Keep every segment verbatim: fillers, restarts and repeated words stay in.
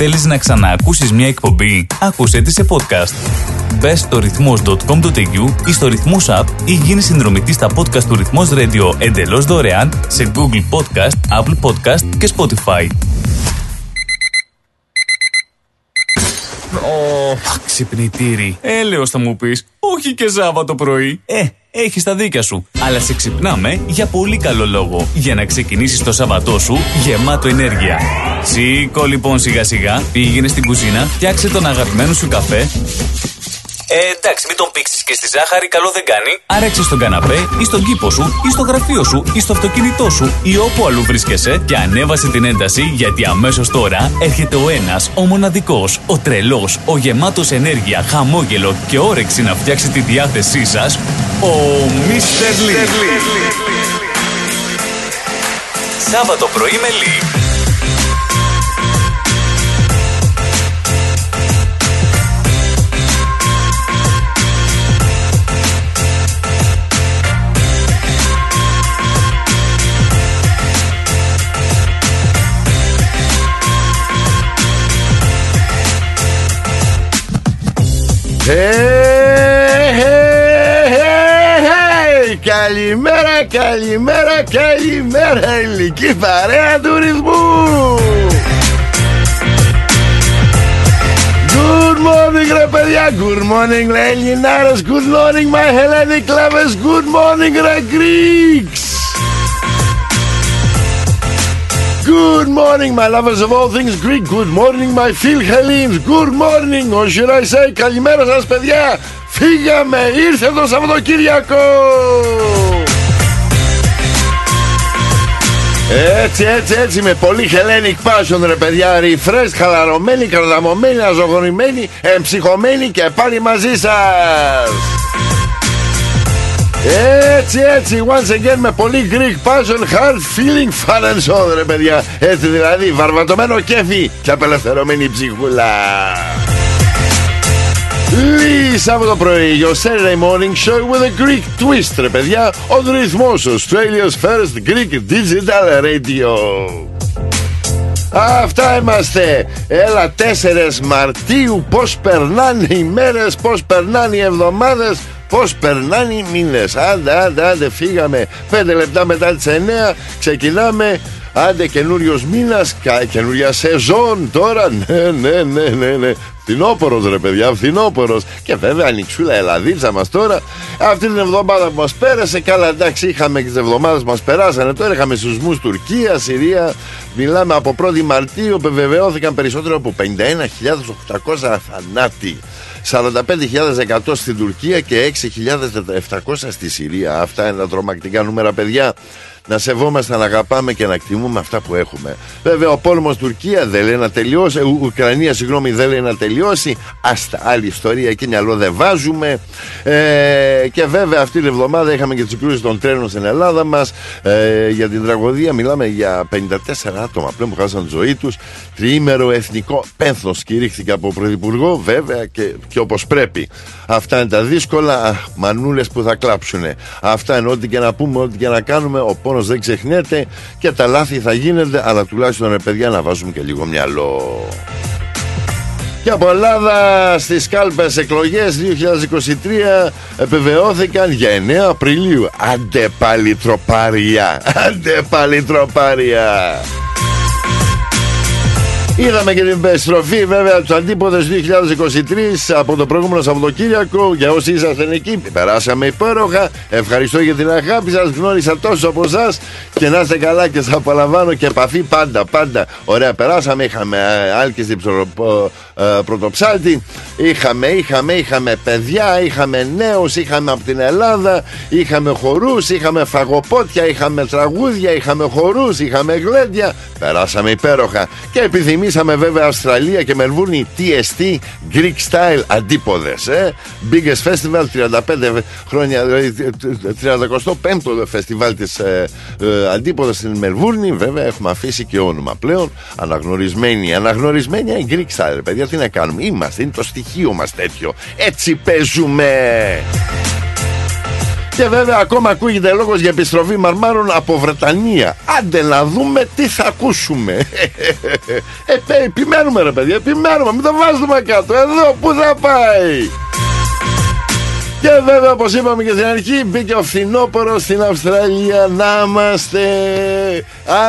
Θέλεις να ξαναακούσεις μια εκπομπή? Άκουσέ τη σε podcast. Μπε στο ρυθμός τελεία κομ τελεία έι γιου ή στο ρυθμός app ή γίνει συνδρομητής στα podcast του ρυθμός Radio εντελώς δωρεάν σε Google Podcast, Apple Podcast και Spotify. Ω, ξυπνητήρι. Έλεος θα μου πεις, όχι και Σάββατο πρωί. Ε, έχεις τα δίκια σου. Αλλά σε ξυπνάμε για πολύ καλό λόγο. Για να ξεκινήσεις το Σάββατό σου γεμάτο ενέργεια. Σήκω λοιπόν σιγά σιγά, πήγαινε στην κουζίνα, φτιάξε τον αγαπημένο σου καφέ. Ε, εντάξει, μην τον πήξεις και στη ζάχαρη, καλό δεν κάνει. Άραξε στον καναπέ ή στον κήπο σου ή στο γραφείο σου ή στο αυτοκίνητό σου ή όπου αλλού βρίσκεσαι και ανέβασε την ένταση, γιατί αμέσως τώρα έρχεται ο ένας, ο μοναδικός, ο τρελός, ο γεμάτος ενέργεια, χαμόγελο και όρεξη να φτιάξει τη διάθεσή σας, ο Μιστερ Λία. Σάββατο πρωί με Λία. Hey, hey, hey, hey. Καλημέρα, καλημέρα, καλημέρα, ελληνική παρέα τουρισμού! Good morning, ρε παιδιά! Good morning, Lelinaras! Good morning, my Hellenic lovers! Good morning, ρε Greeks! Good morning, my lovers of all things Greek. Good morning, my Philhellenes. Good morning, or should I say, καλημέρα σας παιδιά. Φύγαμε, ήρθε το Σαββατοκύριακο. Έτσι, έτσι, έτσι, με πολύ Hellenic passion ρε παιδιά. Refresh, χαλαρωμένοι, καρδαμωμένοι, αζωογονημένοι, εμψυχωμένοι και πάλι μαζί σας. Έτσι, έτσι, once again με πολύ Greek passion, hard feeling, fun and soul, ρε παιδιά. Έτσι δηλαδή, βαρβατωμένο κέφι και απελευθερωμένη ψυχούλα. Λί, Σάββατο πρωί, your Saturday morning show with a Greek twist, ρε παιδιά. Ο ρυθμός, Australia's first Greek digital radio. Αυτά είμαστε. Έλα τέσσερις Μαρτίου. Πώς περνάνε οι μέρες, πώς περνάνε οι εβδομάδες, πώς περνάνε οι μήνες. Άντε, άντε, άντε, φύγαμε. Πέντε λεπτά μετά τις εννέα ξεκινάμε. Άντε, καινούριος μήνας, καινούρια σεζόν τώρα. Ναι, ναι, ναι, ναι, ναι. Φθινόπωρος ρε παιδιά, φθινόπωρος. Και βέβαια ανοιξούλα ελαδίτσα μας τώρα. Αυτή την εβδομάδα που μας πέρασε, καλά εντάξει είχαμε και τις εβδομάδες που μας περάσανε. Τώρα είχαμε σεισμούς Τουρκία, Συρία. Μιλάμε από πρώτη Μαρτίου, επιβεβαιώθηκαν περισσότερο από πενήντα ένα χιλιάδες οκτακόσια θανάτοι. σαράντα πέντε χιλιάδες εκατό στην Τουρκία και έξι χιλιάδες επτακόσια στη Συρία. Αυτά είναι τα τρομακτικά νούμερα παιδιά. Να σεβόμαστε, να αγαπάμε και να εκτιμούμε αυτά που έχουμε. Βέβαια, ο πόλεμος Τουρκία δεν λέει να τελειώσει. Ου, Ουκρανία, συγγνώμη, δεν λέει να τελειώσει. Άστα, άλλη ιστορία, εκεί μυαλό δεν βάζουμε. Ε, και βέβαια, αυτή την εβδομάδα είχαμε και τις συγκρούσεις των τρένων στην Ελλάδα μας. Ε, για την τραγωδία, μιλάμε για πενήντα τέσσερα άτομα πλέον που χάσαν τη ζωή τους. Τριήμερο εθνικό πένθος κηρύχθηκε από πρωθυπουργό, βέβαια και, και όπως πρέπει. Αυτά είναι τα δύσκολα, μανούλες που θα κλάψουν. Αυτά είναι ό,τι και να πούμε, ό,τι και να κάνουμε. Ο πόνος δεν ξεχνιέται και τα λάθη θα γίνονται, αλλά τουλάχιστον ρε παιδιά να βάζουμε και λίγο μυαλό. Και από Ελλάδα στις κάλπες εκλογές δύο χιλιάδες είκοσι τρία επιβεβαιώθηκαν για εννέα Απριλίου. Άντε πάλι τροπάρια, άντε πάλι τροπάρια. Είδαμε και την επιστροφή βέβαια του Αντίποδες δύο χιλιάδες είκοσι τρία από το προηγούμενο Σαββατοκύριακο. Για όσοι ήσασταν εκεί, περάσαμε υπέροχα. Ευχαριστώ για την αγάπη σας. Γνώρισα τόσο από εσάς και να είστε καλά και σας απολαμβάνω και επαφή πάντα. Πάντα ωραία, περάσαμε. Είχαμε Αλκηστη Πρωτοψάλτη. Είχαμε, είχαμε, είχαμε παιδιά, είχαμε νέους, είχαμε από την Ελλάδα, είχαμε χορούς, είχαμε φαγοπότια, είχαμε τραγούδια, είχαμε χορούς, είχαμε γλέντια. Περάσαμε υπέροχα και επιθυμεί. Είσαμε βέβαια Αυστραλία και Μελβούρνη τι ες τι Greek Style Αντίποδες. Ε? Biggest Festival, τριάντα πέντε χρόνια, δηλαδή τριακοστό πέμπτο φεστιβάλ της ε, ε, Αντίποδες στην Μελβούρνη. Βέβαια έχουμε αφήσει και όνομα πλέον. Αναγνωρισμένη, αναγνωρισμένη η Greek Style, παιδιά, τι να κάνουμε. Είμαστε, είναι το στοιχείο μας τέτοιο. Έτσι παίζουμε. Και βέβαια ακόμα ακούγεται λόγος για επιστροφή μαρμάρων από Βρετανία. Άντε να δούμε τι θα ακούσουμε. ε, Επιμένουμε ρε παιδιά, επιμένουμε, μην το βάζουμε κάτω. Εδώ που θα πάει. Και βέβαια, όπως είπαμε και στην αρχή, μπήκε ο φθινόπωρος στην Αυστραλία. Να είμαστε.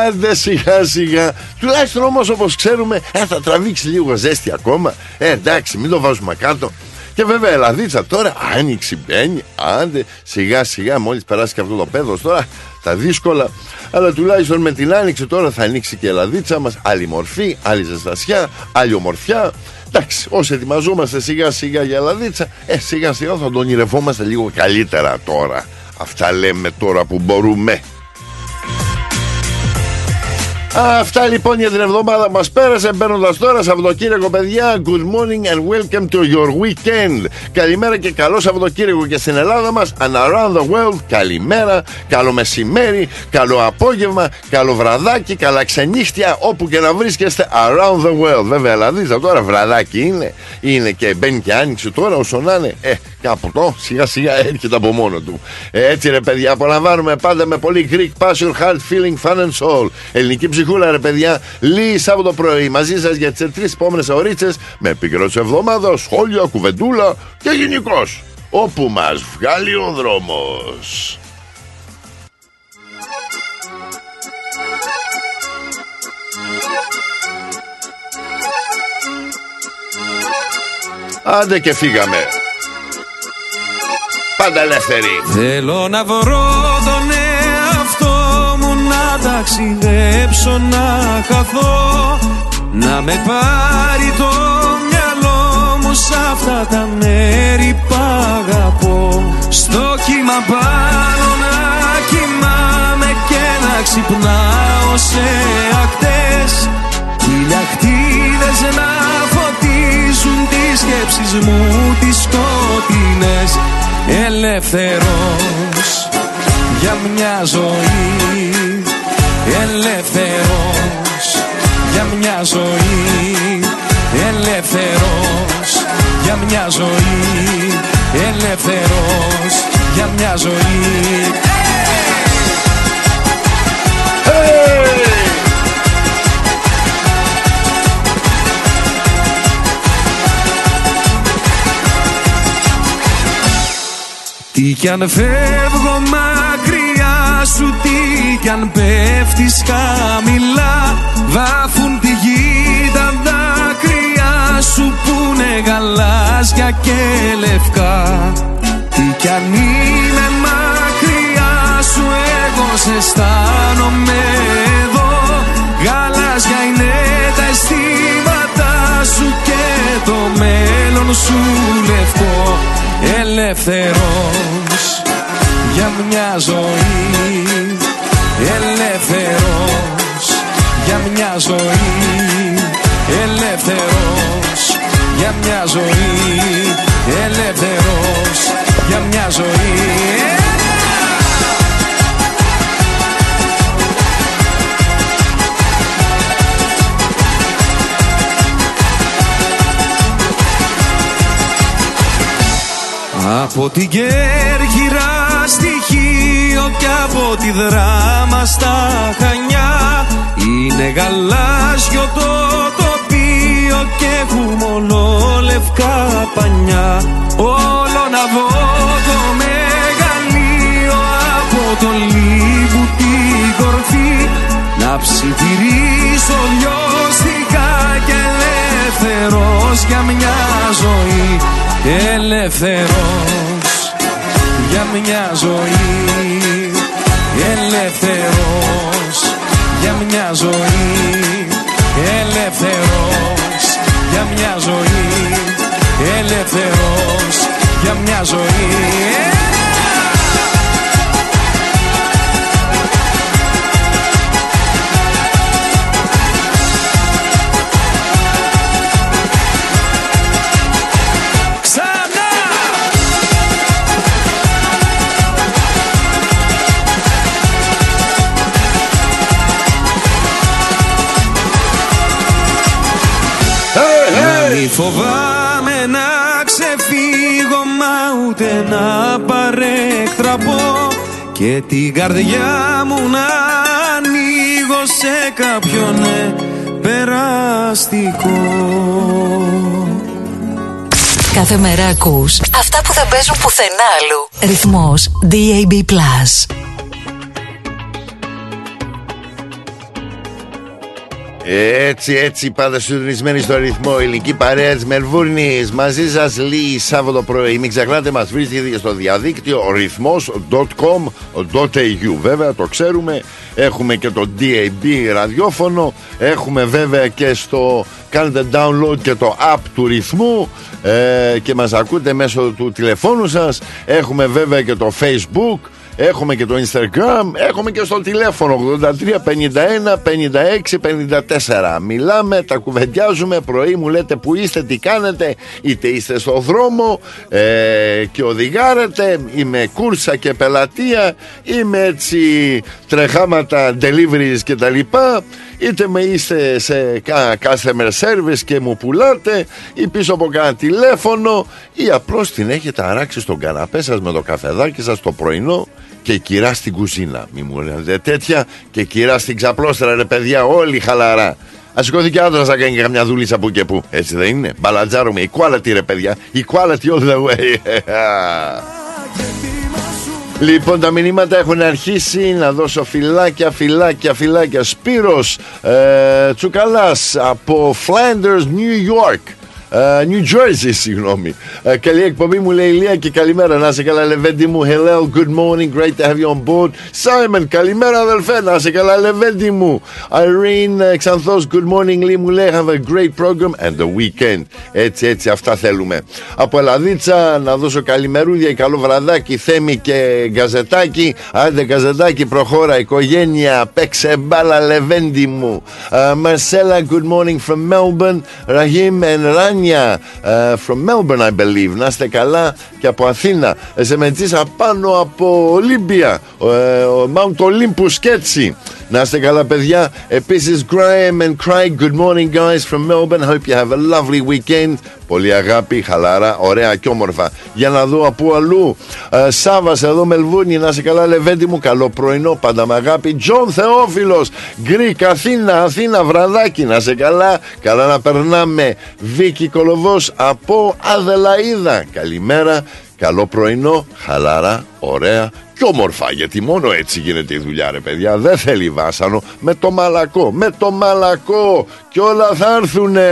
Άντε σιγά σιγά. Τουλάχιστον όμως, όπως ξέρουμε, ε, θα τραβήξει λίγο ζέστη ακόμα. Ε, εντάξει, μην το βάζουμε κάτω. Και βέβαια ελαδίτσα τώρα, άνοιξη μπαίνει. Άντε σιγά σιγά, μόλις περάσει και αυτό το πέδος τώρα, τα δύσκολα. Αλλά τουλάχιστον με την άνοιξη τώρα θα ανοίξει και η ελαδίτσα μας. Άλλη μορφή, άλλη ζεστασιά, άλλη ομορφιά. Εντάξει, όσοι ετοιμαζόμαστε σιγά σιγά για λαδίτσα, ε, σιγά σιγά θα τον ονειρευόμαστε λίγο καλύτερα τώρα. Αυτά λέμε τώρα που μπορούμε. Αυτά λοιπόν για την εβδομάδα που μας πέρασε. Μπαίνοντας τώρα Σαββατοκύριακο, παιδιά. Good morning and welcome to your weekend. Καλημέρα και καλό Σαββατοκύριακο και στην Ελλάδα μας. And around the world. Καλημέρα, καλό μεσημέρι, καλό απόγευμα, καλό βραδάκι, καλά ξενύχτια, όπου και να βρίσκεστε. Around the world. Βέβαια, δηλαδή τώρα βραδάκι είναι. Είναι και μπαίνει και άνοιξη τώρα, όσο να είναι. Ε, κάπου το σιγά σιγά έρχεται από μόνο του. Έτσι ρε παιδιά, απολαμβάνουμε πάντα με πολύ Greek passion, heart feeling, fun and soul. Ελληνική ψυχούλα ρε παιδιά, λίγη Σάββατο πρωί μαζί σας για τις τρεις επόμενες ωρίτσες με επίκαιρο της εβδομάδας, σχόλια, κουβεντούλα και γενικώς όπου μας βγάλει ο δρόμος. Άντε και φύγαμε. Πάντα ελεύθερη. Θέλω να βρω τον εαυτό μου, να ταξιδέψω, να χαθώ, να με πάρει το μυαλό μου σ' αυτά τα μέρη που αγαπώ. Στο κύμα πάνω να κοιμάμαι και να ξυπνάω σε ακτές, οι λαχτίδες να φωτίζουν τις σκέψεις μου τις σκοτεινές. Ελεύθερος για μια ζωή, ελεύθερος για μια ζωή, ελεύθερος για μια ζωή, ελεύθερος για μια ζωή. Hey! Τι κι αν φεύγω μακριά σου, τι κι αν πέφτεις χαμηλά, βάφουν τη γη τα δάκρυα σου που είναι γαλάζια και λευκά. Τι κι αν είμαι μακριά σου, εγώ σε αισθάνομαι εδώ, γαλάζια είναι τα αισθήματά σου και το μέλλον σου λευκό. Ελεύθερος για μια ζωή, ελεύθερος για μια ζωή, ελεύθερος για μια ζωή, ελεύθερος για μια ζωή. Από την Κέρκυρα στη Χίο και από τη Δράμα στα Χανιά, είναι γαλάζιο το τοπίο και έχουμε ολόλευκα πανιά. Όλο να βγω το μεγαλείο από το Λίβου την κορφή, να ψιθυρίσω δυο και ελεύθερος για μια ζωή. Ελεύθερος για μια ζωή, ελεύθερος για μια ζωή, ελεύθερος για μια ζωή, ελεύθερος για μια ζωή. Φοβάμαι να ξεφύγω μα ούτε να παρεκτραπώ και την καρδιά μου να ανοίγω σε κάποιον ναι, περαστικό. Κάθε μέρα ακούς αυτά που δεν παίζουν πουθενά άλλου. Ρυθμός ντι έι μπι πλας. Έτσι, έτσι, πάντα συντονισμένοι στο ρυθμό. Ηλική παρέα της Μελβούρνης. Μαζί σας λίγη Σάββατο πρωί. Μην ξεχνάτε, μας βρίσκεται στο διαδίκτυο ρυθμός τελεία κομ τελεία έι γιου. Βέβαια, το ξέρουμε. Έχουμε και το ντι έι μπι ραδιόφωνο. Έχουμε βέβαια και στο... Κάνετε download και το app του ρυθμού ε, και μας ακούτε μέσω του τηλεφώνου σας. Έχουμε βέβαια και το Facebook. Έχουμε και το Instagram. Έχουμε και στο τηλέφωνο ογδόντα τρία πενήντα ένα πενήντα έξι πενήντα τέσσερα. Μιλάμε, τα κουβεντιάζουμε. Πρωί μου λέτε που είστε, τι κάνετε. Είτε είστε στο δρόμο ε, και οδηγάρετε. Είμαι κούρσα και πελατεία. Είμαι έτσι τρεχάματα deliveries και τα λοιπά. Είτε με είστε σε customer service και μου πουλάτε, ή πίσω από κανένα τηλέφωνο, ή απλώς την έχετε αράξει στον καναπέ σας με το καφεδάκι σας το πρωινό και κυρά στην κουζίνα. Μη μου λέτε τέτοια, και κυρά στην ξαπλώστρα, ρε παιδιά, όλοι χαλαρά. Α σηκωθεί και άντρα να κάνει και καμιά δουλίτσα που και που. Έτσι δεν είναι. Μπαλατζάρουμε. Equality, ρε παιδιά. Equality all the way. Λοιπόν, τα μηνύματα έχουν αρχίσει. Να δώσω φυλάκια, φυλάκια, φυλάκια. Σπύρος ε, Τσουκαλάς από Flanders, New York, ε, New Jersey, συγγνώμη. Ε, καλή εκπομπή μου, λέει η Λία, και καλημέρα. Να σε καλά, Λεβέντη μου. Hello, good morning, great to have you on board. Simon, καλημέρα, αδελφέ. Να σε καλά, Λεβέντη μου. Irene, Ξανθός, good morning, Λί μου λέει. Have a great program and the weekend. Έτσι, έτσι, αυτά θέλουμε. Από Ελλαδίτσα να δώσω καλημερούδια, καλό βραδάκι, Θέμη και Γκαζετάκι. Άντε Γκαζετάκι, προχώρα, οικογένεια, παίξε μπάλα, Λεβέντη μου. Uh, Marcella, good morning from Melbourne. Rahim and Rania uh, from Melbourne, I believe. Να είστε καλά, και από Αθήνα. Εσεμεντζήσα πάνω από Ολύμπια, uh, Mount Olympus και έτσι. Να είστε καλά, παιδιά. Επίσης, Graham and Craig, good morning, guys, from Melbourne. Hope you have a lovely weekend. Πολύ αγάπη, χαλάρα, ωραία και όμορφα. Για να δω από αλλού. Ε, Σάββας εδώ, Μελβούνι, να σε καλά, Λεβέντη μου. Καλό πρωινό, πάντα με αγάπη. Τζον Θεόφιλος, Γκρίκ, Αθήνα, Αθήνα, βραδάκι, να σε καλά. Καλά να περνάμε. Βίκη Κολοβός από Αδελαίδα. Καλημέρα, καλό πρωινό, χαλάρα, ωραία και όμορφα. Γιατί μόνο έτσι γίνεται η δουλειά, ρε παιδιά. Δεν θέλει βάσανο. Με το μαλακό, με το μαλακό. Και όλα θα έρθουνε.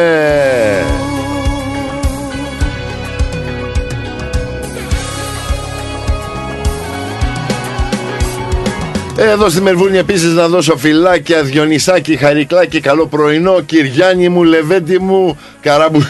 Εδώ στη Μελβούρνη επίσης να δώσω φυλάκια, Διονυσάκη, Χαρικλάκη, καλό πρωινό, Κυριάννη μου, Λεβέντη μου, Καραμπουκλή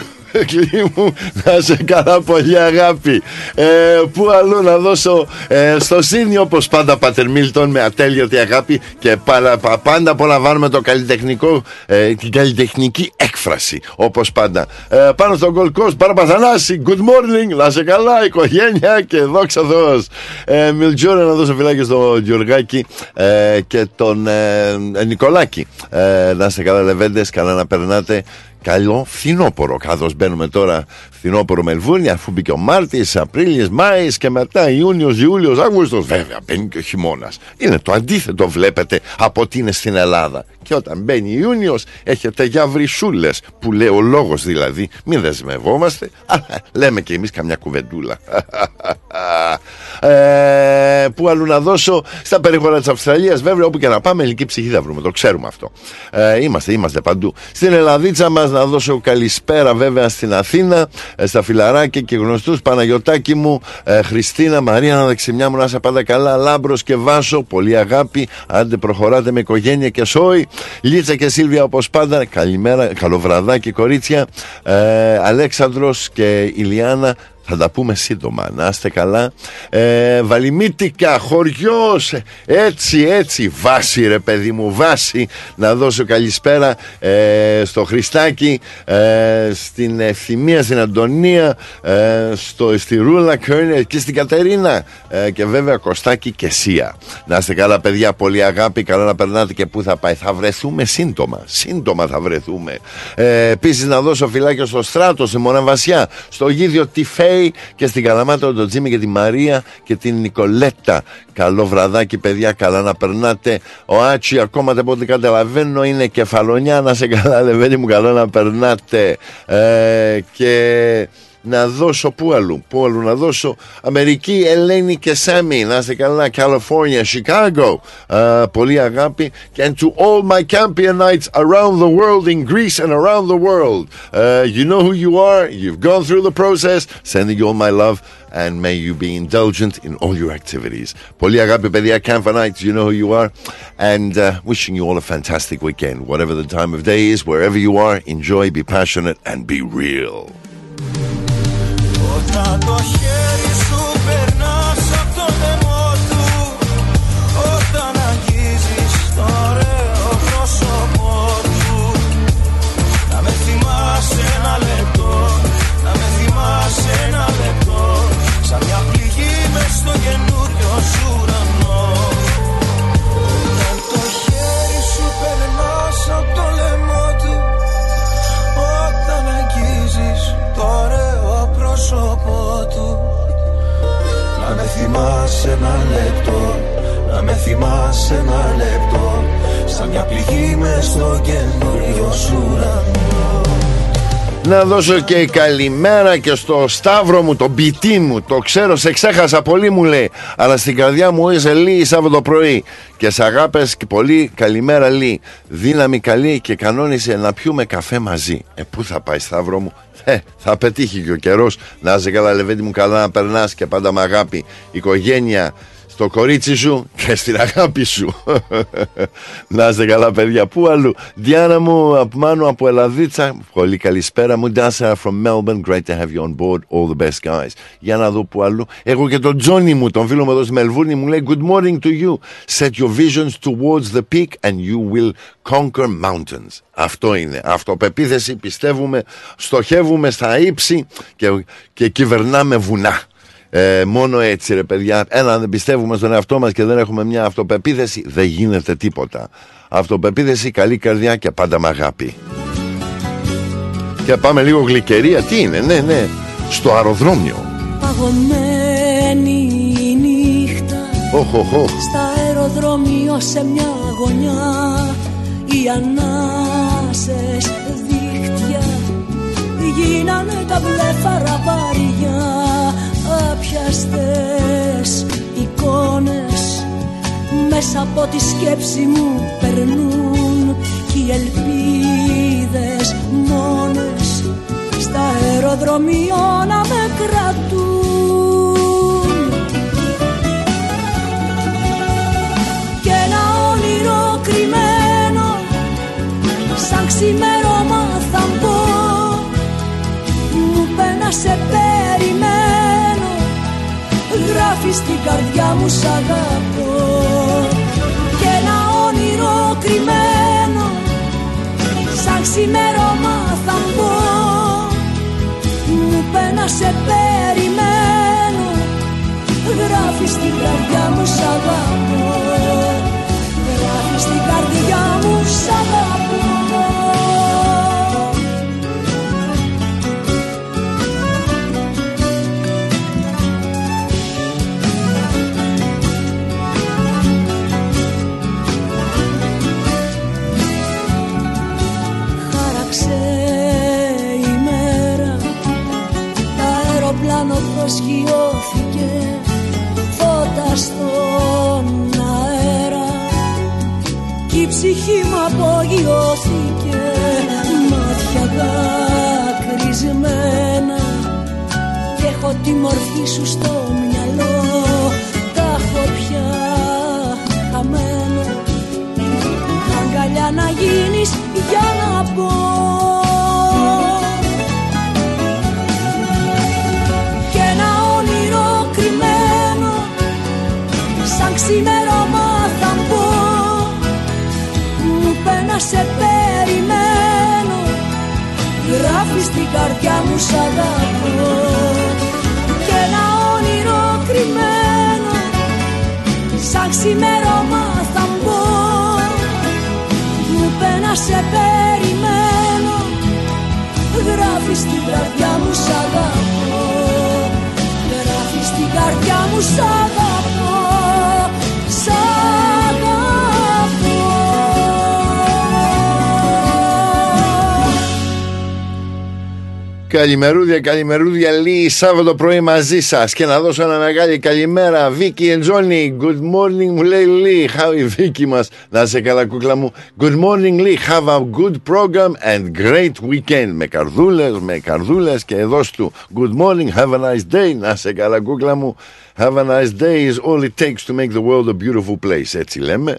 μου, να σε καλά, πολύ αγάπη. Ε, Πού αλλού να δώσω ε, στο Σίδνη, όπως πάντα, Πάτερ Μίλτον, με ατέλειωτη αγάπη και πάντα, πάντα απολαμβάνουμε το καλλιτεχνικό, ε, την καλλιτεχνική έκφραση, όπως πάντα. Ε, πάνω στον Gold Coast, Παραπαθανάση, good morning, να σε καλά, οικογένεια και δόξα Θεός. Ε, Μιλτζόρα, να δώσω φυλάκια στον Γιουργάκη ε, και τον ε, Νικολάκη. Ε, να είστε καλά, Λεβέντες, καλά να περνάτε. Καλό φθινόπωρο, καθώς μπαίνουμε τώρα φθινόπωρο Μελβούρνη, αφού μπήκε ο Μάρτης, Απρίλιος, Μάης και μετά Ιούνιος, Ιούλιος, Αύγουστος. Βέβαια, μπαίνει και ο χειμώνας. Είναι το αντίθετο, βλέπετε, από ότι είναι στην Ελλάδα. Και όταν μπαίνει Ιούνιος, έχετε για βρυσούλες, που λέει ο λόγος δηλαδή. Μην δεσμευόμαστε, αλλά λέμε και εμείς καμιά κουβεντούλα. ε, Πού αλλού να δώσω, στα περιχωρά της Αυστραλίας, βέβαια, όπου και να πάμε, ελληνική ψυχή θα βρούμε, το ξέρουμε αυτό. Ε, είμαστε, είμαστε παντού. Στην Ελλαδίτσα μας να δώσω καλησπέρα βέβαια στην Αθήνα, στα φιλαράκια και γνωστούς, Παναγιωτάκη μου, ε, Χριστίνα, Μαρία, να δεξιμιά μου, να είσαι πάντα καλά, Λάμπρος και Βάσο, πολύ αγάπη, άντε προχωράτε με οικογένεια και σόι. Λίτσα και Σίλβια, όπως πάντα, καλημέρα, καλό βραδάκι, κορίτσια. ε, Αλέξανδρος και Ηλιάνα, Θα τα πούμε σύντομα. Να είστε καλά. Ε, Βαλιμίτικα, χωριός. Έτσι, έτσι. Βάση, ρε παιδί μου, βάση. Να δώσω καλησπέρα ε, στο Χριστάκη, ε, στην Ευθυμία, στην Αντωνία, ε, στο, στη Ρούλα Κέρνερ και στην Κατερίνα. Ε, και βέβαια Κωστάκη και Σία. Να είστε καλά, παιδιά. Πολύ αγάπη. Καλά να περνάτε και πού θα πάει. Θα βρεθούμε σύντομα. Σύντομα θα βρεθούμε. Ε, Επίσης, να δώσω φυλάκια στο Στράτο, στη Μοναβασιά, στο Γίδιο Τιφέ και στην Καλαμάτα τον Τζίμι και τη Μαρία και την Νικολέτα. Καλό βραδάκι, παιδιά, καλά να περνάτε. Ο Άτσι, ακόμα από ό,τι καταλαβαίνω, είναι κεφαλονιά. Να σε καλά, λεβέντη μου, καλά να περνάτε. Ε, και να δώσω πού αλλού, πού αλλού να δώσω. Αμερική, Ελένη και Σάμι, να είστε καλά. California, Chicago, ε, πολύ αγάπη. And to all my campionites around the world, in Greece and around the world, uh, you know who you are, you've gone through the process, sending you all my love and may you be indulgent in all your activities. Πολύ αγάπη, παιδιά, campionites, you know who you are, and uh, wishing you all a fantastic weekend, whatever the time of day is, wherever you are. Enjoy, be passionate and be real. Όταν το χέρι σου περνάς απ' το λαιμό του, όταν αγγίζεις το ωραίο πρόσωπό του, να με θυμάσαι ένα λεπτό, να με θυμάσαι ένα λεπτό, σαν μια πληγή μες στο καινούριο σου ουρανό. Όταν το χέρι σου περνάς απ' το λαιμό του, όταν αγγίζεις το ωραίο πρόσωπό του, να με θυμάσαι ένα λεπτό, να με θυμάσαι ένα λεπτό, σαν μια πληγή μες στο καινούριο σου ουρανό. Να δώσω και καλημέρα και στο Σταύρο μου, τον ποιητή μου. Το ξέρω, σε ξέχασα πολύ, μου λέει, αλλά στην καρδιά μου είσαι, Λί, Σάββατο πρωί. Και σε αγάπες και πολύ, καλημέρα, Λί. Δύναμη καλή και κανόνισε να πιούμε καφέ μαζί. Ε, πού θα πάει, Σταύρο μου. Ε, θα πετύχει και ο καιρός. Να είσαι καλά, λεβέντη μου, καλά να περνάς και πάντα με αγάπη, οικογένεια, στο κορίτσι σου και στην αγάπη σου. Να είστε καλά, παιδιά. Πού αλλού. Διάνα μου, Μάνου από Ελλαδίτσα. Πολύ καλησπέρα μου. Ντάσα from Melbourne. Great to have you on board. All the best, guys. Για να δω πού αλλού. Έχω και τον Τζόνι μου, τον φίλο μου εδώ στη Μελβούρνη. Μου λέει good morning to you. Set your visions towards the peak and you will conquer mountains. Αυτό είναι. Αυτοπεποίθηση. Πιστεύουμε, στοχεύουμε στα ύψη και, και κυβερνάμε βουνά. Ε, μόνο έτσι, ρε παιδιά. Ένα, αν δεν πιστεύουμε στον εαυτό μας και δεν έχουμε μια αυτοπεποίθηση, δεν γίνεται τίποτα. Αυτοπεποίθηση, καλή καρδιά και πάντα με αγάπη. Και πάμε λίγο γλυκερία. Τι είναι, ναι, ναι. Στο αεροδρόμιο. Παγωμένη η νύχτα. Oh, oh, oh. Στα αεροδρόμιο σε μια γωνιά. Οι ανάσες δίχτυα γίνανε τα μπλε φαραβάρια. Απιαστές εικόνες μέσα από τη σκέψη μου περνούν κι οι ελπίδες μόνες στα αεροδρομία να με κρατούν. Κι ένα όνειρο κρυμμένο σαν ξημέρωμα θα μπω, μου πένασε περιμένω, γράφει στην καρδιά μου σ' αγαπώ. Κι ένα όνειρο κρυμμένο σαν ξημέρωμα θα μπω, μου πένασε περιμένω, γράφει στην καρδιά μου σ' αγαπώ, γράφει στην καρδιά μου σ' αγαπώ. Προσγειώθηκε φώτα στον αέρα κι η ψυχή μου απογειώθηκε, μάτια δάκρυσμένα κι έχω τη μορφή σου στο μυαλό, τα έχω πια χαμένα, αγκαλιά να γίνεις για να πω. γράφει στην καρδιά μου σ' αγαπώ. Κι ένα όνειρο κρυμμένο σαν ξημέρωμα θα μπω. Μου πένα σε περιμένω, γράφει στην καρδιά μου σ' αγαπώ. Γράφει στην καρδιά μου σ' αγαπώ. Σ' αγαπώ. Καλημερούδια, καλημερούδια, Λί, Σάββατο πρωί μαζί σας. Και να δώσω ένα μεγάλη καλημέρα, Βίκυ Εντζόνι. Good morning, μου λέει Λί. How η Βίκυ μας, να σε καλά κούκλα μου. Good morning, Λί, have a good program and great weekend. Με καρδούλες, με καρδούλες και εδώ του. Good morning, have a nice day, να σε καλά κούκλα μου. Have a nice day is all it takes to make the world a beautiful place, έτσι λέμε.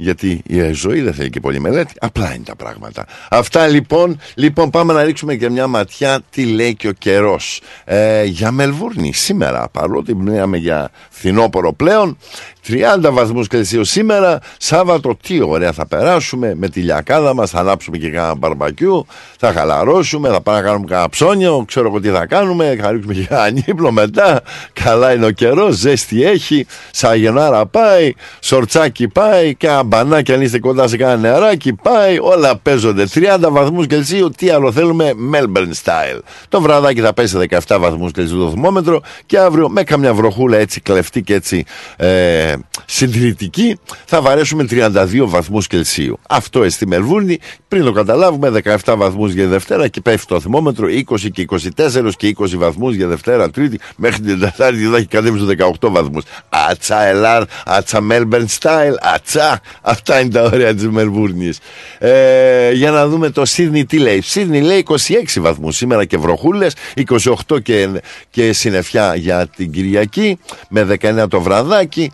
Γιατί η ζωή δεν θέλει και πολύ μελέτη, απλά είναι τα πράγματα. Αυτά λοιπόν, λοιπόν πάμε να ρίξουμε και μια ματιά τι λέει και ο καιρός. Ε, για Μελβούρνη σήμερα, παρότι μιλάμε για φθινόπορο πλέον, τριάντα βαθμούς Κελσίου σήμερα. Σάββατο τι ωραία θα περάσουμε με τη λιακάδα μας, θα ανάψουμε και κάνα μπαρμπακιού, θα χαλαρώσουμε, θα πάμε να κάνουμε κάνα ψώνιο, ξέρω εγώ τι θα κάνουμε, θα ρίξουμε και κάνα ύπνο μετά. Καλά είναι ο καιρός, ζέστη έχει, Σαγενάρα πάει, σορτσάκι πάει, κάνα μπανάκι αν είστε κοντά σε κάνα νεράκι πάει, όλα παίζονται. τριάντα βαθμούς Κελσίου, τι άλλο θέλουμε, Melbourne style. Το βραδάκι θα πέσει δεκαεπτά βαθμούς Κελσίου το θερμόμετρο και αύριο με καμιά βροχούλα έτσι κλεφτή και έτσι ε, συντηρητική θα βαρέσουμε τριάντα δύο βαθμούς Κελσίου. Αυτό εστί Μελβούρνη, πριν το καταλάβουμε, δεκαεπτά βαθμούς για Δευτέρα και πέφτει το θερμόμετρο, είκοσι και είκοσι τέσσερα και είκοσι βαθμούς για Δευτέρα, Τρίτη, μέχρι την Τετάρτη θα έχει κατέβει στους δεκαοκτώ βαθμούς. Ατσά Ελλάρ, ατσά Melbourne style, ατσά. Αυτά είναι τα ωραία της Μελβούρνης. Ε, για να δούμε το Σίδνη τι λέει. Σίδνη λέει είκοσι έξι βαθμούς σήμερα και βροχούλες, είκοσι οκτώ και, και συννεφιά για την Κυριακή, με δεκαεννέα το βραδάκι,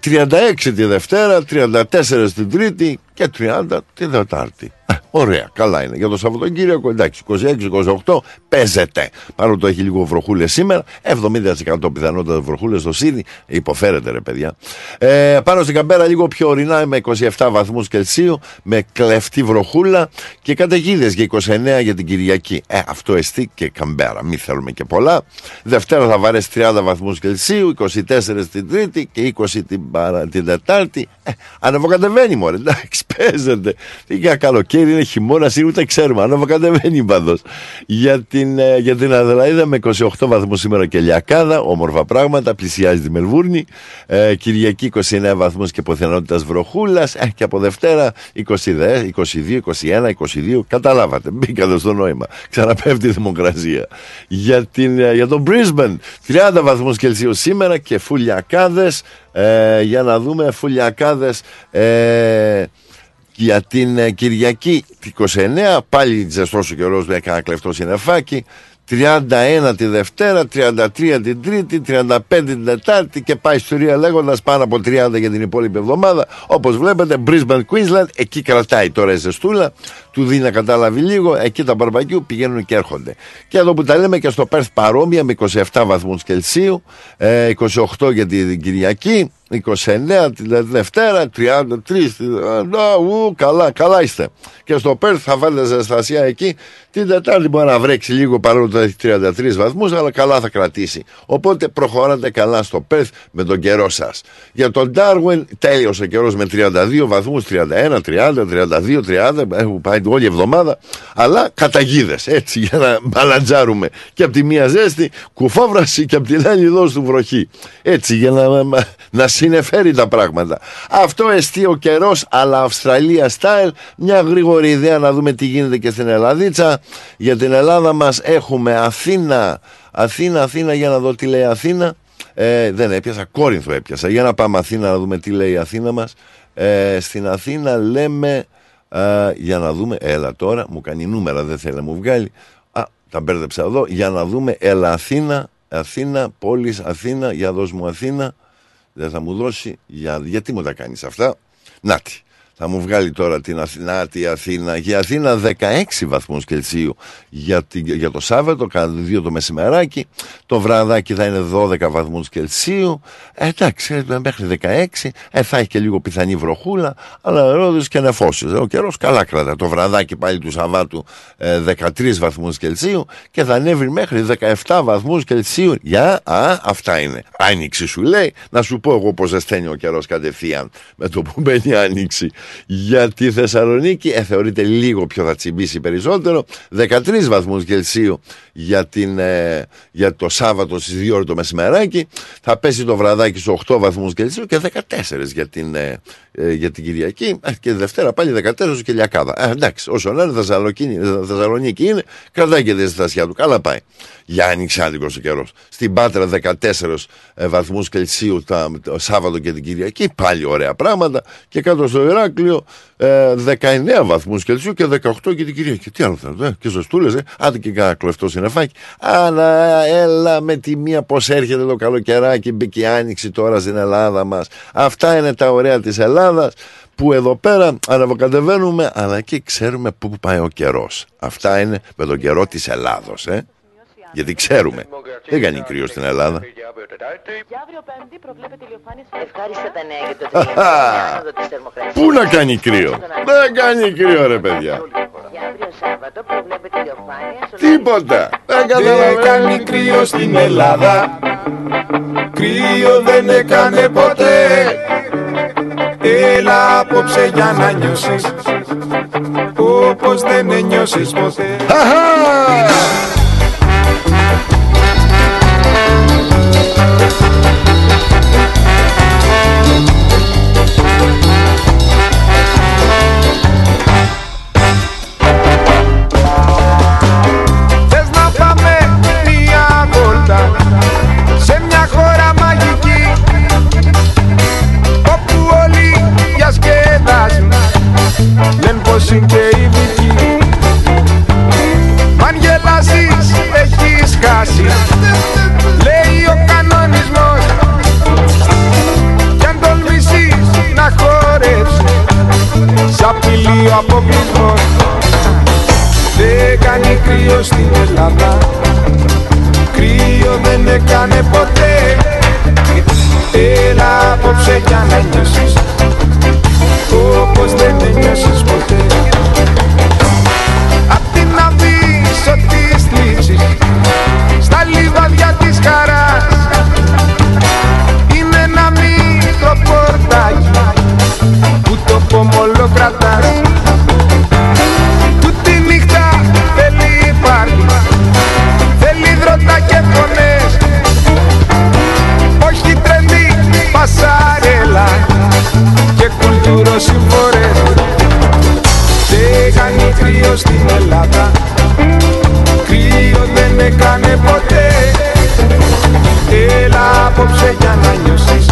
τριάντα έξι τη Δευτέρα, τριάντα τέσσερα την Τρίτη και τριάντα την Δετάρτη. Ωραία, καλά είναι. Για το Σαββατοκύριακο, εντάξει, είκοσι έξι είκοσι οκτώ παίζεται. Παρόλο το έχει λίγο βροχούλες σήμερα, εβδομήντα τοις εκατό πιθανότητα βροχούλες στο Σίδνη. Υποφέρεται, ρε παιδιά. Ε, πάνω στην Καμπέρα, λίγο πιο ορεινά, με είκοσι επτά βαθμούς Κελσίου, με κλεφτή βροχούλα και καταιγίδες για είκοσι εννέα για την Κυριακή. Ε, αυτό εστί και Καμπέρα. Μην θέλουμε και πολλά. Δευτέρα θα βαρέσει τριάντα βαθμούς Κελσίου, είκοσι τέσσερα την Τρίτη και είκοσι την, παρα... την Τετάρτη. Ε, ανεβοκατεβαίνει, μωρέ, εντάξει, παίζεται. Τι για καλοκαίρι είναι. Χειμώνας είναι, ούτε ξέρουμε, ανεβοκατεβαίνει πάντως. Για την, για την Αδελαίδα με είκοσι οκτώ βαθμούς σήμερα και λιακάδα, όμορφα πράγματα, πλησιάζει τη Μελβούρνη. Ε, Κυριακή είκοσι εννέα βαθμούς και πιθανότητας βροχούλας, ε, και από Δευτέρα είκοσι, είκοσι δύο, είκοσι ένα, είκοσι δύο, καταλάβατε, μπήκατε στο νόημα. Ξαναπέφτει η θερμοκρασία. Για, για τον Brisbane, τριάντα βαθμούς Κελσίου σήμερα και φουλιακάδες, ε, για να δούμε φουλιακάδες, ε, για την Κυριακή είκοσι εννέα, πάλι ζεστός ο καιρός με ένα κλεφτό συννεφάκι, τριάντα ένα τη Δευτέρα, τριάντα τρία την Τρίτη, τριάντα πέντε την Τετάρτη και πάει ιστορία λέγοντας, πάνω από τριάντα για την υπόλοιπη εβδομάδα. Όπως βλέπετε, Brisbane, Queensland, εκεί κρατάει τώρα η ζεστούλα, του δει να κατάλαβει λίγο, εκεί τα μπαρμπακιού πηγαίνουν και έρχονται. Και εδώ που τα λέμε και στο Perth παρόμοια με είκοσι επτά βαθμούς Κελσίου, είκοσι οκτώ για την Κυριακή, είκοσι εννέα την Δευτέρα, τριάντα τρία ου, καλά, καλά είστε. Και στο Πέρθ θα βάλετε ζεστασία εκεί. Την Τετάρτη μπορεί να βρέξει λίγο παρόλο που έχει τριάντα τρία βαθμούς, αλλά καλά θα κρατήσει. Οπότε προχωράτε καλά στο Πέρθ με τον καιρό σας. Για τον Ντάρουιν τέλειωσε ο καιρός με τριάντα δύο βαθμούς, τριάντα ένα, τριάντα, τριάντα δύο, τριάντα, έχουν πάει όλη η εβδομάδα. Αλλά καταιγίδες, έτσι, για να μπαλαντζάρουμε. Και από τη μία ζέστη κουφόβραση και από την άλλη δόση του βροχή. Έτσι, για να, να συνεφέρει τα πράγματα. Αυτό εστί ο καιρός, αλλά Αυστραλία style. Μια γρήγορη ιδέα να δούμε τι γίνεται και στην Ελλαδίτσα. Για την Ελλάδα μας έχουμε Αθήνα, Αθήνα, Αθήνα, για να δω τι λέει Αθήνα. Ε, δεν έπιασα, Κόρινθο έπιασα. Για να πάμε Αθήνα να δούμε τι λέει η Αθήνα μας. Ε, στην Αθήνα λέμε, ε, για να δούμε, έλα τώρα, μου κάνει νούμερα, δεν θέλει να μου βγάλει. Α, τα μπέρδεψα εδώ, για να δούμε, έλα Αθήνα, Αθήνα, πόλης Αθήνα, για δώσ' μου Αθήνα. Δεν θα μου δώσει, για... γιατί μου τα κάνεις αυτά. Να τη. Θα μου βγάλει τώρα την Αθηνά, τη Αθήνα. Για Αθήνα δεκαέξι βαθμούς Κελσίου για, την, για το Σάββατο, κατά δύο το μεσημεράκι. Το βραδάκι θα είναι δώδεκα βαθμούς Κελσίου. Ε, εντάξει, μέχρι δεκαέξι. Ε, θα έχει και λίγο πιθανή βροχούλα, αλλά ρόδες και νεφώσεις. Ο καιρός καλά κρατά. Το βραδάκι πάλι του Σαββάτου ε, δεκατρείς βαθμούς Κελσίου και θα ανέβει μέχρι δεκαεπτά βαθμούς Κελσίου. Για, α, αυτά είναι. Άνοιξη σου λέει, να σου πω εγώ πως ζεσταίνει ο καιρός κατευθείαν με το που μπαίνει άνοιξη. Για τη Θεσσαλονίκη ε, θεωρείται λίγο πιο θα τσιμπήσει περισσότερο. δεκατρείς βαθμούς Κελσίου για, την, ε, για το Σάββατο στις δύο ώρα το μεσημεράκι. Θα πέσει το βραδάκι στους οκτώ βαθμούς Κελσίου και δεκατέσσερα για την, ε, ε, για την Κυριακή. Ε, και Δευτέρα πάλι δεκατέσσερα και Λιακάδα. Ε, εντάξει, όσο να είναι Θεσσαλονίκη είναι, κρατάει και τη ζεστασιά του. Καλά πάει. Για άνοιξη άδικος ο καιρός. Στην Πάτρα δεκατέσσερα ε, βαθμούς Κελσίου τα, το Σάββατο και την Κυριακή. Πάλι ωραία πράγματα. Και κάτω στο Ηράκλειο ε, δεκαεννέα βαθμούς Κελσίου και δεκαοκτώ και την Κυριακή. Τι άλλο θα ε, και ζεστούλες, ε, άντε και κάνα κλεφτό συννεφάκι. Αλλά έλα με τη μία πως έρχεται το καλοκαιράκι, μπήκε η άνοιξη τώρα στην Ελλάδα μας. Αυτά είναι τα ωραία της Ελλάδας, που εδώ πέρα αναβοκατεβαίνουμε, αλλά εκεί ξέρουμε πού πάει ο καιρός. Αυτά είναι με τον καιρό της Ελλάδος, ε. Γιατί ξέρουμε. Δεν κάνει κρύο στην Ελλάδα. Για αύριο Πέμπτη προβλέπεται ηλιοφάνεια στα ευχάριστα τα νέα για το τρία. Πού να κάνει κρύο. Δεν κάνει κρύο, ρε παιδιά. Για αύριο Σάββατο προβλέπεται ηλιοφάνεια. Τίποτα. Δεν κάνει κρύο στην Ελλάδα. Κρύο δεν έκανε ποτέ. Έλα απόψε για να νιώσεις όπως δεν νιώσεις ποτέ. Θες να πάμε μια βόλτα σε μια χώρα μαγική, όπου όλοι διασκεδάζουν, λένε πως είναι και η δική. Μ' αν γελάσεις έχεις χάσει, λέει ο κανονισμός. Κι αν τολμήσεις να χορέψεις, σ' απειλεί ο αποκλεισμός. Δεν κάνει κρύο στην Ελλάδα, κρύο δεν έκανε ποτέ. Έλα απόψε για να νιώσεις όπως δεν νιώσεις ποτέ. Απ' την αβύσο της θλίψης, στα λιβάδια της χαράς, είναι ένα μικρό πορτάκι που το πομολό κρατάς. Που τη νύχτα θέλει πάρτι, θέλει δρότα και φωνές. Όχι τρελή πασαρέλα και κουλτούρο συμφορές. Δεν κάνει κρύο στην Ελλάδα, κρύο δεν έκανε ποτέ. Έλα απόψε για να νιώσεις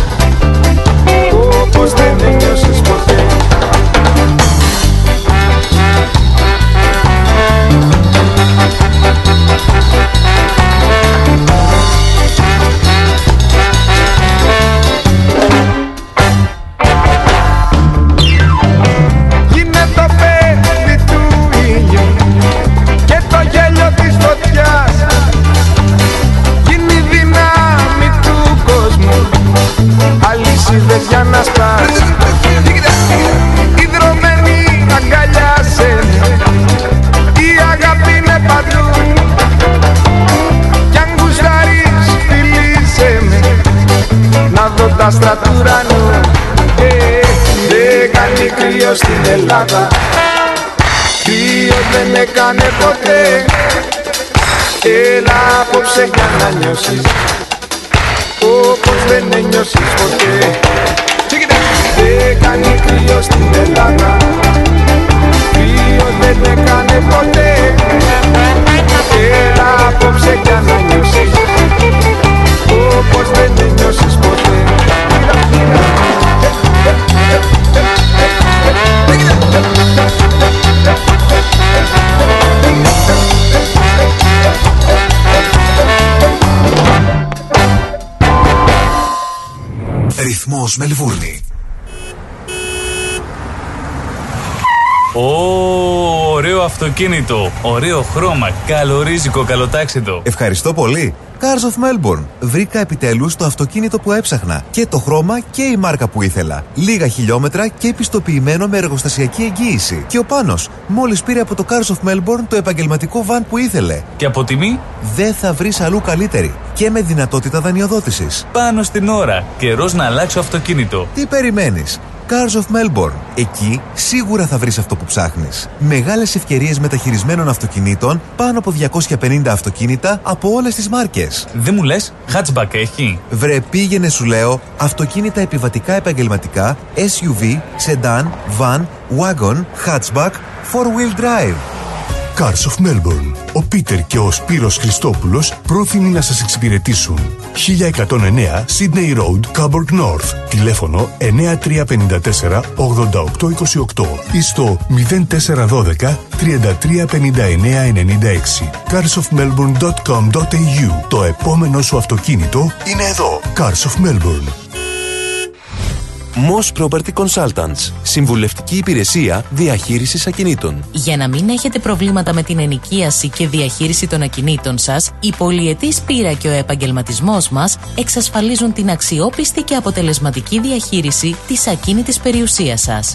όπως δεν νιώσεις ποτέ. Για να σπάς, ιδρωμένη αγκαλιά σε, η αγάπη είναι παντού. Κι αν γουστάρεις φιλήσέ με, να δω τα άστρα του ουρανού. Δεν κάνει κρύο στην Ελλάδα, κρύο δεν έκανε ποτέ. Έλα απόψε για να νιώσεις όπως δεν νιώσεις ποτέ. Δεν κάνει κρύο στην Ελλάδα, κρύο δεν έκανε ποτέ. Έλα απόψε για να νιώσεις όπως δεν νιώσεις ποτέ. Ρυθμός Μελβούρνη. Ω, ωραίο αυτοκίνητο, ωραίο χρώμα, καλορίζικο καλοτάξιτο. Ευχαριστώ πολύ. Cars of Melbourne. Βρήκα επιτέλους το αυτοκίνητο που έψαχνα. Και το χρώμα και η μάρκα που ήθελα. Λίγα χιλιόμετρα και επιστοποιημένο με εργοστασιακή εγγύηση. Και ο Πάνος μόλις πήρε από το Cars of Melbourne το επαγγελματικό βαν που ήθελε. Και από τιμή δεν θα βρεις αλλού καλύτερη. Και με δυνατότητα δανειοδότησης. Πάνω στην ώρα. Καιρός να αλλάξω αυτοκίνητο. Τι περιμένεις? Cars of Melbourne. Εκεί σίγουρα θα βρεις αυτό που ψάχνεις. Μεγάλες ευκαιρίες μεταχειρισμένων αυτοκινήτων, πάνω από διακόσια πενήντα αυτοκίνητα από όλες τις μάρκες. Δεν μου λες, hatchback έχει? Βρε, πήγαινε σου λέω, αυτοκίνητα επιβατικά επαγγελματικά, ες γιου βι, sedan, van, wagon, hatchback, four-wheel drive. Cars of Melbourne. Ο Πίτερ και ο Σπύρος Χριστόπουλος πρόθυμοι να σας εξυπηρετήσουν. χίλια εκατόν εννέα Sydney Road, Coburg North. Τηλέφωνο εννιά τρία πέντε τέσσερα ογδόντα οκτώ είκοσι οκτώ ή στο μηδέν τέσσερα ένα δύο τρία τρία πέντε εννιά εννιά έξι. cars of melbourne dot com dot a u. Το επόμενο σου αυτοκίνητο είναι εδώ. Cars of Melbourne. Moss Property Consultants. Συμβουλευτική υπηρεσία διαχείρισης ακινήτων. Για να μην έχετε προβλήματα με την ενοικίαση και διαχείριση των ακινήτων σας, η πολυετής πείρα και ο επαγγελματισμός μας εξασφαλίζουν την αξιόπιστη και αποτελεσματική διαχείριση της ακίνητης περιουσίας σας.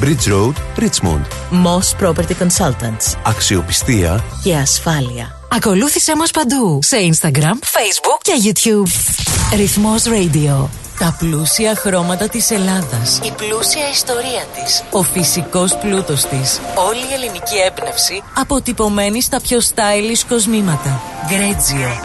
Bridge Road, Richmond. Moss Property Consultants. Αξιοπιστία και ασφάλεια. Ακολούθησέ μας παντού. Σε Instagram, Facebook και YouTube. Ρυθμός Radio. Τα πλούσια χρώματα της Ελλάδας. Η πλούσια ιστορία της. Ο φυσικός πλούτος της. Όλη η ελληνική έμπνευση αποτυπωμένη στα πιο stylish κοσμήματα. Greggio.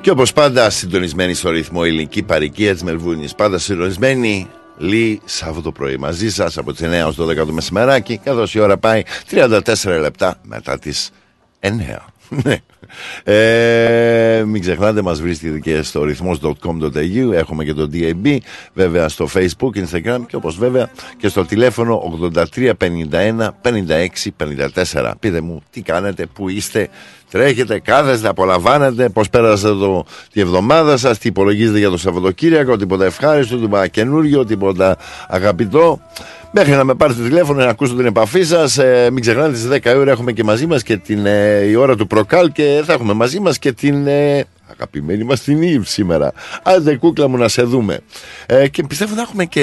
Και όπως πάντα συντονισμένη στο ρυθμό ελληνική παροικία της Μελβούρνης, πάντα συντονισμένη Λί Σάββατο πρωί μαζί σας από τις εννιά έως δώδεκα το μεσημεράκι, καθώς η ώρα πάει τριάντα τέσσερα λεπτά μετά τις εννιά. Ναι. Ε, μην ξεχνάτε, μας βρίσκεται και στο ρυθμός τελεία com.au. Έχουμε και το ντι έι μπι, βέβαια στο Facebook, Instagram και όπως βέβαια και στο τηλέφωνο ογδόντα τρία πενήντα ένα πενήντα έξι πενήντα τέσσερα. Πείτε μου τι κάνετε, που είστε, τρέχετε, κάθεστε, απολαμβάνετε, πώς πέρασατε το, τη εβδομάδα σας, τι υπολογίζετε για το Σαββατοκύριακο, τίποτα ευχάριστο, τίποτα καινούργιο, τίποτα αγαπητό. Μέχρι να με πάρετε τηλέφωνο, να ακούσω την επαφή σας. Ε, μην ξεχνάτε, στις δέκα η ώρα έχουμε και μαζί μας και την ε, η ώρα του Προκάλ και θα έχουμε μαζί μας και την ε, αγαπημένη μας την Ήβ σήμερα. Άντε κούκλα μου, να σε δούμε. Ε, και πιστεύω θα έχουμε και,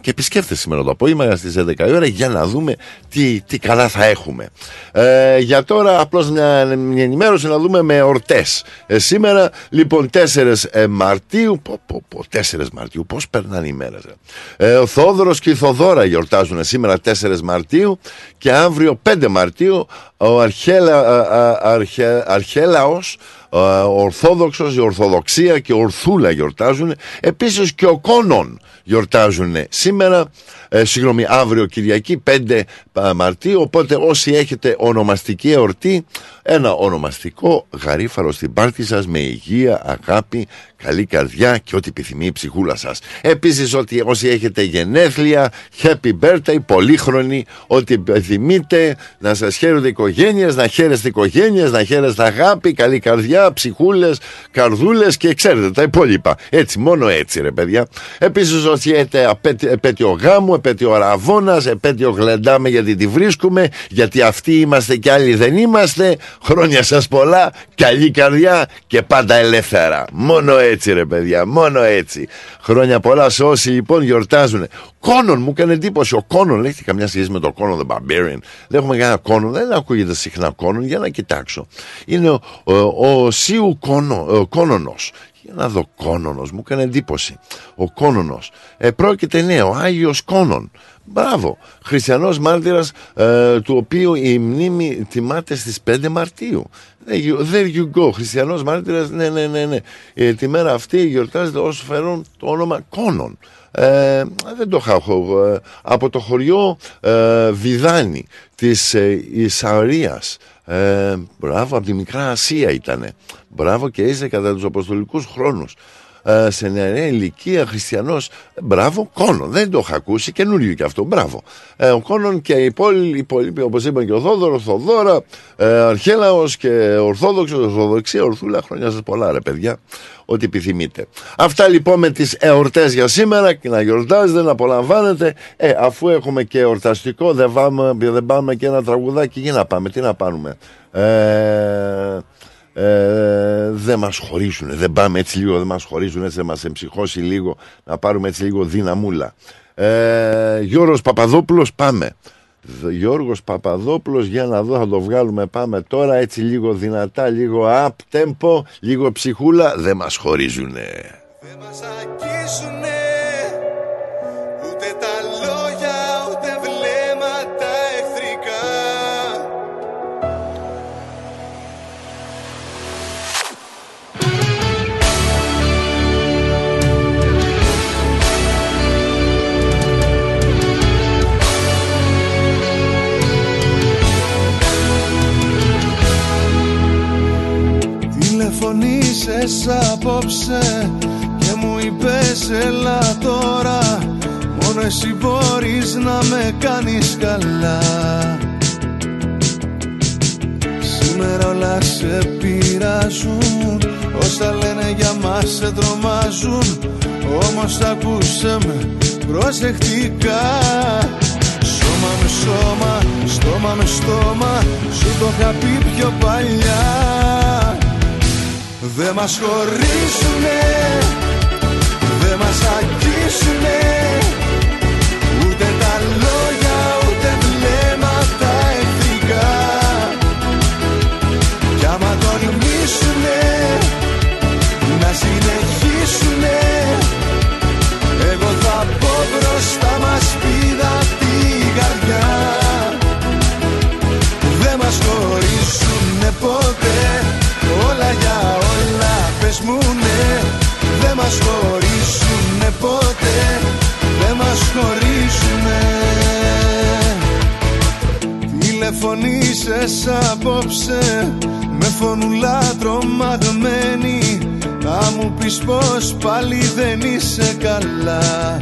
και επισκέφτες σήμερα το απόγευμα στις δέκα η ώρα για να δούμε τι, τι καλά θα έχουμε. Ε, για τώρα απλώς μια, μια ενημέρωση να δούμε με ορτές. Ε, σήμερα λοιπόν τέσσερα Μαρτίου, πω, πω, πω, τέσσερα Μαρτίου, πώς περνάνε οι μέρες. Ε, ο Θόδωρος και η Θοδώρα γιορτάζουν σήμερα τέσσερα Μαρτίου και αύριο πέντε Μαρτίου ο Αρχέλα, α, α, αρχέ, Αρχέλαος, ο Ορθόδοξος, η Ορθοδοξία και η Ορθούλα γιορτάζουν. Επίσης και ο Κόνον γιορτάζουν σήμερα. ε, συγγνώμη, αύριο Κυριακή πέντε Μαρτίου. Οπότε όσοι έχετε ονομαστική εορτή, ένα ονομαστικό γαρίφαλο στην πάρτι σας με υγεία, αγάπη, καλή καρδιά και ό,τι επιθυμεί η ψυχούλα σας. Επίσης, ότι όσοι έχετε γενέθλια, happy birthday, πολύχρονη, ό,τι επιθυμείτε, να σας χαίρονται οικογένειες, να χαίρεστε οικογένειες, να χαίρεστε αγάπη, καλή καρδιά, ψυχούλες, καρδούλες και ξέρετε τα υπόλοιπα. Έτσι, μόνο έτσι ρε παιδιά. Επίσης, όσοι έχετε επέτειο γάμου, επέτειο αραβώνας, επέτειο γλεντάμε γιατί τη βρίσκουμε, γιατί αυτοί είμαστε και άλλοι δεν είμαστε. Χρόνια σας πολλά, καλή καρδιά και πάντα ελεύθερα. Μόνο έτσι ρε παιδιά, μόνο έτσι. Χρόνια πολλά σε όσοι λοιπόν γιορτάζουν. Κόνον, μου έκανε εντύπωση. Ο Κόνον, έχετε καμιά σχέση με το Κόνον the Barbarian? Δεν έχουμε κανένα Κόνον, δεν ακούγεται συχνά Κόνον. Για να κοιτάξω. Είναι ο, ο, ο Σίου Κόνο, Κόνονος. Για να δω, Κόνονος, μου έκανε εντύπωση. Ο Κόνονος. Ε, πρόκειται, ναι, ο Άγιος Κόνον. Μπράβο. Χριστιανός μάρτυρας, ε, του οποίου η μνήμη τιμάται στις πέντε Μαρτίου. There you go. Χριστιανός μάρτυρας, ναι, ναι, ναι, ναι. Ε, τη μέρα αυτή γιορτάζεται ως φερόν το όνομα Κόνον. Ε, δεν το έχω. Ε, από το χωριό ε, Βιδάνη της ε, Ισαρίας. Ε, μπράβο, από τη Μικρά Ασία ήτανε. Μπράβο, και είσαι κατά τους αποστολικούς χρόνους. Ε, σε νεαρή ηλικία χριστιανός. Ε, μπράβο, Κόνον. Δεν το είχα ακούσει, καινούριο και αυτό. Μπράβο. Ε, ο Κόνον και οι υπόλοιποι, όπως είπαν και ο Θόδωρος, Θοδώρα, ε, Αρχέλαος και Ορθόδοξος, Ορθοδοξία, Ορθούλα. Χρόνια σας πολλά, ρε παιδιά. Ό,τι επιθυμείτε. Αυτά λοιπόν με τις εορτές για σήμερα. Να γιορτάζετε, να απολαμβάνετε. Ε, αφού έχουμε και εορταστικό, δεν πάμε, δεν πάμε και ένα τραγουδάκι. Για να πάμε, τι να πάρουμε. Ε, Ε, δεν μας χωρίσουν, δεν πάμε έτσι λίγο, δεν μας χωρίσουν, έτσι μας εμψυχώσει λίγο, να πάρουμε έτσι λίγο δυναμούλα. ε, Γιώργος Παπαδόπουλος, πάμε Γιώργος Παπαδόπουλος, για να δω, θα το βγάλουμε, πάμε τώρα έτσι λίγο δυνατά, λίγο up tempo, λίγο ψυχούλα. Δεν μας χωρίζουνε, δεν μας αγγίζουνε, ούτε τα λόγια ούτε βλέμματα εχθρικά. Τηλεφωνήσες απόψε και μου είπες έλα τώρα. Μόνο εσύ μπορείς να με κάνεις καλά. Σήμερα όλα σε πειράζουν, όσα λένε για μας σε τρομάζουν. Όμως ακούσε με προσεκτικά. Σώμα με σώμα, στόμα με στόμα, σου το είχα πει πιο παλιά. Δε μας χωρίσουνε, δε μας αγγίσουνε, ούτε τα λόγια ούτε βλέμματα εχθρικά. Κι άμα τολμήσουνε να συνεχίσουνε, εγώ θα πω μπροστά μας πήρα την καρδιά. Δε μας χωρίσουνε ποτέ, όλα για όλα πες μου ναι. Δε μας χωρίσουνε ποτέ, δε μας χωρίσουνε. Τηλεφωνήσες απόψε με φωνούλα τρομαγμένη, να μου πεις πως πάλι δεν είσαι καλά.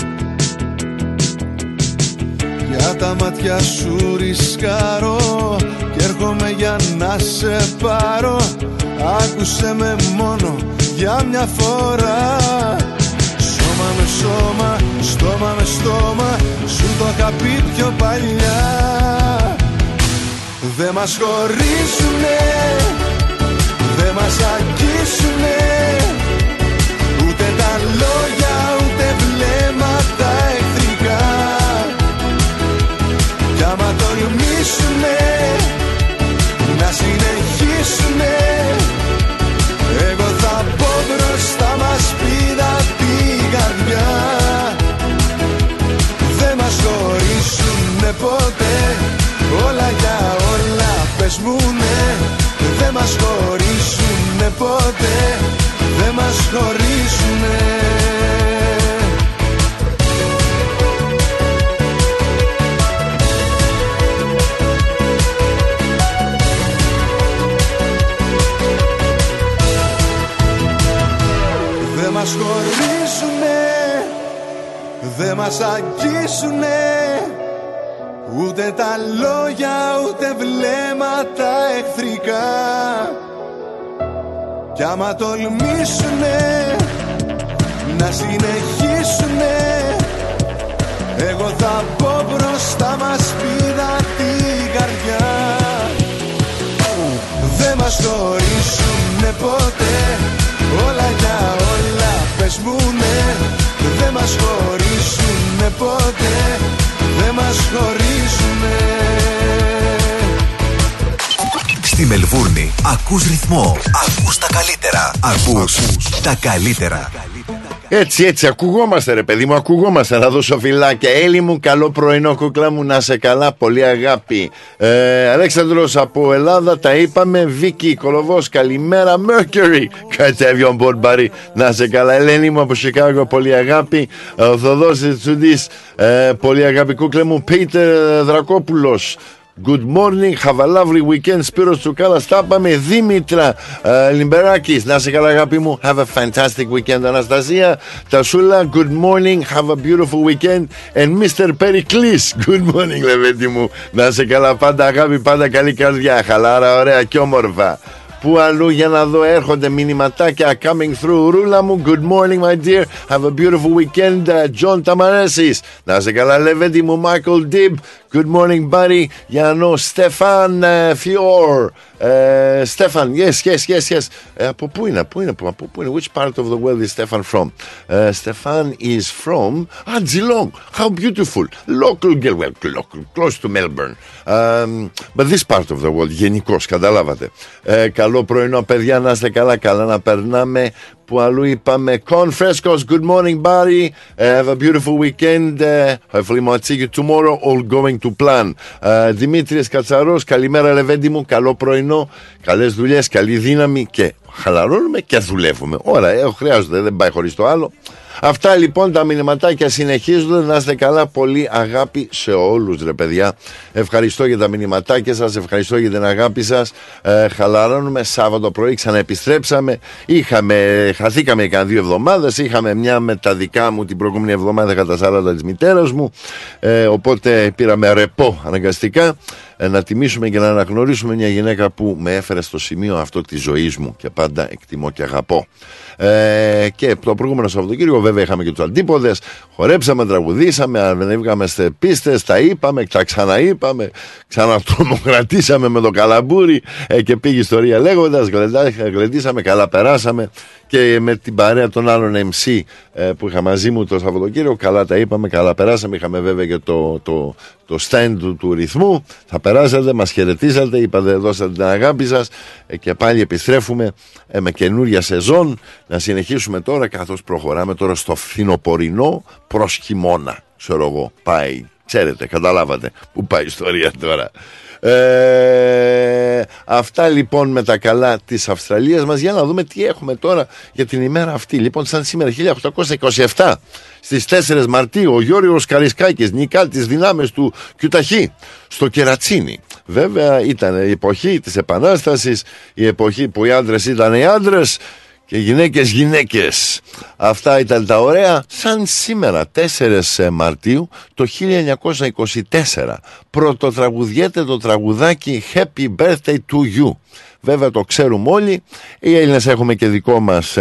Για τα μάτια σου ρισκάρω και έρχομαι για να σε πάρω. Άκουσε με μόνο για μια φορά. Σώμα με σώμα, στόμα με στόμα, σου το είχα πει πιο παλιά. Δε μας χωρίσουνε, δε μας αγγίσουνε, ούτε τα λόγια ούτε βλέμματα εχθρικά. Κι άμα τολμήσουνε να συνεχίσουνε, εγώ θα πω μπροστά μας πήρα την καρδιά. Δε μας χωρίσουνε ποτέ, όλα για όλα πες μου ναι. Δε μας χωρίσουνε ποτέ, δε μας χωρίσουνε. μας αγγίσουνε, ούτε τα λόγια ούτε βλέμματα εχθρικά. Κι άμα τολμήσουνε να συνεχίσουνε, εγώ θα πω μπροστά μας πήρα την καρδιά. Δεν μας χωρίσουνε ποτέ, όλα για όλα πες μου ναι. Δεν μας χωρίσουνε ποτέ, δεν μας χωρίσουνε. Στη Μελβούρνη ακούς ρυθμό, ακούς τα καλύτερα, ακούς, ακούς τα καλύτερα. Έτσι, έτσι, ακουγόμαστε ρε παιδί μου, ακουγόμαστε. Θα δώσω φιλάκια. Έλλη μου, καλό πρωινό κούκλα μου, να σε καλά, πολύ αγάπη. ε, Αλέξανδρος από Ελλάδα, τα είπαμε. Βίκυ Κολοβός, καλημέρα. Mercury, κατέβει on board Barry, να σε καλά. Ελένη μου από Σικάγο, πολύ αγάπη. Ο Θοδός Τσουντής, ε, πολύ αγάπη κούκλα μου. Πίτερ Δρακόπουλος, good morning, have a lovely weekend. Σπύρος Τσουκάλας, τα πάμε. Δήμητρα uh, Λιμπεράκης, να σε καλά αγάπη μου, have a fantastic weekend. Αναστασία Τασούλα, good morning, have a beautiful weekend. And Mister Περικλής, good morning λεβέντη μου, να σε καλά πάντα αγάπη, πάντα καλή καρδιά. Χαλάρα, ωραία και όμορφα. Πού αλλού για να δω, έρχονται μηνυματάκια. Coming through, Ρούλα μου, good morning my dear, have a beautiful weekend. John Ταμαρέσης, να σε καλά λεβέντη μου. Michael Dibb, good morning buddy. Γιάννο Στέφαν Φιόρ, Στέφαν, yes, yes, yes, yes. Uh, από πού είναι, πού είναι, από πού είναι, which part of the world is Στέφαν from? Uh, Στέφαν is from ah, Geelong, how beautiful, local girl, well, local, close to Melbourne. Um, but this part of the world, γενικώς, καταλάβατε. Uh, καλό πρωινό παιδιά, να είστε καλά, καλά να περνάμε. Που αλλού είπαμε, Con Frescos, good morning buddy, uh, have a beautiful weekend, uh, hopefully might see you tomorrow, all going to plan. uh, Δημήτρης Κατσαρός, καλημέρα λεβέντη μου, καλό πρωινό, καλές δουλειές, καλή δύναμη και χαλαρώνουμε και δουλεύουμε. Ωραία, ε, χρειάζονται, δεν πάει χωρίς το άλλο. Αυτά λοιπόν τα μηνυματάκια συνεχίζονται. Να είστε καλά, πολύ αγάπη σε όλους ρε παιδιά. Ευχαριστώ για τα μηνυματάκια σας, ευχαριστώ για την αγάπη σας. ε, Χαλαρώνουμε, Σάββατο πρωί ξαναεπιστρέψαμε. Είχαμε, χαθήκαμε κανένα δύο εβδομάδες. Είχαμε μια με τα δικά μου την προηγούμενη εβδομάδα κατά σαράντα της μητέρας μου. ε, Οπότε πήραμε ρεπό αναγκαστικά. ε, Να τιμήσουμε και να αναγνωρίσουμε μια γυναίκα που με έφερε στο σημείο αυτό της ζωής μου και πάντα εκτιμώ και αγαπώ. Ε, και το προηγούμενο Σαββατοκύριακο βέβαια είχαμε και τους Αντίποδες. Χορέψαμε, τραγουδήσαμε, ανέβηκαμε στις πίστες, τα είπαμε, τα ξαναείπαμε, ξανατρομοκρατήσαμε με το καλαμπούρι, ε, και πήγε ιστορία λέγοντας. Γλεντήσαμε, καλά περάσαμε και με την παρέα των άλλων εμ σι ε, που είχα μαζί μου το Σαββατοκύριακο. Καλά τα είπαμε, καλά περάσαμε. Είχαμε βέβαια και το, το, το stand του, του ρυθμού. Θα περάσατε, μας χαιρετήσατε, είπατε, δώσατε την αγάπη σας. ε, και πάλι επιστρέφουμε ε, με καινούρια σεζόν. Να συνεχίσουμε τώρα, καθώς προχωράμε τώρα στο φθινοπορεινό προς χειμώνα. Ξέρω εγώ, πάει, ξέρετε, καταλάβατε που πάει η ιστορία τώρα. Ε, αυτά λοιπόν με τα καλά της Αυστραλίας μας. Για να δούμε τι έχουμε τώρα για την ημέρα αυτή. Λοιπόν, σαν σήμερα χίλια οκτακόσια είκοσι επτά, στις τέσσερις Μαρτίου, ο Γιώργος Καρισκάκης νικά τις δυνάμεις του Κιουταχή στο Κερατσίνι. Βέβαια ήταν η εποχή της Επανάστασης, η εποχή που οι άντρες ήταν οι άντρες και γυναίκες γυναίκες. Αυτά ήταν τα ωραία. Σαν σήμερα τέσσερις Μαρτίου το χίλια εννιακόσια είκοσι τέσσερα πρωτοτραγουδιέται το τραγουδάκι Happy Birthday to You. Βέβαια το ξέρουμε όλοι. Οι Έλληνες έχουμε και δικό μας,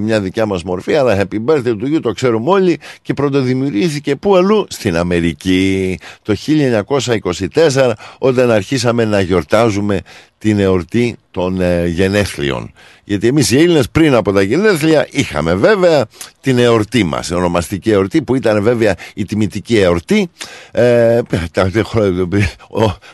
μια δικιά μας μορφή, αλλά Happy Birthday to You το ξέρουμε όλοι. Και πρωτοδημιουργήθηκε πού αλλού? Στην Αμερική το χίλια εννιακόσια είκοσι τέσσερα, όταν αρχίσαμε να γιορτάζουμε την εορτή των ε, γενέθλιων. Γιατί εμείς οι Έλληνες πριν από τα γενέθλια είχαμε βέβαια την εορτή μας, την ονομαστική εορτή που ήταν βέβαια η τιμητική εορτή. Ε,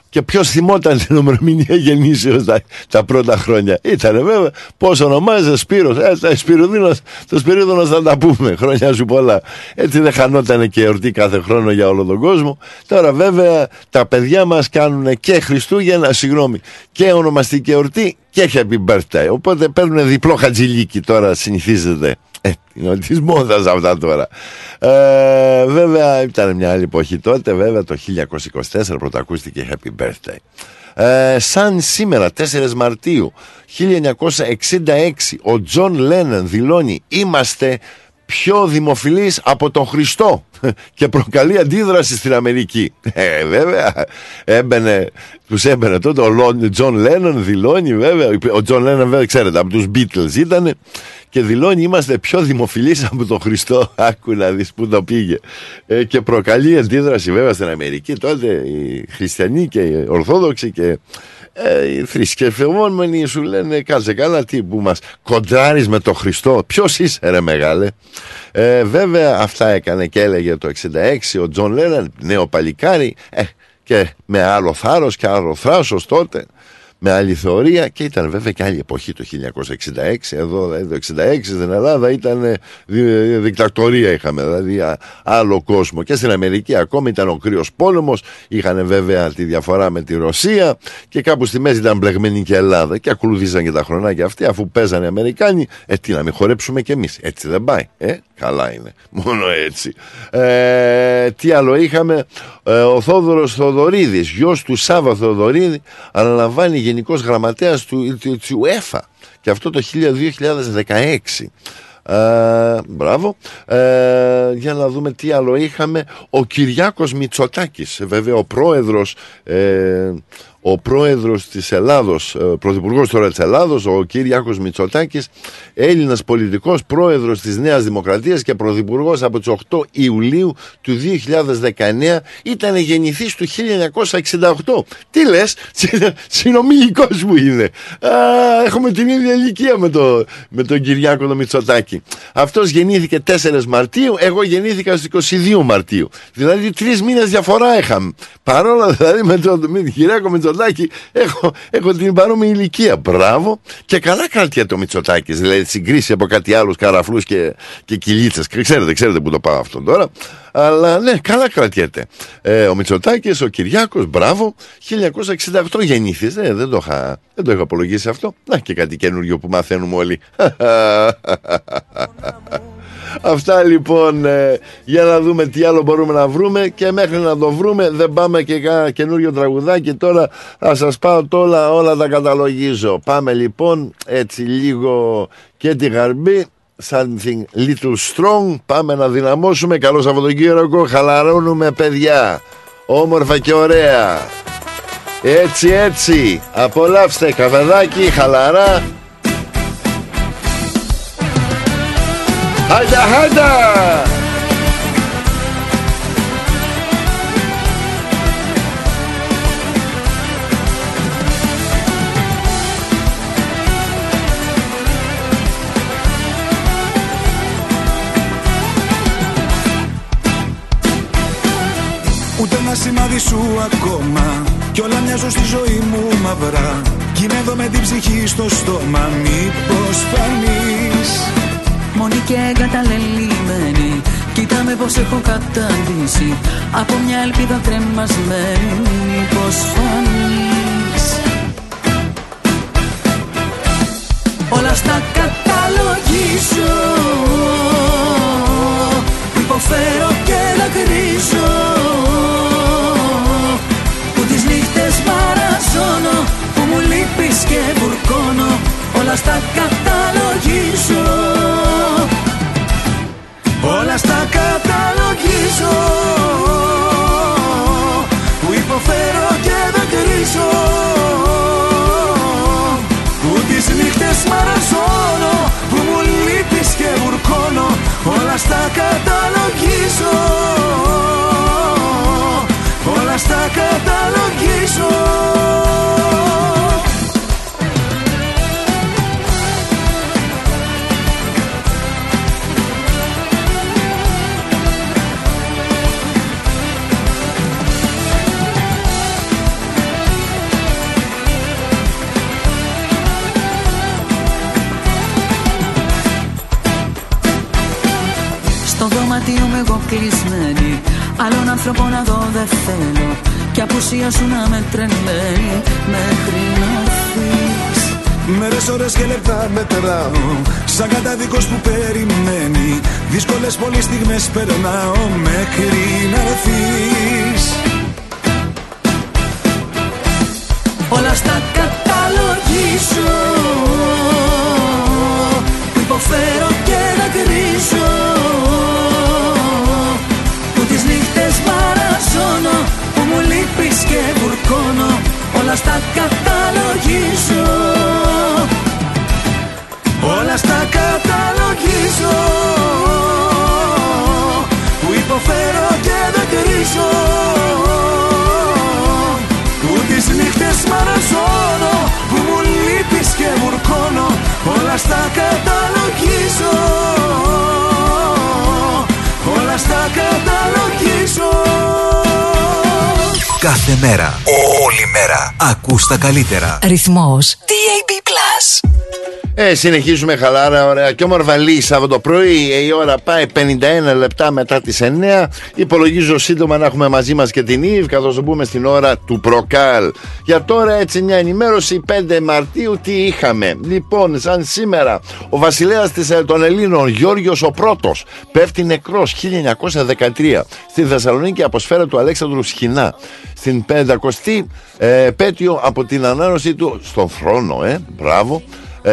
και ποιος θυμόταν την ημερομηνία γεννήσεως τα, τα πρώτα χρόνια? Ήτανε βέβαια πώς ονομάζεσαι Σπύρος, ε, Σπυρουδίνος, το Σπυρίδωνος θα τα πούμε, χρόνια σου πολλά. Έτσι δεν χανόταν και εορτή κάθε χρόνο για όλο τον κόσμο. Τώρα βέβαια τα παιδιά μας κάνουν και Χριστούγεννα, συγγνώμη, και ονομαστική εορτή και happy birthday. Οπότε παίρνουν διπλό χατζηλίκι τώρα, συνηθίζεται. Ε, είναι της μόδας αυτά τώρα. Ε, βέβαια ήταν μια άλλη εποχή τότε. Βέβαια το χίλια εννιακόσια είκοσι τέσσερα πρωτοακούστηκε happy birthday. Ε, σαν σήμερα τέσσερις Μαρτίου χίλια εννιακόσια εξήντα έξι ο Τζον Λένον δηλώνει: είμαστε πιο δημοφιλής από τον Χριστό και προκαλεί αντίδραση στην Αμερική. Ε, βέβαια, έμπαινε, τους έμπαινε τότε, ο Τζον Λένον δηλώνει, βέβαια, ο Τζον Λένον βέβαια ξέρετε, από τους Beatles ήταν και δηλώνει είμαστε πιο δημοφιλείς από τον Χριστό, άκου να δεις που το πήγε. Ε, και προκαλεί αντίδραση βέβαια στην Αμερική, τότε οι χριστιανοί και οι Ορθόδοξοι και... Ε, οι θρησκευόμενοι σου λένε κάτσε καλά τι που μας κοντράρεις με τον Χριστό, ποιος είσαι ρε μεγάλε. ε, Βέβαια αυτά έκανε και έλεγε το εξήντα έξι ο Τζον Λέναν, νέο παλικάρι, ε, και με άλλο θάρρος και άλλο θράσος τότε, με άλλη θεωρία, και ήταν βέβαια και άλλη εποχή το χίλια εννιακόσια εξήντα έξι. Εδώ δηλαδή το εξήντα έξι στην Ελλάδα ήταν δικτατορία, είχαμε δηλαδή άλλο κόσμο, και στην Αμερική ακόμα ήταν ο κρύος πόλεμος, είχαν βέβαια τη διαφορά με τη Ρωσία και κάπου στη μέση ήταν μπλεγμένη και η Ελλάδα και ακολουθήσαν και τα χρονάκια αυτή, αφού παίζανε οι Αμερικάνοι, ε τι να μην χορέψουμε κι εμείς, έτσι δεν πάει, ε καλά είναι, μόνο έτσι. ε, Τι άλλο είχαμε, ε, ο Θόδωρος Θοδωρίδης, γιος του Σάββα Θοδωρίδη, αναλαμβάνει γενικός γραμματέας του, του, του UEFA, και αυτό το δύο χιλιάδες δεκαέξι. ε, Μπράβο. ε, Για να δούμε τι άλλο είχαμε. Ο Κυριάκος Μητσοτάκης, βέβαια ο πρόεδρος, ε, ο πρόεδρος της Ελλάδος, πρωθυπουργός τώρα της Ελλάδος, ο Κυριάκος Μητσοτάκης, Έλληνας πολιτικός, πρόεδρος της Νέας Δημοκρατίας και πρωθυπουργός από τις οκτώ Ιουλίου του δύο χιλιάδες δεκαεννέα, ήταν γεννηθής του χίλια εννιακόσια εξήντα οκτώ. Τι λες, συνομιλικός μου είναι. Α, έχουμε την ίδια ηλικία με, το, με τον Κυριάκο Μητσοτάκη. Αυτός γεννήθηκε τέσσερις Μαρτίου, εγώ γεννήθηκα στις είκοσι δύο Μαρτίου. Δηλαδή τρεις μήνες διαφορά είχαμε. Παρόλα δηλαδή με τον Κυριάκο Μητσοτάκη, Έχω, έχω την παρόμοια ηλικία. Μπράβο. Και καλά κρατιέται ο Μητσοτάκης. Δηλαδή συγκρίσει από κάτι άλλους καραφλούς και, και κυλίτσες. Ξέρετε, ξέρετε που το πάω αυτό τώρα. Αλλά ναι, καλά κρατιέται. ε, Ο Μητσοτάκης, ο Κυριάκος, μπράβο. χίλια εννιακόσια εξήντα οκτώ γεννήθης. ε, δεν, το είχα, δεν το είχα απολογίσει αυτό. Να και κάτι καινούργιο που μαθαίνουμε όλοι. Αυτά λοιπόν, ε, για να δούμε τι άλλο μπορούμε να βρούμε, και μέχρι να το βρούμε δεν πάμε και κάνα καινούριο τραγουδάκι. Τώρα θα σας πάω τώρα όλα τα καταλογίζω. Πάμε λοιπόν έτσι λίγο και τη γαρμπή, something little strong. Πάμε να δυναμώσουμε. Καλό Σαββατοκύριακο, χαλαρώνουμε παιδιά, όμορφα και ωραία. Έτσι έτσι, απολαύστε καφεδάκι χαλαρά. Hada hada Ούτε ένα σημάδι σου ακόμα, κι όλα μοιάζουν στη ζωή μου μαυρά. Κι είμαι εδώ με την ψυχή στο στόμα, μήπως φανείς μόνη και εγκαταλελειμμένη. Κοίτα με πως έχω καταντήσει, από μια ελπίδα τρεμασμένη. Πως φανείς, όλα στα καταλογίζω, υποφέρω και δακρύζω, που τις νύχτες παραζώνω, που μου λείπεις και βουρκώνω. Όλα στα καταλογίζω, όλα στα καταλογίζω, που υποφέρω και δακρύζω, που τις νύχτες μαραζώνω, που μου λείπεις και βουρκώνω. Όλα στα καταλογίζω, όλα στα καταλογίζω. Είμαι εγώ κλεισμένη, άλλον άνθρωπο να δω δεν θέλω, κι απουσία σου να με τρελαίνει μέχρι να φύγεις. Μέρες, ώρες και λεπτά μετράω, σαν καταδικός που περιμένει. Δύσκολες πολλές στιγμές περνάω μέχρι να έρθεις. Όλα στα καταλογίζω, υποφέρω και δακρύζω, εικόνο, όλα στα καταλογίζω. Όλα στα καταλογίζω, που υποφέρω και δεν κρίζω, που τις νύχτες μαραζώνω, που μου λείπεις και μουρκώνω. Όλα στα καταλογίζω, όλα στα καταλογίζω. Κάθε μέρα, όλη μέρα, ακούς τα καλύτερα. Ρυθμός ντι έι μπι πλας. Ε, συνεχίζουμε χαλάρα, ωραία και όμορφα. Λύσαβο το πρωί, η ώρα πάει πενήντα ένα λεπτά μετά τις εννιά. Υπολογίζω σύντομα να έχουμε μαζί μας και την Ήβ, καθώς μπούμε στην ώρα του Προκάλ. Για τώρα έτσι μια ενημέρωση, πέντε Μαρτίου τι είχαμε. Λοιπόν, σαν σήμερα, ο βασιλέας των Ελλήνων Γιώργος ο Πρώτος πέφτει νεκρός χίλια εννιακόσια δεκατρία στην Θεσσαλονίκη από σφαίρα του Αλέξανδρου Σχοινά, στην πεντακοστή ε, επέτειο από την ανάρρωσή του στον θρόνο, ε, μπράβο.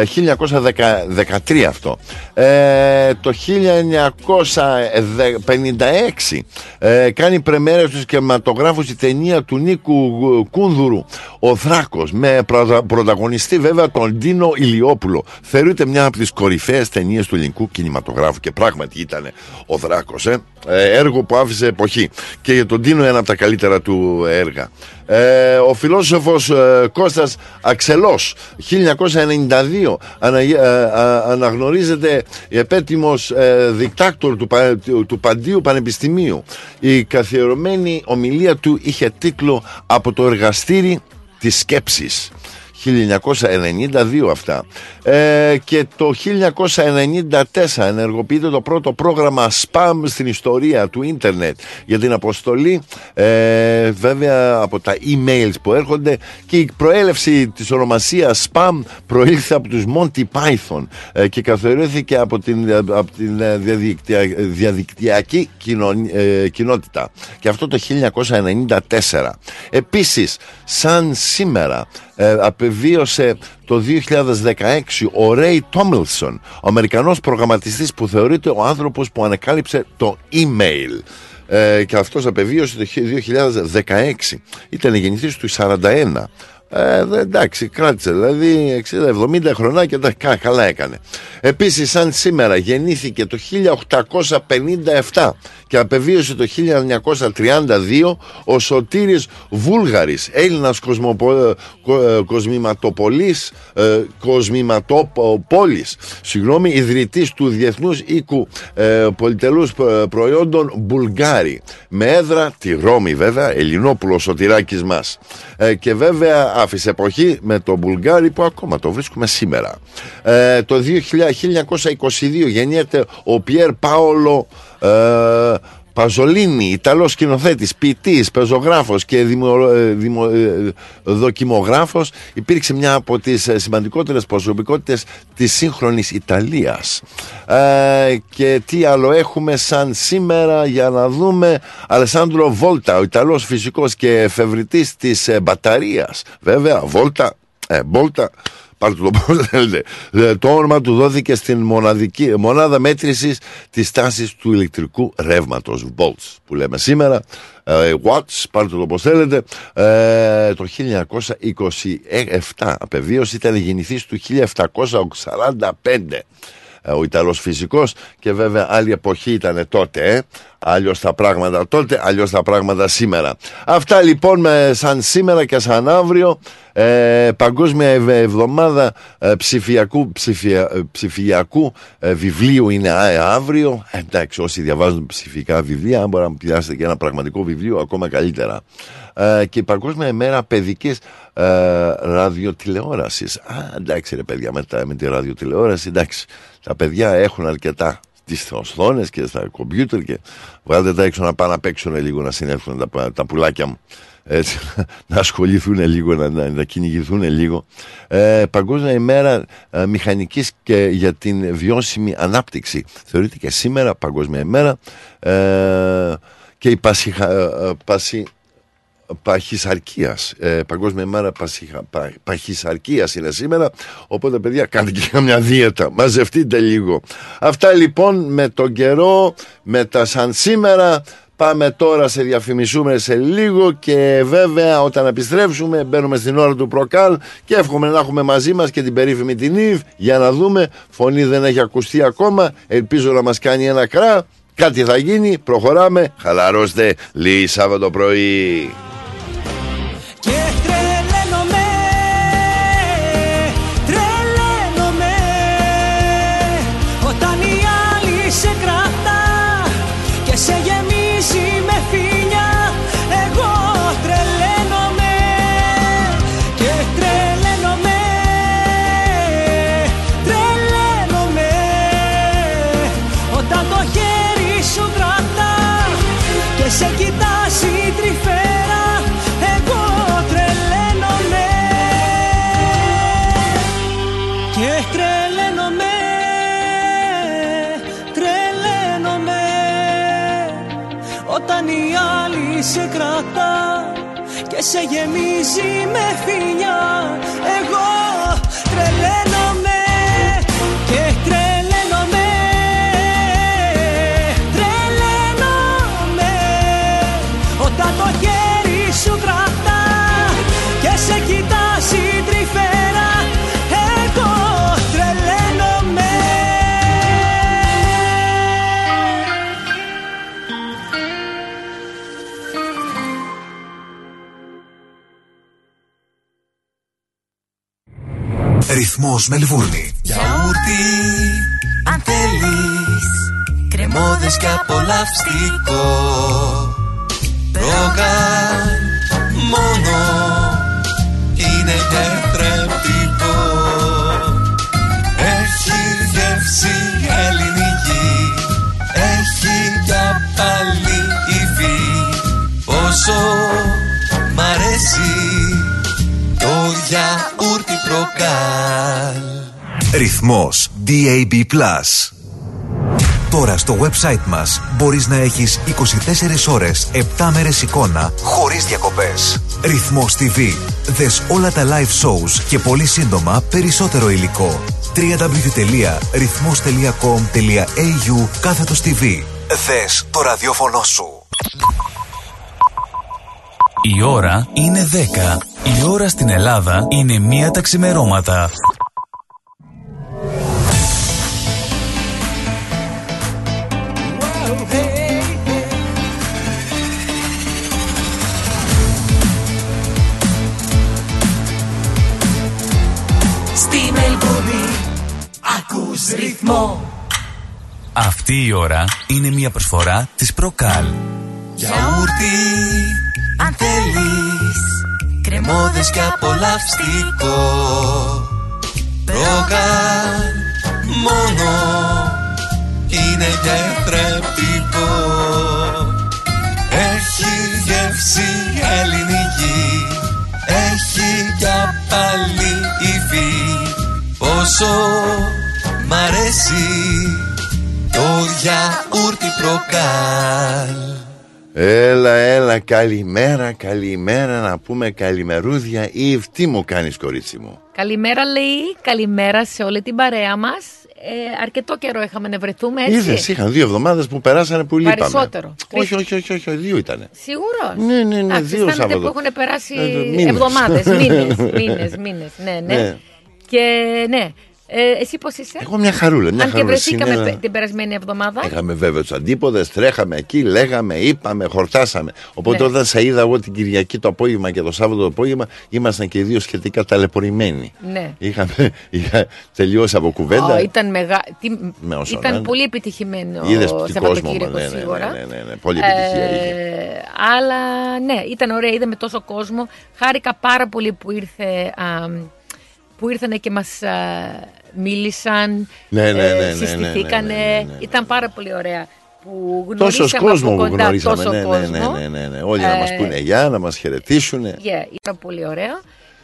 χίλια εννιακόσια δεκατρία αυτό. ε, Το χίλια εννιακόσια πενήντα έξι ε, κάνει πρεμιέρα στους κινηματογράφους η ταινία του Νίκου Κούνδουρου Ο Δράκος, με πρωταγωνιστή βέβαια τον Ντίνο Ηλιόπουλο. Θεωρείται μια από τις κορυφαίες ταινίες του ελληνικού κινηματογράφου και πράγματι ήταν Ο Δράκος, ε, έργο που άφησε εποχή. Και για τον Ντίνο ένα από τα καλύτερα του έργα. Ε, ο φιλόσοφος ε, Κώστας Αξελός, χίλια εννιακόσια ενενήντα δύο ανα, ε, α, αναγνωρίζεται επέτειμος ε, δικτάκτορ του, του, του Παντίου Πανεπιστημίου. Η καθιερωμένη ομιλία του είχε τίτλο «Από το εργαστήρι της σκέψης». χίλια εννιακόσια ενενήντα δύο αυτά. ε, Και το χίλια εννιακόσια ενενήντα τέσσερα ενεργοποιείται το πρώτο πρόγραμμα spam στην ιστορία του ίντερνετ για την αποστολή ε, βέβαια από τα emails που έρχονται. Και η προέλευση της ονομασίας spam προήλθε από τους Monty Python ε, και καθορίστηκε από την, από την διαδικτυα, διαδικτυακή κοινο, ε, κοινότητα. Και αυτό το χίλια εννιακόσια ενενήντα τέσσερα. Επίσης σαν σήμερα Ε, απεβίωσε το δύο χιλιάδες δεκαέξι ο Ρέι Τόμιλσον, ο Αμερικανός προγραμματιστής που θεωρείται ο άνθρωπος που ανακάλυψε το email. ε, Και αυτός απεβίωσε το δύο χιλιάδες δεκαέξι. Ήταν γεννηθής του σαράντα ένα. Ε, εντάξει, κράτησε δηλαδή εξήντα εβδομήντα χρονά και τα καλά έκανε. Επίσης σαν σήμερα γεννήθηκε το χίλια οκτακόσια πενήντα επτά και απεβίωσε το χίλια εννιακόσια τριάντα δύο ο Σωτήρης Βούλγαρης, Έλληνας κοσμοπο, κο, κοσμηματοπολής, ε, κοσμηματοπόλης, συγγνώμη, ιδρυτής του Διεθνούς Οίκου ε, Πολυτελούς Προϊόντων Μπουλγάρη, με έδρα τη Ρώμη βέβαια, Ελληνόπουλος Σωτηράκης μας. ε, Και βέβαια άφησε εποχή με τον Μπουλγάρη που ακόμα το βρίσκουμε σήμερα. ε, Το χίλια εννιακόσια είκοσι δύο γεννιέται ο Πιέρ Πάολο ε, Παζολίνη, Ιταλός σκηνοθέτης, ποιητής, πεζογράφος και δημο, δημο, δοκιμογράφος. Υπήρξε μια από τις σημαντικότερες προσωπικότητες της σύγχρονης Ιταλίας. ε, Και τι άλλο έχουμε σαν σήμερα, για να δούμε. Αλεσάντρο Βόλτα, ο Ιταλός φυσικός και εφευρητής της μπαταρίας. Βέβαια Βόλτα, ε, Βόλτα το όνομα του δόθηκε στην μοναδική, μονάδα μέτρησης της τάσης του ηλεκτρικού ρεύματος, volts που λέμε σήμερα, watts, πάρτε το όπως θέλετε. ε, Το χίλια εννιακόσια είκοσι επτά απεβίωση, ήταν γεννηθής του χίλια επτακόσια σαράντα πέντε ο Ιταλός φυσικός. Και βέβαια άλλη εποχή ήταν τότε, ε. Αλλιώς τα πράγματα τότε, αλλιώς τα πράγματα σήμερα. Αυτά λοιπόν με, σαν σήμερα και σαν αύριο. ε, Παγκόσμια εβδομάδα ε, ψηφιακού, ψηφια, ε, ψηφιακού ε, βιβλίου είναι αύριο. ε, Εντάξει, όσοι διαβάζουν ψηφικά βιβλία, αν μπορείτε να πιάσετε και ένα πραγματικό βιβλίο ακόμα καλύτερα. ε, Και η Παγκόσμια ημέρα παιδικής ε, ραδιοτηλεόρασης. Α, εντάξει ρε παιδιά, με, με τη ραδιοτηλεόραση, εντάξει, τα παιδιά έχουν αρκετά στις οθόνες και στα κομπιούτερ, και βγάλτε τα έξω να πάνε να παίξουν λίγο, να συνέλθουν τα, τα πουλάκια μου. Έτσι, να ασχοληθούν λίγο, να, να, να κυνηγηθούν λίγο. ε, Παγκόσμια ημέρα ε, μηχανικής και για την βιώσιμη ανάπτυξη θεωρείται και σήμερα παγκόσμια ημέρα. ε, Και η πασιχα, ε, πασι, παχυσαρκίας, ε, παγκόσμια ημέρα πασιχα, πα, παχυσαρκίας είναι σήμερα. Οπότε παιδιά, κάντε και μια δίαιτα, μαζευτείτε λίγο. Αυτά λοιπόν με τον καιρό, με τα σαν σήμερα. Πάμε τώρα σε διαφημισούμε σε λίγο και βέβαια όταν επιστρέψουμε μπαίνουμε στην ώρα του Προκάλ και εύχομαι να έχουμε μαζί μας και την περίφημη την Ήβ για να δούμε. Φωνή δεν έχει ακουστεί ακόμα, ελπίζω να μας κάνει ένα κρά. Κάτι θα γίνει, προχωράμε, χαλαρώστε λίγη Σάββατο πρωί. Σε κρατά και σε γεμίζει με φιλιά. Εγώ τρελαίνομαι και τρελαίνομαι, τρελαίνομαι όταν το χέρι σου κρατά και σε κοιτάζει τρυφέρα. Εγώ τρελαίνομαι. Ρυθμός Μελβούρνη. Γιαούρτι, αν θέλεις, κρεμόδες και απολαυστικό. Προκάλ, μόνο είναι τετρεπτικό. Έχει γεύση ελληνική, έχει για πάλι υφή. Όσο μ' αρέσει το γιαούρτι Προκάλ. Ρυθμός ντι έι μπι πλας. Τώρα στο website μας μπορείς να έχεις είκοσι τέσσερις ώρες, επτά μέρες εικόνα, χωρίς διακοπές. Ρυθμός τι βι. Δες όλα τα live shows και πολύ σύντομα περισσότερο υλικό. double-u double-u double-u τελεία ρυθμός τελεία κομ τελεία έι γιου κάθετος τι βι. Δες το ραδιόφωνο σου. Η ώρα είναι δέκα. Η ώρα στην Ελλάδα είναι μία τα ξημερώματα. Στη Μελβούρνη ακούς ρυθμό. Αυτή η ώρα είναι μία προσφορά της Προκάλ. Γιαούρτι, αν θέλεις, κρεμόδες και απολαυστικό. Προκάλ, μόνο είναι τετρεπτικό. Έχει γεύση ελληνική, έχει για πάλι υφή. Όσο μ' αρέσει το γιαούρτι Προκάλ. Έλα, έλα, καλημέρα, καλημέρα, να πούμε καλημερούδια. Ιβ, τι μου κάνεις κορίτσι μου? Καλημέρα λέει, καλημέρα σε όλη την παρέα μας. Ε, αρκετό καιρό είχαμε να βρεθούμε, έτσι. Είδες, είχαν δύο εβδομάδες που περάσανε που λείπαμε. Περισσότερο. Όχι, όχι, όχι, όχι, δύο ήτανε. Σίγουρος? Ναι, ναι, ναι, Άξι, δύο Σάββατο. Που έχουν περάσει μήνες. Εβδομάδες, μήνες, μήνες, μήνες, ναι, ναι, ναι. Και ναι. Ε, εσύ πώς είσαι? Εγώ μια χαρούλα, μια Αν χαρούλα. Αν και βρεθήκαμε Συνέλα... την περασμένη εβδομάδα. Είχαμε βέβαια τους αντίποδες, τρέχαμε εκεί, λέγαμε, είπαμε, χορτάσαμε. Οπότε ναι. Όταν σε είδα εγώ την Κυριακή το απόγευμα και το Σάββατο το απόγευμα, ήμασταν και οι δύο σχετικά ταλαιπωρημένοι. Ναι. Είχαμε είχα τελειώσει από κουβέντα. Oh, ήταν μεγα... τι... με ήταν ναι. πολύ επιτυχημένο. Είδες τι κόσμο, ναι, ναι, σίγουρα. Ναι, ναι, ναι, ναι. Πολύ επιτυχία ε, είχε. Αλλά ναι, ήταν ωραία, είδαμε τόσο κόσμο. Χάρηκα πάρα πολύ που ήρθε. Α, που ήρθανε και μας α, μίλησαν, ναι, ναι, ναι, ε, συστηθήκανε, ναι, ναι, ναι, ναι, ναι. Ήταν πάρα πολύ ωραία που γνωρίσαμε τόσο κόσμο που γνωρίσαμε, τόσο ναι, ναι, κόσμο. Ναι, ναι, ναι, ναι. Όλοι ε, να μας πούνε γεια, να μας χαιρετήσουν. Yeah, ήταν πολύ ωραία.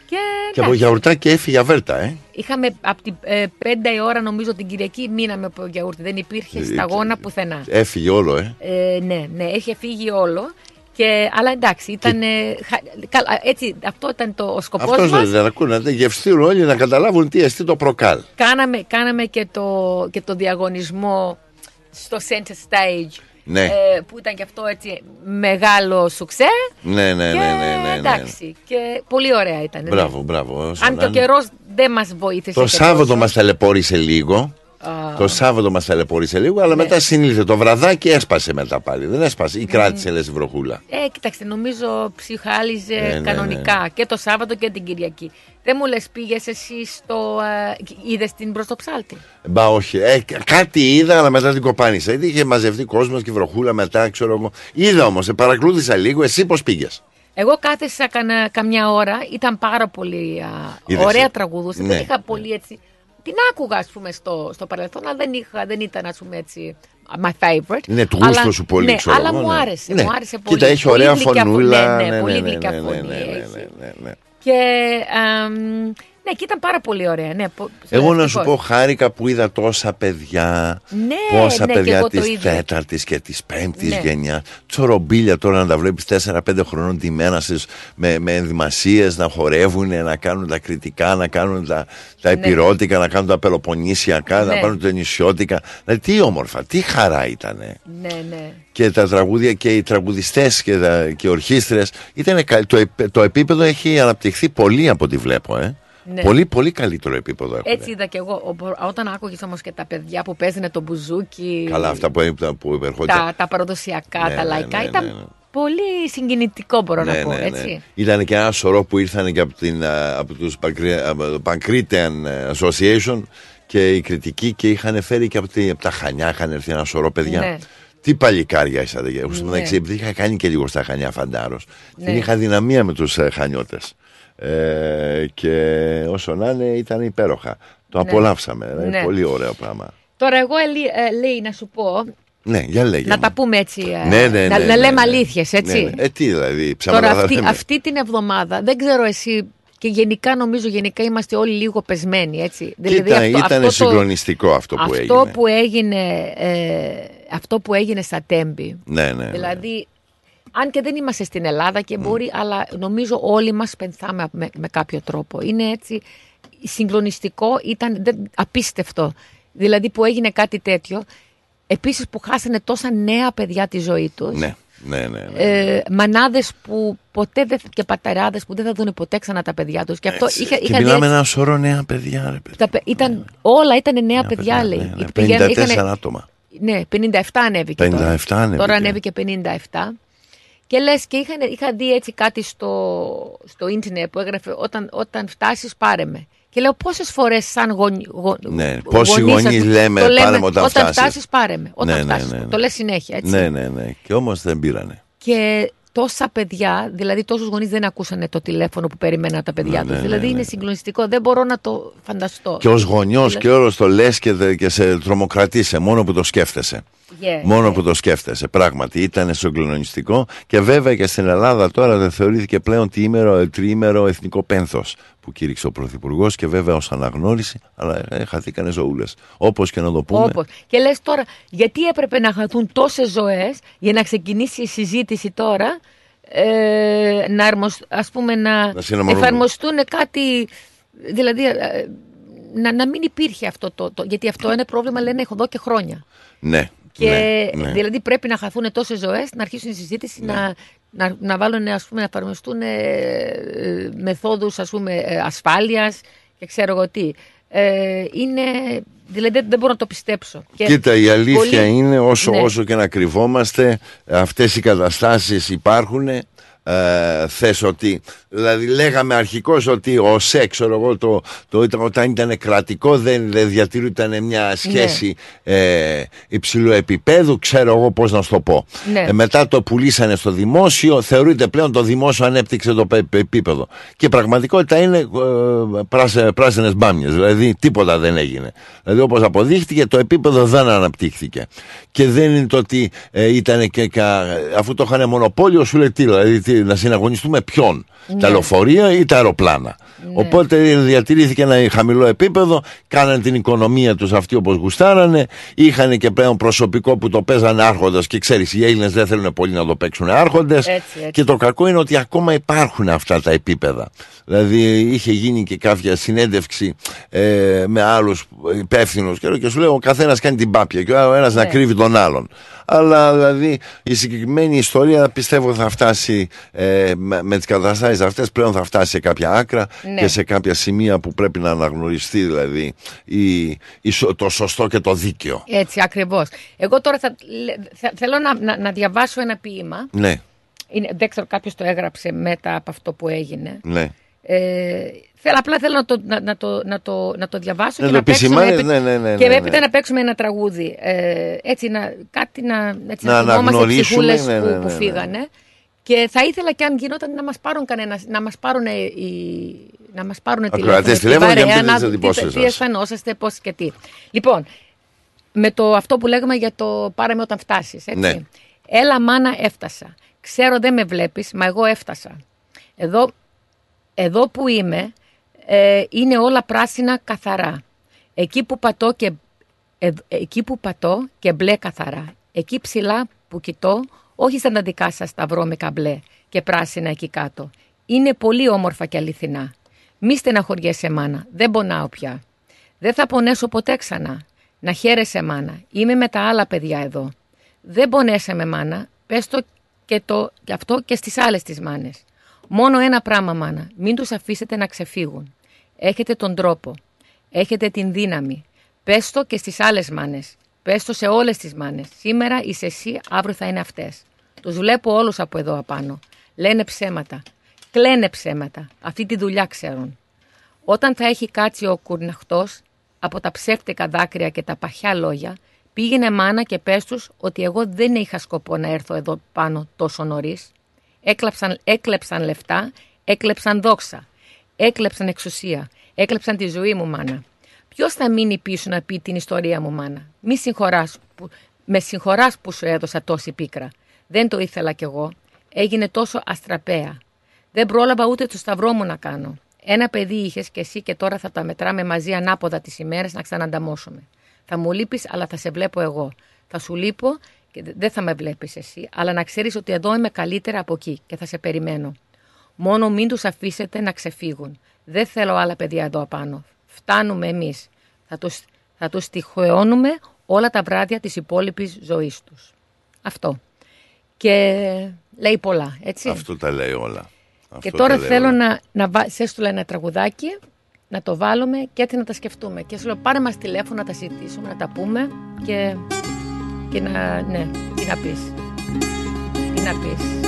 Και, και από γιαουρτάκι έφυγε αβέρτα, ε. Είχαμε από την ε, πέντε η ώρα νομίζω την Κυριακή μείναμε από γιαούρτι, δεν υπήρχε σταγόνα πουθενά. Έφυγε όλο, ε. ε ναι, ναι, έχει φύγει όλο. Και, αλλά εντάξει, ήταν. Και... Έτσι, αυτό ήταν το, ο σκοπός μας. Αυτό δεν ακούνε, να γευστήρουν όλοι να καταλάβουν τι εστί το Προκάλ. Κάναμε, κάναμε και, το, και το διαγωνισμό στο Center Stage. ναι. ε, που ήταν και αυτό έτσι μεγάλο σουξέ. Ναι, ναι, ναι, ναι, ναι, ναι. Εντάξει, και πολύ ωραία ήταν. Μπράβο, ναι. μπράβο. Αν ήταν... και ο καιρός δεν μας βοήθησε. Το Σάββατο μας ταλαιπώρησε λίγο. Oh. Το Σάββατο μας ταλαιπωρήσε λίγο, αλλά yeah. μετά συνήλθε το βραδάκι, έσπασε μετά πάλι. Δεν έσπασε, ή κράτησε mm. λες βροχούλα. Ε, κοιτάξτε, νομίζω ψυχάλιζε yeah, κανονικά yeah, yeah. και το Σάββατο και την Κυριακή. Δεν μου λες, πήγες εσύ στο. Ε, είδες την Πρωτοψάλτη? Μπα, όχι. Ε, κάτι είδα, αλλά μετά την κοπάνισα. Γιατί είχε μαζευτεί κόσμος και βροχούλα μετά, ξέρω εγώ. Είδα όμως, σε παρακολούθησα λίγο. Εσύ πώς πήγες? Εγώ κάθεσα κανα, καμιά ώρα, ήταν πάρα πολύ α, ωραία τραγουδούσα. Ναι. Δεν είχα πολύ έτσι. Την άκουγα, ας πούμε, στο, στο παρελθόν, αλλά δεν, είχα, δεν ήταν, ας πούμε, έτσι, my favorite. Ναι, του γούστο σου πολύ, ναι, ξέρω. Αλλά ναι. μου άρεσε, ναι. μου άρεσε πολύ. Κοίτα, έχει ωραία φωνούλα. Ναι, ναι, ναι, πολύ γλυκιά φωνή. Και, ναι, και ήταν πάρα πολύ ωραία. Ναι, πο, εγώ να δυσκώς. σου πω, χάρηκα που είδα τόσα παιδιά, ναι, πόσα ναι, παιδιά τη τέταρτη και τη πέμπτη ναι. γενιά. Τσορομπίλια τώρα να τα βλέπει τέσσερα πέντε χρονών ντυμένα με, με ενδυμασίες, να χορεύουν, να κάνουν τα κριτικά, να κάνουν τα, τα επιρώτικα, ναι. να κάνουν τα πελοποννήσιακά, ναι. να κάνουν τα νησιώτικα. Δηλαδή, τι όμορφα, τι χαρά ήταν. Ναι, ναι. Και τα τραγούδια και οι τραγουδιστές και, τα, και οι ορχήστρες. Ήτανε, το, το επίπεδο έχει αναπτυχθεί πολύ από ό,τι βλέπω, ε. Ναι. Πολύ, πολύ καλύτερο επίπεδο έχουν. Έτσι είδα και εγώ. Όταν άκουγες όμως και τα παιδιά που παίζανε το μπουζούκι. Καλά, αυτά που, που υπερχόντουσαν. Τα, τα παραδοσιακά, ναι, τα λαϊκά. Ναι, ναι, ήταν ναι, ναι. πολύ συγκινητικό, μπορώ ναι, να πω. Ναι, έτσι. Ναι. Ήταν και ένα σωρό που ήρθαν και από, την, από, τους, από το Pancretian Association και οι κριτικοί και είχαν φέρει και από, τη, από τα Χανιά. Είχαν έρθει ένα σωρό παιδιά. Ναι. Τι παλικάρια είσατε. Ναι. Επειδή είχα κάνει και λίγο στα Χανιά, φαντάρος. Ναι. Την είχα δυναμία με τους Χανιώτες. Ε, και όσο να είναι ήταν υπέροχα. Το ναι. απολαύσαμε. Ναι. Είναι πολύ ωραίο πράγμα. Τώρα εγώ ε, λέει να σου πω. Ναι, για λέγε να μου. Τα πούμε έτσι. Ναι, ναι, να, ναι, να λέμε ναι, ναι. αλήθειες, έτσι. Ναι, ναι. Ε, τι δηλαδή, τώρα αυτή, αυτή την εβδομάδα δεν ξέρω εσύ. Και γενικά νομίζω γενικά είμαστε όλοι λίγο πεσμένοι, έτσι. Κοίτα, δηλαδή, αυτό, ήταν αυτό συγκλονιστικό το, αυτό που έγινε. Αυτό που έγινε, ε, αυτό που έγινε στα Τέμπη. Ναι, ναι. Δηλαδή. Ναι. Αν και δεν είμαστε στην Ελλάδα και μπορεί, mm. αλλά νομίζω όλοι μας πενθάμε με, με κάποιο τρόπο. Είναι έτσι συγκλονιστικό, ήταν δεν, απίστευτο. Δηλαδή που έγινε κάτι τέτοιο. Επίσης που χάσανε τόσα νέα παιδιά τη ζωή τους. Ναι, ναι, ναι, ναι. Ε, μανάδες που ποτέ δεν, και πατεράδες που δεν θα δουν ποτέ ξανά τα παιδιά τους. Και, αυτό έτσι, είχα, και είχα μιλάμε δει, ένα σωρό νέα παιδιά. Ρε, παιδιά. Τα, ήταν, ναι. Όλα ήταν νέα, νέα παιδιά, παιδιά, λέει. Ναι, ναι. Πήγαν, πενήντα τέσσερα είχαν, άτομα. Ναι, πενήντα επτά ανέβηκε. πενήντα επτά τώρα. Ανέβηκε. Τώρα ανέβηκε πενήντα επτά. Και λες και είχα, είχα δει έτσι κάτι στο, στο ίντερνετ που έγραφε όταν, όταν φτάσεις πάρε με. Και λέω πόσες φορές σαν γονι, γο, ναι, πόσοι γονείς λέμε, λέμε πάρε με όταν, όταν φτάσεις. φτάσεις πάρε με, όταν ναι, φτάσεις, ναι, ναι, ναι. Το λες συνέχεια έτσι. Ναι, ναι, ναι. Και όμως δεν πήρανε. Και τόσα παιδιά, δηλαδή τόσους γονείς δεν ακούσανε το τηλέφωνο που περιμέναν τα παιδιά ναι, τους. Ναι, δηλαδή ναι, ναι, είναι ναι. συγκλονιστικό, δεν μπορώ να το φανταστώ. Και ως γονιός και όλος το λες και, και σε τρομοκρατήσε μόνο που το σκέφτεσαι. Yeah, μόνο yeah. που το σκέφτεσαι. Πράγματι ήταν συγκλονιστικό και βέβαια και στην Ελλάδα τώρα δεν θεωρήθηκε πλέον τριήμερο, τριήμερο εθνικό πένθος που κήρυξε ο Πρωθυπουργός και βέβαια ως αναγνώριση, αλλά ε, χαθήκανε ζωούλες. Όπως και να το πούμε. Όπως. Και λες τώρα, γιατί έπρεπε να χαθούν τόσες ζωές για να ξεκινήσει η συζήτηση τώρα, ε, να, ας πούμε, να, να εφαρμοστούν κάτι. Δηλαδή, ε, να, να μην υπήρχε αυτό το, το. Γιατί αυτό είναι πρόβλημα, λένε, έχω εδώ και χρόνια. Ναι. Και ναι, ναι. δηλαδή πρέπει να χαθούν τόσες ζωές, να αρχίσουν η συζήτηση, ναι. να, να, να βάλουν, ας πούμε, να εφαρμοστούν ε, ε, μεθόδους, ας πούμε, ε, ασφάλειας και ξέρω εγώ τι. Ε, είναι, δηλαδή δεν, δεν μπορώ να το πιστέψω. Κοίτα, και η αλήθεια πολύ... είναι όσο, ναι. όσο και να κρυβόμαστε, αυτές οι καταστάσεις υπάρχουν. Ε, θες ότι, δηλαδή λέγαμε αρχικώς ότι ο ΣΕ, ξέρω εγώ, το, το, το, όταν ήταν κρατικό δεν, δεν διατηρούταν μια σχέση ναι. ε, υψηλού επίπεδου, ξέρω εγώ πώς να σου το πω. Ναι. Ε, μετά το πουλήσανε στο δημόσιο, θεωρείται πλέον το δημόσιο ανέπτυξε το επίπεδο. Και πραγματικότητα είναι ε, πράσι, πράσινες μπάμιες, δηλαδή τίποτα δεν έγινε. Δηλαδή όπως αποδείχτηκε το επίπεδο δεν αναπτύχθηκε. Και δεν είναι το ότι ε, ήταν και κα, αφού το είχαν μονοπόλιο σου λέει τι, δηλαδή να συναγωνιστούμε ποιον, ναι. τα λεωφορεία ή τα αεροπλάνα. Ναι. Οπότε διατηρήθηκε ένα χαμηλό επίπεδο, κάνανε την οικονομία τους αυτοί όπως γουστάρανε, είχαν και πλέον προσωπικό που το παίζανε άρχοντας και ξέρεις οι Έλληνες δεν θέλουν πολύ να το παίξουν άρχοντες. Έτσι, έτσι. Και το κακό είναι ότι ακόμα υπάρχουν αυτά τα επίπεδα. Δηλαδή είχε γίνει και κάποια συνέντευξη ε, με άλλους υπεύθυνους και, και σου λέω ο καθένας κάνει την πάπια και ο ένας yeah. να κρύβει τον άλλον. Αλλά δηλαδή η συγκεκριμένη ιστορία πιστεύω θα φτάσει ε, με, με τις καταστάσεις αυτές πλέον θα φτάσει σε κάποια άκρα ναι. και σε κάποια σημεία που πρέπει να αναγνωριστεί δηλαδή η, η, το σωστό και το δίκαιο. Έτσι ακριβώς. Εγώ τώρα θα, θα, θέλω να, να, να διαβάσω ένα ποίημα. Ναι. Είναι, δεν ξέρω κάποιος το έγραψε μετά από αυτό που έγινε. Ναι. Ε, θέλω, απλά θέλω να το, να, να το, να το, να το διαβάσω ναι, και, το να παίξουμε, ναι, ναι, ναι, και ναι, ναι. έπειτα να παίξουμε ένα τραγούδι ε, έτσι να, κάτι να, έτσι να, να αναγνωρίσουμε ναι, ναι, ναι, που, ναι, ναι, που φύγανε ναι. και θα ήθελα και αν γινόταν να μας πάρουν κανένα, να μας πάρουν να μας πάρουν τηλέφωνο για να δείτε τι αισθανόσαστε πώς και τι. Λοιπόν, με το αυτό που λέγαμε για το πάρε με όταν φτάσεις έτσι. Ναι. Έλα μάνα έφτασα. Ξέρω δεν με βλέπεις μα εγώ έφτασα. Εδώ Εδώ που είμαι ε, είναι όλα πράσινα καθαρά. Εκεί που πατώ και, ε, εκεί που πατώ και μπλε καθαρά. Εκεί ψηλά που κοιτώ, όχι σαν τα δικά σας τα βρώμικα μπλε και πράσινα εκεί κάτω. Είναι πολύ όμορφα και αληθινά. Μη στεναχωριέσαι μάνα, δεν πονάω πια. Δεν θα πονέσω ποτέ ξανά. Να χαίρεσαι μάνα, είμαι με τα άλλα παιδιά εδώ. Δεν πονέσαι με μάνα, πες το και, το, και αυτό και στις άλλες τις μάνες. Μόνο ένα πράγμα μάνα, μην τους αφήσετε να ξεφύγουν. Έχετε τον τρόπο, έχετε την δύναμη. Πες το και στις άλλες μάνες, πες το σε όλες τις μάνες. Σήμερα είσαι εσύ, αύριο θα είναι αυτές. Τους βλέπω όλους από εδώ απάνω. Λένε ψέματα, κλαίνε ψέματα, αυτή τη δουλειά ξέρουν. Όταν θα έχει κάτσει ο κουρναχτός από τα ψεύτικα δάκρυα και τα παχιά λόγια, πήγαινε μάνα και πες τους ότι εγώ δεν είχα σκοπό να έρθω εδώ πάνω τόσο νωρίς. Έκλαψαν, έκλεψαν λεφτά, έκλεψαν δόξα, έκλεψαν εξουσία, έκλεψαν τη ζωή μου μάνα. Ποιος θα μείνει πίσω να πει την ιστορία μου μάνα? Μη συγχωράς που, με συγχωράς που σου έδωσα τόση πίκρα. Δεν το ήθελα κι εγώ, έγινε τόσο αστραπέα. Δεν πρόλαβα ούτε το σταυρό μου να κάνω. Ένα παιδί είχες κι εσύ και τώρα θα τα μετράμε μαζί ανάποδα τις ημέρες να ξανανταμώσουμε. Θα μου λείπεις αλλά θα σε βλέπω εγώ. Θα σου λείπω και δεν θα με βλέπεις εσύ, αλλά να ξέρεις ότι εδώ είμαι καλύτερα από εκεί και θα σε περιμένω. Μόνο μην τους αφήσετε να ξεφύγουν. Δεν θέλω άλλα παιδιά εδώ απάνω. Φτάνουμε εμείς. Θα τους, θα τους τυχαιώνουμε όλα τα βράδια της υπόλοιπης ζωής τους. Αυτό. Και λέει πολλά, έτσι. Αυτό τα λέει όλα. Αυτό και τώρα θέλω όλα. να, να έστειλα ένα τραγουδάκι, να το βάλουμε και έτσι να τα σκεφτούμε. Και σου λέω πάρε μας τηλέφωνο να τα συζητήσουμε, να τα πούμε και... Και να, ναι, τι να πεις, τι να πεις.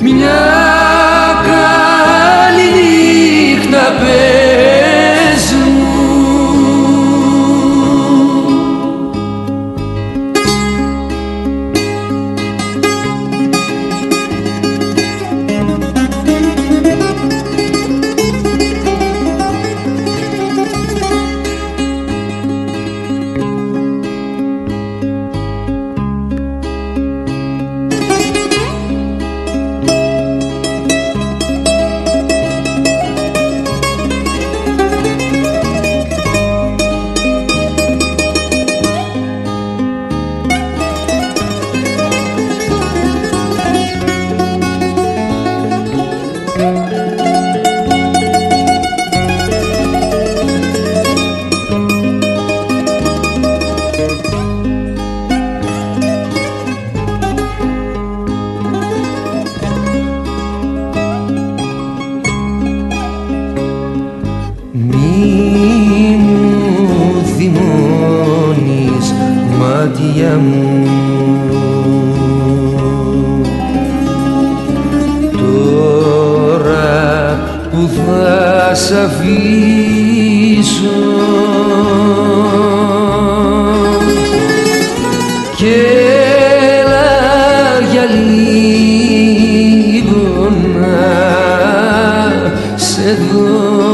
Μια καλή Σ' αφήσω και έλα για λίγο να σε δω,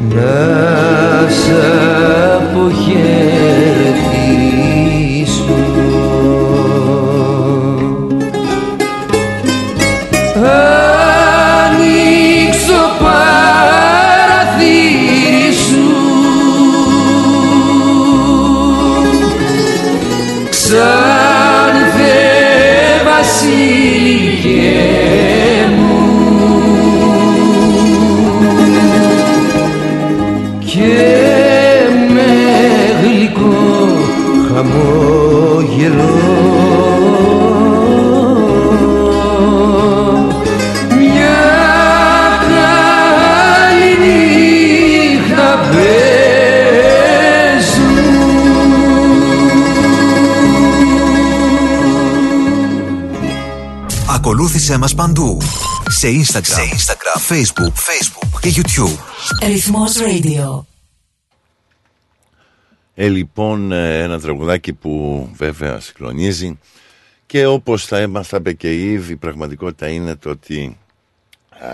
να σ' αποχαιρετήσω. Ακολούθησέ μας παντού. Σε Instagram, σε Instagram, Facebook, Facebook και YouTube. Ρυθμός Radio. Ε, λοιπόν, ένα τραγουδάκι που βέβαια συγκλονίζει και όπως θα μας τα είπε και ήδη, η πραγματικότητα είναι το ότι α,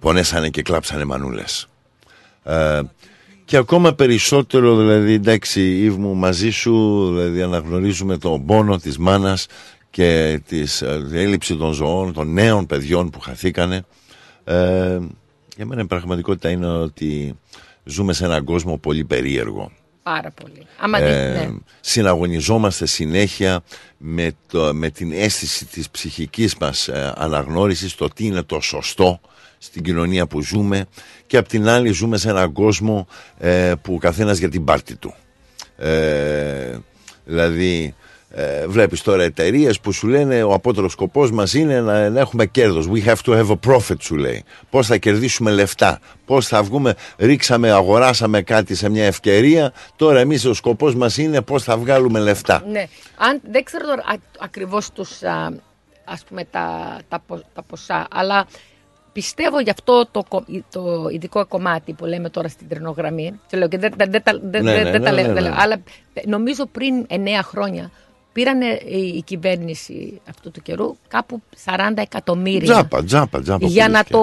πονέσανε και κλάψανε μανούλες. Α, και ακόμα περισσότερο, δηλαδή, εντάξει, Ήβ μου, μαζί σου, δηλαδή, αναγνωρίζουμε τον πόνο της μάνας και της έλλειψη των ζωών, των νέων παιδιών που χαθήκανε. Ε, για μένα η πραγματικότητα είναι ότι ζούμε σε έναν κόσμο πολύ περίεργο. Πάρα πολύ. Άμα ε, δείτε, ναι. Συναγωνιζόμαστε συνέχεια με, το, με την αίσθηση της ψυχικής μας ε, αναγνώρισης, το τι είναι το σωστό στην κοινωνία που ζούμε, και απ' την άλλη ζούμε σε έναν κόσμο ε, που ο καθένας για την πάρτη του. Ε, δηλαδή... Ε, βλέπεις τώρα εταιρείες που σου λένε ο απότερος σκοπός μας είναι να, να έχουμε κέρδος. We have to have a profit, σου λέει. Πώς θα κερδίσουμε λεφτά, πώς θα βγούμε, ρίξαμε, αγοράσαμε κάτι σε μια ευκαιρία. Τώρα εμείς ο σκοπός μας είναι πώς θα βγάλουμε λεφτά. Ναι, αν, δεν ξέρω τώρα α, ακριβώς τους, α, ας πούμε, τα, τα, τα ποσά, αλλά πιστεύω γι' αυτό το, το ειδικό κομμάτι που λέμε τώρα στην τρενογραμμή. Το λέω και δεν τα λέω, αλλά νομίζω πριν εννέα χρόνια πήραν η κυβέρνηση αυτού του καιρού κάπου σαράντα εκατομμύρια τζάπα, τζάπα, τζάπα, για να το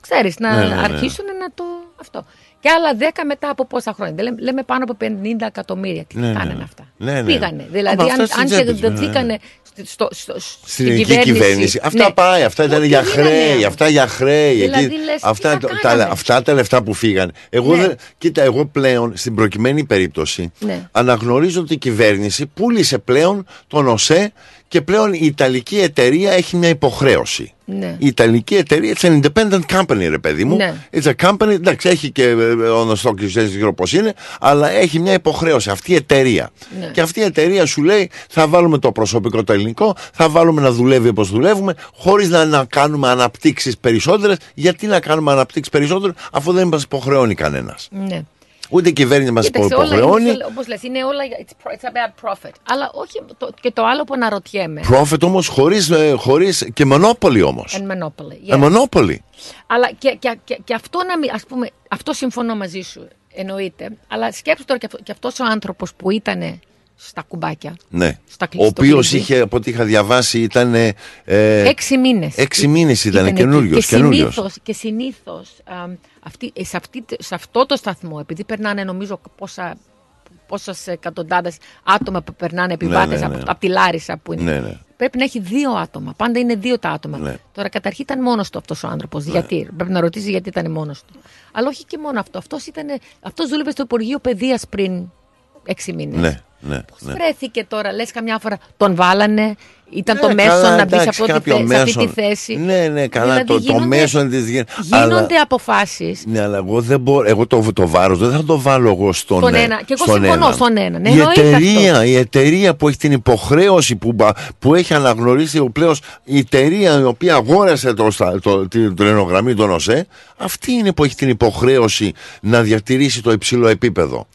ξέρεις, να ναι, ναι, ναι. αρχίσουν να το αυτό. Και άλλα δέκα μετά από πόσα χρόνια. Λέμε, λέμε πάνω από πενήντα εκατομμύρια. Τι ναι, κάνανε ναι. αυτά. Ναι, ναι. Πήγανε. Δηλαδή, Άμα αν, αν συγκεντρωθήκανε ναι, ναι. στο, στο, στην κυβέρνηση. κυβέρνηση. Αυτά ναι. πάει. Αυτά ήταν για χρέη. Αυτά για χρέη. Δηλαδή, εκεί, λες, αυτά, τα, αυτά τα λεφτά που φύγανε. Εγώ ναι. δεν, κοίτα, εγώ πλέον στην προκειμένη περίπτωση ναι. αναγνωρίζω ότι η κυβέρνηση πούλησε πλέον τον ΟΣΕ και πλέον η Ιταλική εταιρεία έχει μια υποχρέωση. Ναι. Η Ιταλική εταιρεία, it's an independent company, ρε παιδί μου. Ναι. It's a company, εντάξει, έχει και on the stock exchange γύρω πώς είναι, αλλά έχει μια υποχρέωση αυτή η εταιρεία. Ναι. Και αυτή η εταιρεία σου λέει θα βάλουμε το προσωπικό το ελληνικό, θα βάλουμε να δουλεύει όπως δουλεύουμε, χωρίς να, να κάνουμε αναπτύξεις περισσότερες. Γιατί να κάνουμε αναπτύξεις περισσότερες, αφού δεν μας υποχρεώνει κανένας. Ναι. Ούτε η κυβέρνηση μας υποχρεώνει. Όπως λες, είναι όλα. It's, it's about profit. Αλλά όχι. Το, και το άλλο που αναρωτιέμαι. Profit όμως χωρίς, χωρίς. Και monopoly όμως. And monopoly. Yeah. And monopoly. Αλλά και, και, και, και αυτό να μην. Ας πούμε, αυτό συμφωνώ μαζί σου. Εννοείται. Αλλά σκέψου τώρα και αυτός ο άνθρωπος που ήταν στα κουμπάκια. Ναι. Στα κλειστό, ο οποίος είχε, από ό,τι είχα διαβάσει, ήταν. Ε, έξι μήνες. Έξι μήνες ήταν καινούριος. Και συνήθως. Αυτή, σε, αυτή, σε αυτό το σταθμό, επειδή περνάνε νομίζω πόσα, πόσες εκατοντάδες άτομα που περνάνε επιβάτες ναι, ναι, ναι. από, από τη Λάρισα που είναι, ναι, ναι. πρέπει να έχει δύο άτομα. Πάντα είναι δύο τα άτομα. Ναι. Τώρα καταρχήν ήταν μόνος του αυτός ο άνθρωπος. Ναι. Γιατί, πρέπει να ρωτήσει γιατί ήταν μόνος του. Αλλά όχι και μόνο αυτό. Αυτός, ήταν, αυτός δούλευε στο Υπουργείο Παιδείας πριν έξι μήνες. Ναι. Ναι, Πώς ναι. βρέθηκε τώρα, λες καμιά φορά τον βάλανε, ήταν ναι, το μέσον καλά, να μπει εντάξει, σε, αυτή, μέσον, σε αυτή τη θέση. Ναι, ναι, καλά, δηλαδή, το, γίνονται, το μέσον της γίνεται. Γίνονται αλλά, αποφάσεις. Ναι, αλλά εγώ, δεν μπορώ, εγώ το, το βάρος δεν θα το βάλω εγώ στον, στον ένα. Και εγώ στον συμφωνώ ένα. στον έναν. Ναι, η, εταιρεία, η εταιρεία που έχει την υποχρέωση που, που έχει αναγνωρίσει ο πλέον, η εταιρεία η οποία αγόρασε το, το, το, την τρενογραμμή των ΟΣΕ, αυτή είναι που έχει την υποχρέωση να διατηρήσει το υψηλό επίπεδο.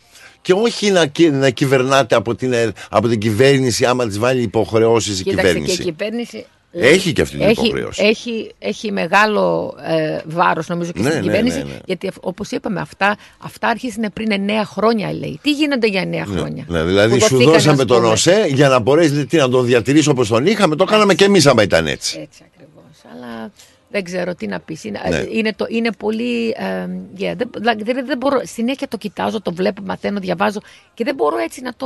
και όχι να, να κυβερνάτε από την, από την κυβέρνηση άμα της βάλει υποχρεώσεις η Κοίταξε, κυβέρνηση. Και η κυβέρνηση... Έχει και αυτή την υποχρέωση. Έχει, έχει μεγάλο ε, βάρος νομίζω και ναι, στην ναι, κυβέρνηση. Ναι, ναι. Γιατί όπως είπαμε, αυτά, αυτά άρχισαν πριν εννέα χρόνια. Λέει. Τι γίνονται για εννέα χρόνια. Ναι, ναι, δηλαδή σου δώσαμε τον ΟΣΕ για να μπορέσει να τον διατηρήσει όπως τον είχαμε. Το κάναμε και εμείς άμα ήταν έτσι. Έτσι ακριβώς. Αλλά δεν ξέρω τι να πεις. Είναι, ναι. είναι, το, είναι πολύ. Ε, yeah, δεν, δηλαδή, δεν μπορώ, συνέχεια το κοιτάζω, το βλέπω, μαθαίνω, διαβάζω και δεν μπορώ έτσι να το.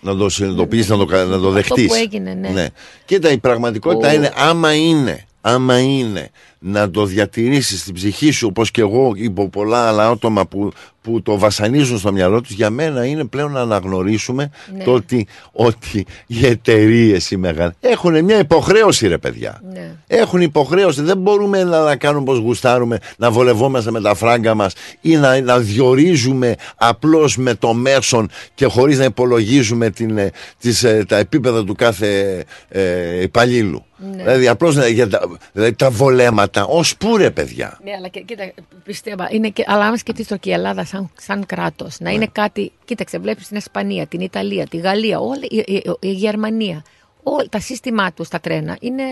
Να το συνειδητοποιήσεις, να, να, να το δεχτείς. Αυτό που έγινε, ναι. ναι. Κοίτα, η πραγματικότητα ο... είναι άμα είναι. Άμα είναι να το διατηρήσεις στην ψυχή σου, όπως και εγώ υπό πολλά άλλα άτομα που, που το βασανίζουν στο μυαλό τους, για μένα είναι πλέον να αναγνωρίσουμε ναι. το ότι, ότι οι εταιρείες οι μεγάλες έχουν μια υποχρέωση ρε παιδιά. Ναι. Έχουν υποχρέωση, δεν μπορούμε να, να κάνουμε πως γουστάρουμε, να βολευόμαστε με τα φράγκα μας ή να, να διορίζουμε απλώς με το μέσον και χωρίς να υπολογίζουμε την, τις, τα επίπεδα του κάθε ε, υπαλλήλου. Ναι. Δηλαδή απλώς για τα, δηλαδή, τα βολέματα ως πού ρε παιδιά. Ναι, αλλά και, κοίτα, πιστεύω, είναι και, αλλά άμα σκεφτείς το και η Ελλάδα σαν, σαν κράτος να ναι. είναι κάτι, κοίταξε βλέπεις την Ισπανία, την Ιταλία, τη Γαλλία, όλη, η, η, η Γερμανία, όλα τα σύστημά τους τα τρένα είναι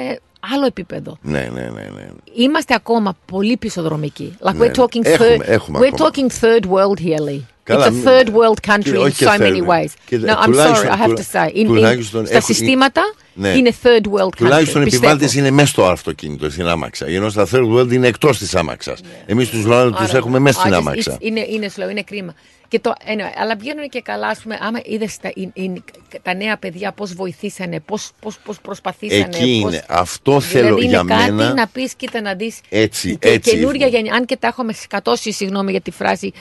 άλλο επίπεδο. Ναι, ναι, ναι, ναι. Είμαστε ακόμα πολύ πισωδρομικοί. Like ναι, we're talking, έχουμε, third, έχουμε we're talking third world here, Lee. Καλά, it's a third world country in so many ways. No, I'm sorry, I have to say. In, in, στα συστήματα ναι. είναι third world country. Τουλάχιστον οι επιβάτες είναι μέσα στο αυτοκίνητο, στην άμαξα. Ενώ στα third world είναι εκτός της άμαξας. Yeah. Εμείς τους yeah. τους έχουμε μέσα στην άμαξα. Είναι, είναι, slow, είναι κρίμα. Και το, anyway, αλλά βγαίνουν και καλά, ας πούμε, άμα είδες τα, in, in, τα νέα παιδιά πώς βοηθήσανε, πώς, πώς, πώς προσπαθήσανε. Εκεί πώς... είναι. Αυτό δηλαδή θέλω για μένα. Είναι κάτι να πεις, κοίτα να δεις. Έτσι, και, έτσι. Καινούρια γενιά, αν και τα έχουμε σκατώσει, συγγνώμη για τη φράση,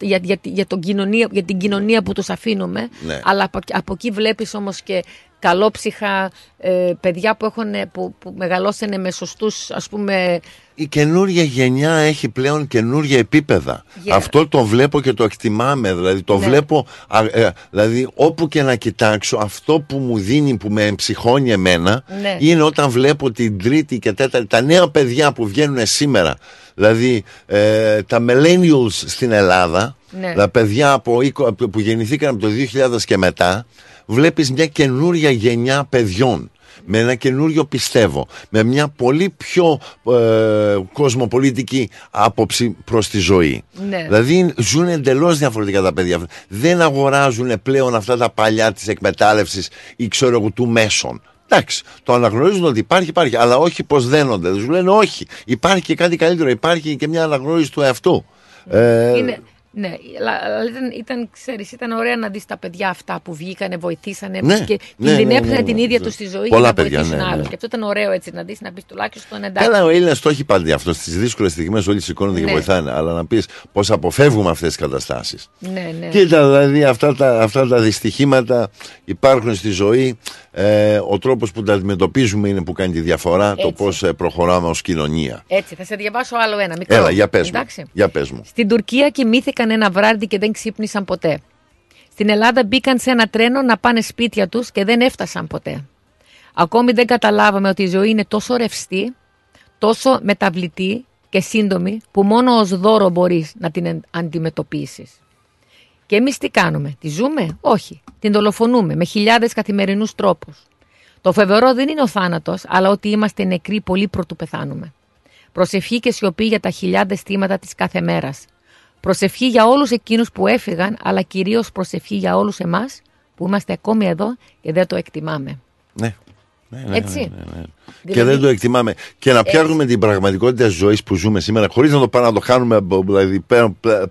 για, για, για, τον κοινωνία, για την κοινωνία που τους αφήνουμε, ναι. αλλά από, από εκεί βλέπεις όμως και καλόψυχα ε, παιδιά που, έχουν, που, που μεγαλώσανε με σωστούς, ας πούμε... Η καινούργια γενιά έχει πλέον καινούργια επίπεδα. Yeah. Αυτό το βλέπω και το εκτιμάμε. Δηλαδή το yeah. βλέπω, α, ε, δηλαδή όπου και να κοιτάξω, αυτό που μου δίνει, που με εμψυχώνει εμένα, yeah. είναι όταν βλέπω την τρίτη και τέταρτη, τα νέα παιδιά που βγαίνουν σήμερα, δηλαδή ε, τα millennials στην Ελλάδα, yeah. τα παιδιά από, που γεννηθήκαν από το δύο χιλιάδες και μετά, βλέπεις μια καινούρια γενιά παιδιών, με ένα καινούριο πιστεύω, με μια πολύ πιο ε, κοσμοπολιτική άποψη προς τη ζωή. Ναι. Δηλαδή ζουν εντελώς διαφορετικά τα παιδιά. Δεν αγοράζουν πλέον αυτά τα παλιά της εκμετάλλευσης ή ξέρω του μέσων. Εντάξει, το αναγνωρίζουν ότι υπάρχει, υπάρχει, αλλά όχι πως δένονται. Τους λένε όχι, υπάρχει και κάτι καλύτερο, υπάρχει και μια αναγνώριση του εαυτού. Ε, Είναι... Ναι, αλλά ήταν, ήταν, ξέρεις, ήταν ωραία να δεις τα παιδιά αυτά που βγήκανε, βοηθήσανε ναι, και κινδυνεύσανε ναι, ναι, ναι, ναι, την ίδια ναι. τους τη ζωή για να παιδιά, βοηθήσουν ναι, ναι. άλλους. Και αυτό ήταν ωραίο έτσι να δεις, να πεις τουλάχιστον εντάξει. Καλά, ο Έλληνας το έχει παντρευτεί αυτό. Στις δύσκολες στιγμές όλοι σηκώνονται ναι. και βοηθάνε. Αλλά να πεις πώς αποφεύγουμε αυτές τις καταστάσεις. Ναι, ναι. Κοίτα, δηλαδή αυτά τα, αυτά τα δυστυχήματα υπάρχουν στη ζωή. Ε, ο τρόπος που τα αντιμετωπίζουμε είναι που κάνει τη διαφορά, έτσι. Το πώς προχωράμε ως κοινωνία. Έτσι, θα σε διαβάσω άλλο ένα μικρό. Έλα, για πες μου, για πες μου. Στην Τουρκία κοιμήθηκαν ένα βράδυ και δεν ξύπνησαν ποτέ. Στην Ελλάδα μπήκαν σε ένα τρένο να πάνε σπίτια τους και δεν έφτασαν ποτέ. Ακόμη δεν καταλάβαμε ότι η ζωή είναι τόσο ρευστή, τόσο μεταβλητή και σύντομη, που μόνο ως δώρο μπορείς να την αντιμετωπίσεις. Και εμείς τι κάνουμε, τη ζούμε, όχι, την δολοφονούμε με χιλιάδες καθημερινούς τρόπους. Το φοβερό δεν είναι ο θάνατος, αλλά ότι είμαστε νεκροί πολύ πρωτού πεθάνουμε. Προσευχή και σιωπή για τα χιλιάδες θύματα της κάθε μέρας. Προσευχή για όλους εκείνους που έφυγαν, αλλά κυρίως προσευχή για όλους εμάς που είμαστε ακόμη εδώ και δεν το εκτιμάμε. Ναι. Ναι, ναι, έτσι. Ναι, ναι, ναι. Δηλαδή... Και δεν το εκτιμάμε. Και να πιάνουμε την πραγματικότητα της ζωής που ζούμε σήμερα, χωρίς να το, να το χάνουμε, δηλαδή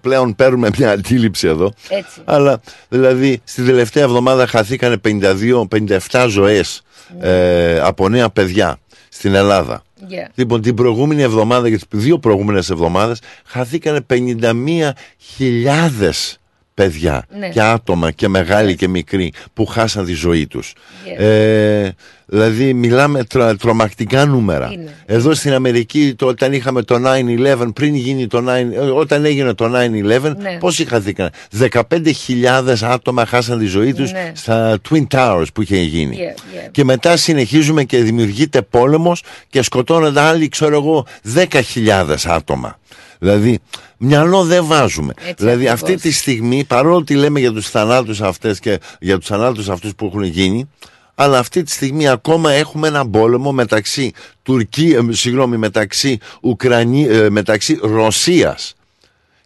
πλέον παίρνουμε μια αντίληψη εδώ. Έτσι. Αλλά δηλαδή στην τελευταία εβδομάδα χαθήκανε πενήντα δύο πενήντα επτά ζωές ναι. ε, από νέα παιδιά στην Ελλάδα. Yeah. Λοιπόν, την προηγούμενη εβδομάδα και τις δύο προηγούμενες εβδομάδες χαθήκανε πενήντα μία χιλιάδες παιδιά ναι. και άτομα και μεγάλοι yeah. και μικροί που χάσαν τη ζωή τους. Yeah. Ε, Δηλαδή μιλάμε τρο, τρομακτικά νούμερα. Είναι. Εδώ στην Αμερική το, όταν είχαμε το εννιά έντεκα, πριν γίνει το εννιά έντεκα, όταν έγινε το εννιά έντεκα, ναι. Πόσοι χαθήκαν? δεκαπέντε χιλιάδες άτομα χάσαν τη ζωή τους, ναι. Στα Twin Towers που είχε γίνει. Yeah, yeah. Και μετά συνεχίζουμε και δημιουργείται πόλεμος και σκοτώνονται άλλοι, ξέρω εγώ, δέκα χιλιάδες άτομα. Δηλαδή, μυαλό δεν βάζουμε. Έτσι, δηλαδή, ακριβώς. Αυτή τη στιγμή, παρότι λέμε για τους θανάτους αυτές και για τους θανάτους αυτούς που έχουν γίνει, αλλά αυτή τη στιγμή ακόμα έχουμε έναν πόλεμο μεταξύ, Τουρκή, ε, συγγνώμη, μεταξύ, Ουκρανί, ε, μεταξύ Ρωσίας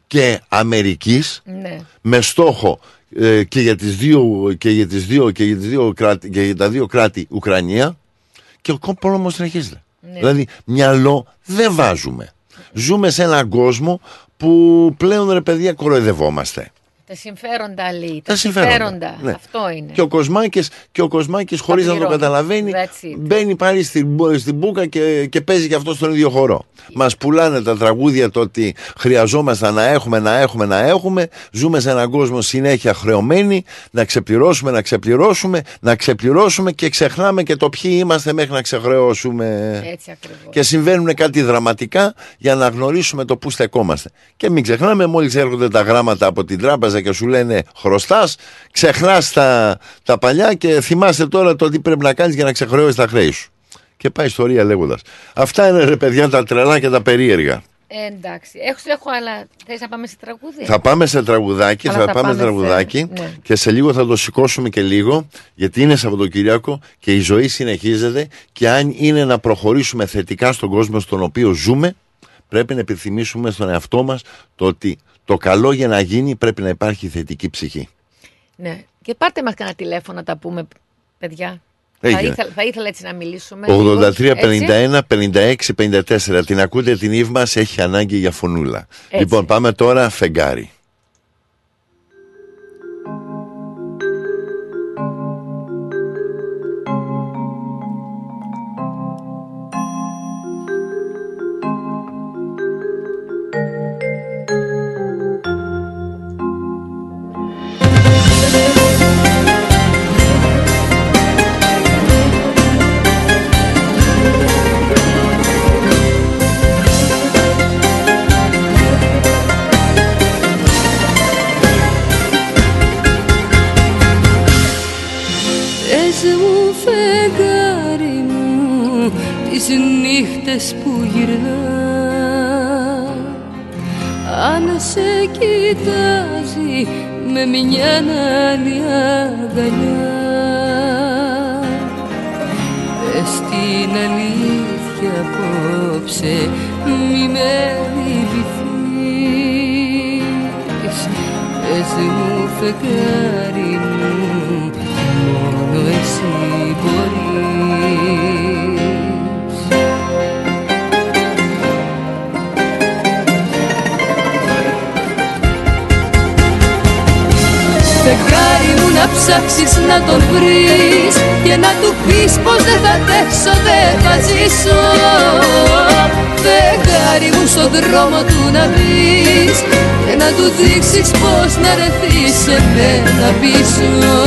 και Αμερικής, ναι. Με στόχο ε, και, για τις δύο, και, για τις δύο, και, για τις δύο κράτη, και για τα δύο κράτη Ουκρανία, και ο πόλεμος συνεχίζεται. Ναι. Δηλαδή, μυαλό δεν βάζουμε. Ζούμε σε έναν κόσμο που πλέον, ρε παιδιά, κοροϊδευόμαστε. Τα συμφέροντα λέει. Τα, τα συμφέροντα. συμφέροντα. Ναι. Αυτό είναι. Και ο Κοσμάκης, και ο Κοσμάκης χωρίς να το καταλαβαίνει, μπαίνει πάλι στην, στην μπούκα και, και παίζει και αυτό στον ίδιο χορό. Yeah. Μας πουλάνε τα τραγούδια το ότι χρειαζόμαστε να έχουμε, να έχουμε, να έχουμε. Ζούμε σε έναν κόσμο συνέχεια χρεωμένοι, να ξεπληρώσουμε, να ξεπληρώσουμε, να ξεπληρώσουμε και ξεχνάμε και το ποιοι είμαστε μέχρι να ξεχρεώσουμε. Έτσι ακριβώς. Και συμβαίνουν κάτι δραματικά για να γνωρίσουμε το πού στεκόμαστε. Και μην ξεχνάμε, μόλις έρχονται τα γράμματα από την τράπεζα και σου λένε χρωστάς, ξεχνάς τα, τα παλιά και θυμάσαι τώρα το τι πρέπει να κάνεις για να ξεχρεώσεις τα χρέη σου. Και πάει ιστορία λέγοντας. Αυτά είναι, ρε παιδιά, τα τρελά και τα περίεργα. Ε, εντάξει. Έχω, έχω αλλά θες να πάμε σε τραγούδι? Θα πάμε σε τραγουδάκι, αλλά θα, θα πάμε, πάμε σε τραγουδάκι, ναι. Και σε λίγο θα το σηκώσουμε και λίγο, γιατί είναι Σαββατοκύριακο και η ζωή συνεχίζεται. Και αν είναι να προχωρήσουμε θετικά στον κόσμο στον οποίο ζούμε, πρέπει να επιθυμήσουμε στον εαυτό μας το ότι το καλό για να γίνει πρέπει να υπάρχει θετική ψυχή. Ναι. Και πάρτε μας κανένα τηλέφωνο να τα πούμε, παιδιά. Θα ήθελα, θα ήθελα έτσι να μιλήσουμε. ογδόντα τρία πενήντα ένα πενήντα έξι πενήντα τέσσερα. Την ακούτε την Ήβ μας, έχει ανάγκη για φωνούλα. Έτσι. Λοιπόν, πάμε τώρα φεγγάρι. Που γυρνά, αν σε κοιτάζει με μια άλλη αγκαλιά, πες την αλήθεια απόψε, μη με λυπηθείς. Πες μου φεγγάρι μου, μόνο εσύ μπορείς. Φεγγάρι μου, να ψάξεις να τον βρεις και να του πεις πως δεν θα αντέξω, δεν θα ζήσω. Φεγγάρι μου, στον δρόμο του να βρεις και να του δείξεις πως να ρεθείς εμένα πίσω.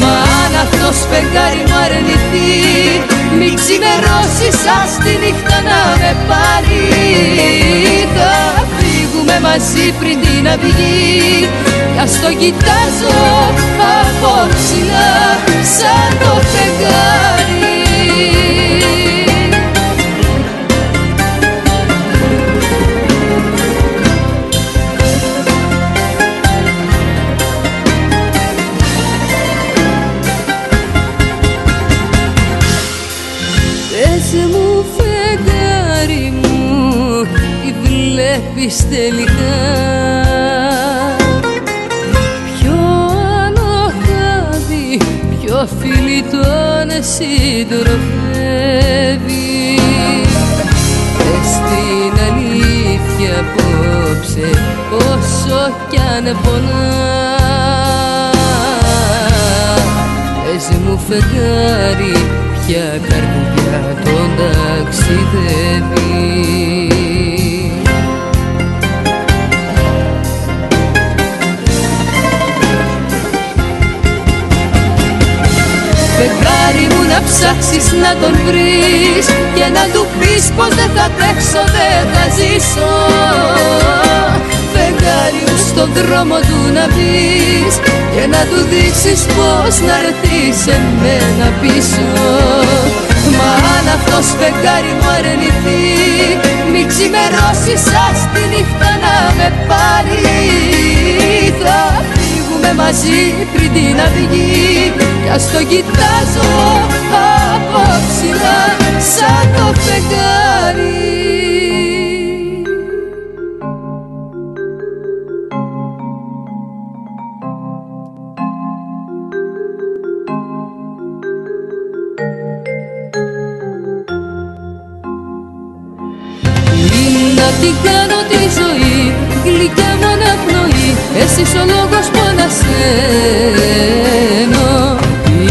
Μα αν αυτός φεγγάρι μ' αρνηθεί, μη ξημερώσεις, ας τη νύχτα να με πάρει. Θα φύγουμε μαζί πριν την αυγή, κι ας το κοιτάζω από ψηλά σαν το φεγγάρι. Πες μου φεγγάρι μου, τι βλέπεις τελικά? Φίλοι τον συντροφεύει. Πες την αλήθεια απόψε, όσο κι αν πονά. Πες μου φεγγάρι, ποια καρδιά τον ταξιδεύει? Φεγγάρι παλικάρι μου να ψάξεις να τον βρεις και να του πεις πως δεν θα τρέξω, δεν θα ζήσω. Φεγγάρι μου στον δρόμο του να πεις και να του δείξεις πως να ρεθείς εμένα πίσω. Μα αν αυτός φεγγάρι μου αρνηθεί, μη ξημερώσεις ας τη νύχτα να με πάρει. Θα φύγουμε μαζί πριν την αυγή κι ας το κοιτάζω από ψηλά σαν το φεγγάρι. Τι κάνω τη ζωή, γλυκιά μου αναπνοή, εσύ ο λόγος που ανασένω.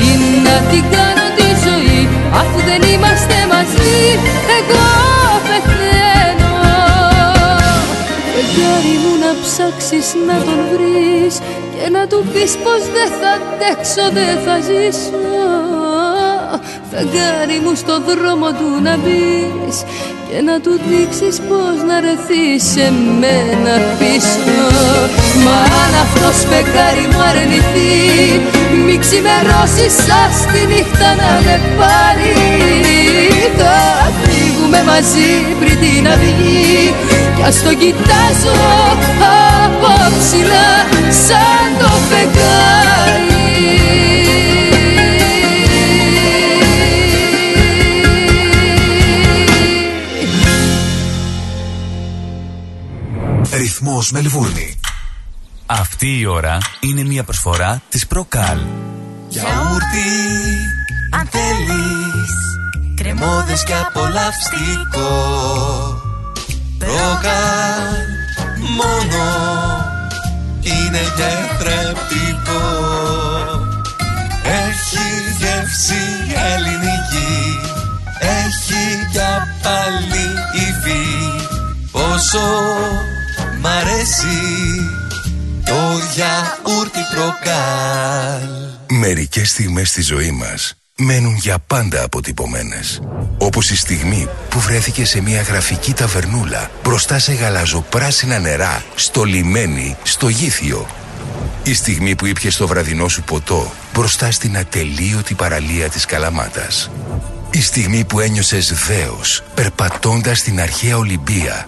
Είναι τι κάνω τη ζωή, αφού δεν είμαστε μαζί, εγώ πεθαίνω. Φεγγάρι μου να ψάξεις να τον βρεις και να του πεις πως δεν θα αντέξω, δεν θα ζήσω. Φεγγάρι μου στο δρόμο του να μπεις και να του δείξεις πως να ρεθείς εμένα πίσω. Μα αν αυτός φεγγάρι μου αρνηθεί, μη ξημερώσεις ας τη νύχτα να με πάρει. Θα φύγουμε μαζί πριν την αυγή κι ας το κοιτάζω από ψηλά σαν το φεγγάρι. Ρυθμός Μελβούρνη. Αυτή η ώρα είναι μια προσφορά της Procal. Γιαούρτι, αν θέλεις, κρεμόδες και απολαυστικό. Procal, μόνο είναι γιατρεπτικό. Έχει γεύση ελληνική, έχει για πάλι υφή. Πόσο μ' αρέσει το γιαούρτι Προκάλ. Μερικές στιγμές στη ζωή μας μένουν για πάντα αποτυπωμένες. Όπως η στιγμή που βρέθηκε σε μια γραφική ταβερνούλα μπροστά σε γαλαζοπράσινα νερά, στο λιμένι, στο Γήθιο. Η στιγμή που ήπιες το βραδινό σου ποτό μπροστά στην ατελείωτη παραλία της Καλαμάτας. Η στιγμή που ένιωσες δέος περπατώντας στην αρχαία Ολυμπία,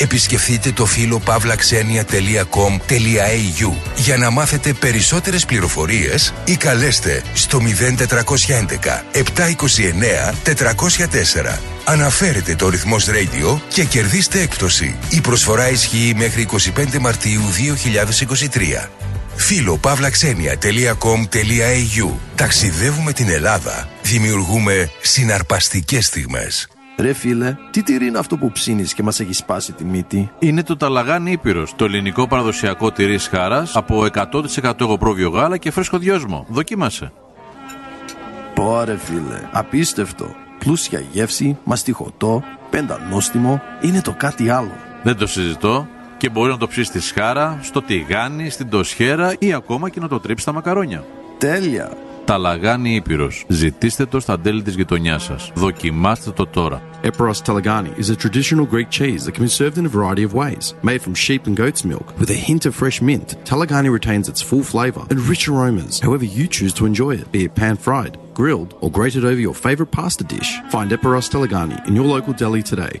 Επισκεφτείτε το φίλο παύλα ξένια τελεία κομ.au για να μάθετε περισσότερες πληροφορίες ή καλέστε στο μηδέν τέσσερα ένα ένα επτά δύο εννέα τέσσερα μηδέν τέσσερα. Αναφέρετε το ρυθμός Radio και κερδίστε έκπτωση. Η προσφορά ισχύει μέχρι είκοσι πέντε Μαρτίου δύο χιλιάδες είκοσι τρία. φίλο παύλα ξένια τελεία κομ.au. Ταξιδεύουμε την Ελλάδα. Δημιουργούμε συναρπαστικές στιγμές. Ρε φίλε, τι τυρί είναι αυτό που ψήνεις και μας έχει σπάσει τη μύτη? Είναι το Talagani Epiros, το ελληνικό παραδοσιακό τυρί σχάρας από εκατό τοις εκατό εγωπρόβιο γάλα και φρέσκο δυόσμο. Δοκίμασε. Πόρε φίλε, απίστευτο. Πλούσια γεύση, μαστιχωτό, πεντανόστιμο, είναι το κάτι άλλο. Δεν το συζητώ. Και μπορεί να το ψήσεις στη σχάρα, στο τηγάνι, στην τοσχέρα ή ακόμα και να το τρίψεις στα μακαρόνια. Τέλεια! Talagani Epiros. Ζητήστε το στα τέλη της γειτονιάς σας. Δοκιμάστε το τώρα. Epiros Talagani is a traditional Greek cheese that can be served in a variety of ways. Made from sheep and goat's milk with a hint of fresh mint, Talagani retains its full flavor and rich aromas, however you choose to enjoy it, be it pan-fried, grilled or grated over your favorite pasta dish. Find Epiros Talagani in your local deli today.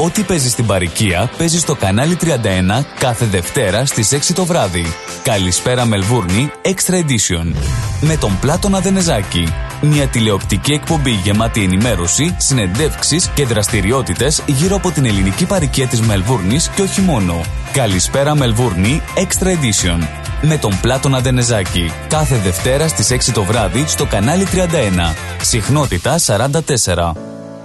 Ό,τι παίζει στην Παροικία, παίζει στο κανάλι τριάντα ένα κάθε Δευτέρα στις έξι το βράδυ. Καλησπέρα Μελβούρνη Extra Edition με τον Πλάτωνα Δενεζάκη. Μια τηλεοπτική εκπομπή γεμάτη ενημέρωση, συνεντεύξεις και δραστηριότητες γύρω από την ελληνική παροικία της Μελβούρνης και όχι μόνο. Καλησπέρα Μελβούρνη Extra Edition με τον Πλάτωνα Δενεζάκη. Κάθε Δευτέρα στις έξι το βράδυ στο κανάλι τριάντα ένα. Συχνότητα σαράντα τέσσερα.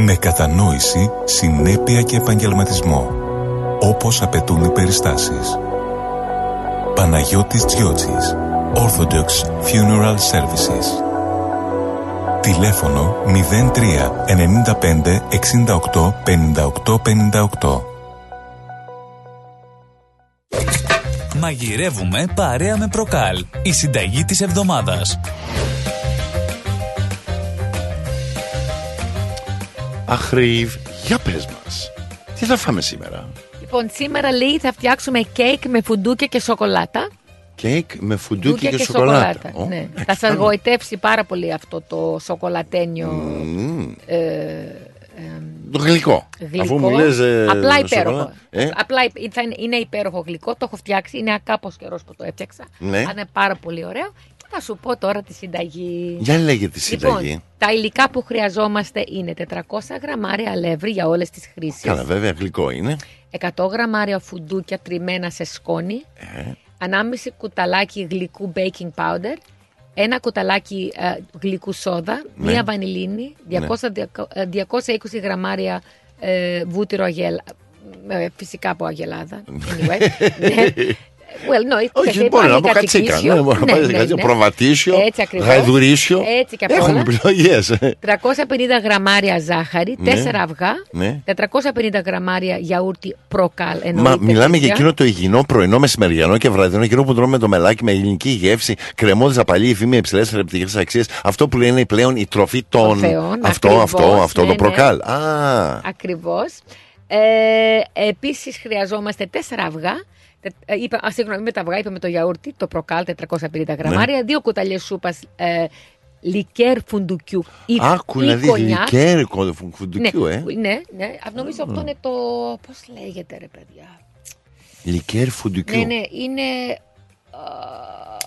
Με κατανόηση, συνέπεια και επαγγελματισμό, όπως απαιτούν οι περιστάσεις. Παναγιώτης Τζιότσης, Orthodox Funeral Services. Τηλέφωνο μηδέν τρία εννιά πέντε εξήντα οκτώ πενήντα οκτώ πενήντα οκτώ. Μαγειρεύουμε παρέα με Procal, η συνταγή της εβδομάδας. Αχρίβ, για πες μας, τι θα φάμε σήμερα? Λοιπόν, σήμερα λέει θα φτιάξουμε κέικ με φουντούκια και σοκολάτα. Κέικ με φουντούκια και, και σοκολάτα. σοκολάτα. Oh, ναι. Θα σας γοητεύσει πάρα πολύ αυτό το σοκολατένιο. Mm. Ε, ε, το γλυκό. γλυκό. Αφού μου λες, ε, απλά υπέροχο. Ε? Απλά είναι υπέροχο γλυκό, το έχω φτιάξει. Είναι κάπως καιρός που το έφτιαξα. Ναι. Αλλά είναι πάρα πολύ ωραίο. Θα σου πω τώρα τη συνταγή. Για λέγε τη συνταγή. Λοιπόν, τα υλικά που χρειαζόμαστε είναι τετρακόσια γραμμάρια αλεύρι για όλες τις χρήσεις. Καλά, βέβαια, γλυκό είναι. εκατό γραμμάρια φουντούκια τριμμένα σε σκόνη. Ε. ενάμιση κουταλάκι γλυκού baking powder. Ένα κουταλάκι ε, γλυκού σόδα. Ναι. Μία βανιλίνη. διακόσια, ναι. διακόσια είκοσι γραμμάρια ε, βούτυρο αγελάδα. Ε, φυσικά από αγελάδα. Anyway. Ναι. Well, no, όχι, μπορεί να πω κατσίκα. Ναι, μπορεί να πω κατσίκα. Προβατήσιο, γαϊδουρίσιο. Έτσι και αυτά. Έχουμε επιλογές. τριακόσια πενήντα γραμμάρια ζάχαρη, ναι, τέσσερα αυγά, ναι, τετρακόσια πενήντα γραμμάρια γιαούρτι Procal. Μα μιλάμε για εκείνο το υγιεινό πρωινό, μεσημεριανό και βραδινό, εκείνο που τρώμε το μελάκι με ελληνική γεύση, κρεμόδες απαλή, υφή με υψηλές θρεπτικές αξίες. Αυτό που λένε πλέον η τροφή των. Αυτό, αυτό, αυτό το Procal. Ακριβώς. Επίσης χρειαζόμαστε τέσσερα αυγά. Είπα, α, συγγνώμη, με τα αυγά, είπαμε το γιαούρτι, το Procal, τετρακόσια πενήντα γραμμάρια, ναι, δύο κουταλιές σούπας ε, λικέρ φουντουκιού. Άκου να δεις, λικέρ φουντουκιού, ναι, ε. Ναι, ναι, νομίζω αυτό είναι το, πώς λέγεται ρε παιδιά. Λικέρ φουντουκιού. Ναι, ναι, είναι...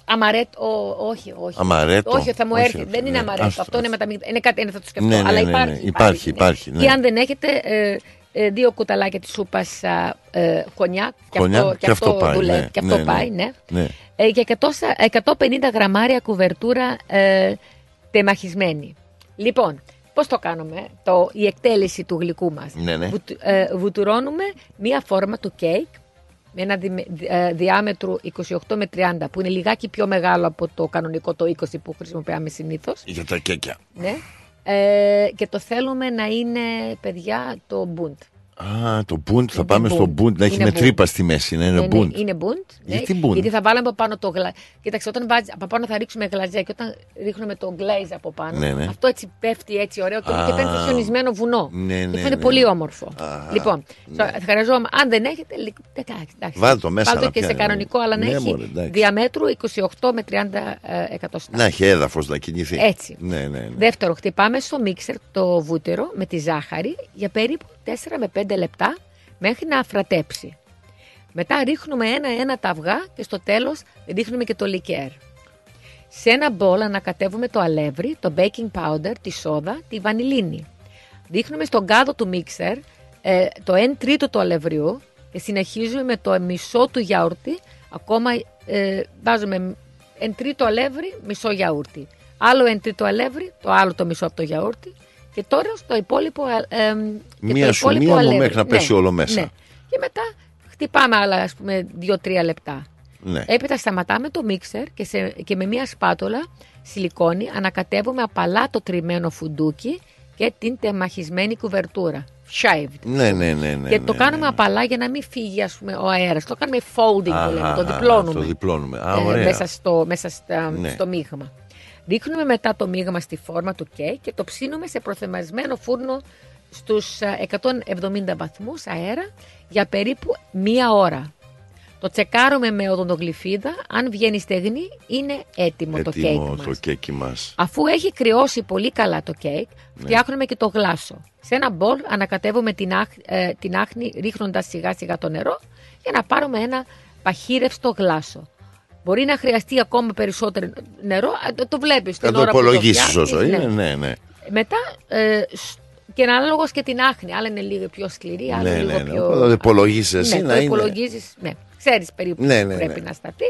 Αμαρέτο, όχι, όχι. Αμαρέτο, όχι, θα μου έρθει. Όχι, όχι, δεν είναι ναι, αμαρέτο. Αυτό είναι μεταμίγδα. Είναι κάτι, είναι, θα το σκεφτώ. Ναι, ναι, αλλά υπάρχει. Ναι, ναι. Υπάρχει, υπάρχει. Ή ναι, ναι, αν δεν έχετε, ε, ε, δύο κουταλάκια τη σούπα ε, χωνιά. Και, χωνιά, αυτό, και αυτό, αυτό πάει. Δουλεύει, ναι, και αυτό ναι, πάει, ναι, ναι. Ε, και εκατό πενήντα γραμμάρια κουβερτούρα ε, τεμαχισμένη. Λοιπόν, πώς το κάνουμε, το, η εκτέλεση του γλυκού μας. Ναι, ναι. Βουτ, ε, βουτουρώνουμε μία φόρμα του κέικ. Με ένα δι, ε, διάμετρο είκοσι οκτώ με τριάντα, που είναι λιγάκι πιο μεγάλο από το κανονικό το είκοσι που χρησιμοποιάμε συνήθως. Για τα κέκια. Ναι. Ε, και το θέλουμε να είναι, παιδιά, το μπουντ. Α, το μπουντ, θα πάμε μπουντ. στο μπουντ, να έχει με τρύπα στη μέση, να είναι ναι, μπουντ. Ναι, είναι μπουντ. Ναι. Γιατί μπουντ? Γιατί θα βάλουμε από πάνω το γλαζ. Κοίταξε, όταν βάζει, από πάνω θα ρίξουμε γλαζέ και όταν ρίχνουμε το γκλέιζ από πάνω, ναι, ναι, αυτό έτσι πέφτει έτσι ωραίο και, και παίρνει χιονισμένο βουνό. Ναι, ναι, ναι, είναι ναι, πολύ όμορφο. Α, λοιπόν, ναι, θα χρειαζόμαστε, αν δεν έχετε, εντάξει, βάλτε το μέσα. Βάλτε και σε κανονικό, αλλά να έχει διαμέτρου είκοσι οκτώ με τριάντα εκατοστά. Να έχει έδαφος να κινηθεί. Έτσι. Δεύτερο, χτυπάμε στο μίξερ το βούτυρο με τη ζάχαρη για περίπου τέσσερα με πέντε λεπτά μέχρι να αφρατέψει. Μετά ρίχνουμε ένα-ένα τα αυγά και στο τέλος ρίχνουμε και το λικέρ. Σε ένα μπολ ανακατεύουμε το αλεύρι, το baking powder, τη σόδα, τη βανιλίνη. Ρίχνουμε στον κάδο του μίξερ ε, το ένα τρίτο του αλευριού και συνεχίζουμε με το μισό του γιαούρτι. Ακόμα ε, βάζουμε ένα τρίτο αλεύρι, μισό γιαούρτι. Άλλο εν τρίτο αλεύρι, το άλλο το μισό από το γιαούρτι. Και τώρα στο υπόλοιπο. Ε, μία σου μία μου μέχρι να πέσει, ναι, όλο μέσα. Ναι. Και μετά χτυπάμε άλλα, ας πούμε, δύο-τρία λεπτά. Ναι. Έπειτα σταματάμε το μίξερ και, σε, και με μία σπάτολα σιλικόνη ανακατεύουμε απαλά το τριμμένο φουντούκι και την τεμαχισμένη κουβερτούρα. Shaved. Ναι, ναι, ναι, ναι. Και το κάνουμε, ναι, ναι, απαλά για να μην φύγει, ας πούμε, ο αέρας. Το κάνουμε folding, α, το λέμε, α, το διπλώνουμε. Το διπλώνουμε. Α, ωραία. Ε, μέσα στο, μέσα στα, ναι, στο μείγμα. Δείχνουμε μετά το μείγμα στη φόρμα του κέικ και το ψήνουμε σε προθερμασμένο φούρνο στους εκατόν εβδομήντα βαθμούς αέρα για περίπου μία ώρα. Το τσεκάρουμε με οδοντογλυφίδα, αν βγαίνει στεγνή είναι έτοιμο, έτοιμο το κέικ μας. Το κέικ μας. Αφού έχει κρυώσει πολύ καλά το κέικ, ναι, φτιάχνουμε και το γλάσο. Σε ένα μπολ ανακατεύουμε την, άχ, ε, την άχνη ρίχνοντας σιγά σιγά το νερό για να πάρουμε ένα παχύρευστο γλάσο. Μπορεί να χρειαστεί ακόμα περισσότερο νερό, το βλέπεις την ώρα που το υπολογίσεις όσο είναι, ναι, ναι. Μετά, ε, και ανάλογος και την άχνη, άλλα είναι λίγο πιο σκληρή, άλλα, ναι, λίγο, ναι, ναι, πιο... Ναι, το υπολογίζεις εσύ, ναι, να το υπολογίζεις, είναι... Ναι, ξέρεις περίπου, ναι, ναι, πρέπει, ναι, να σταθεί.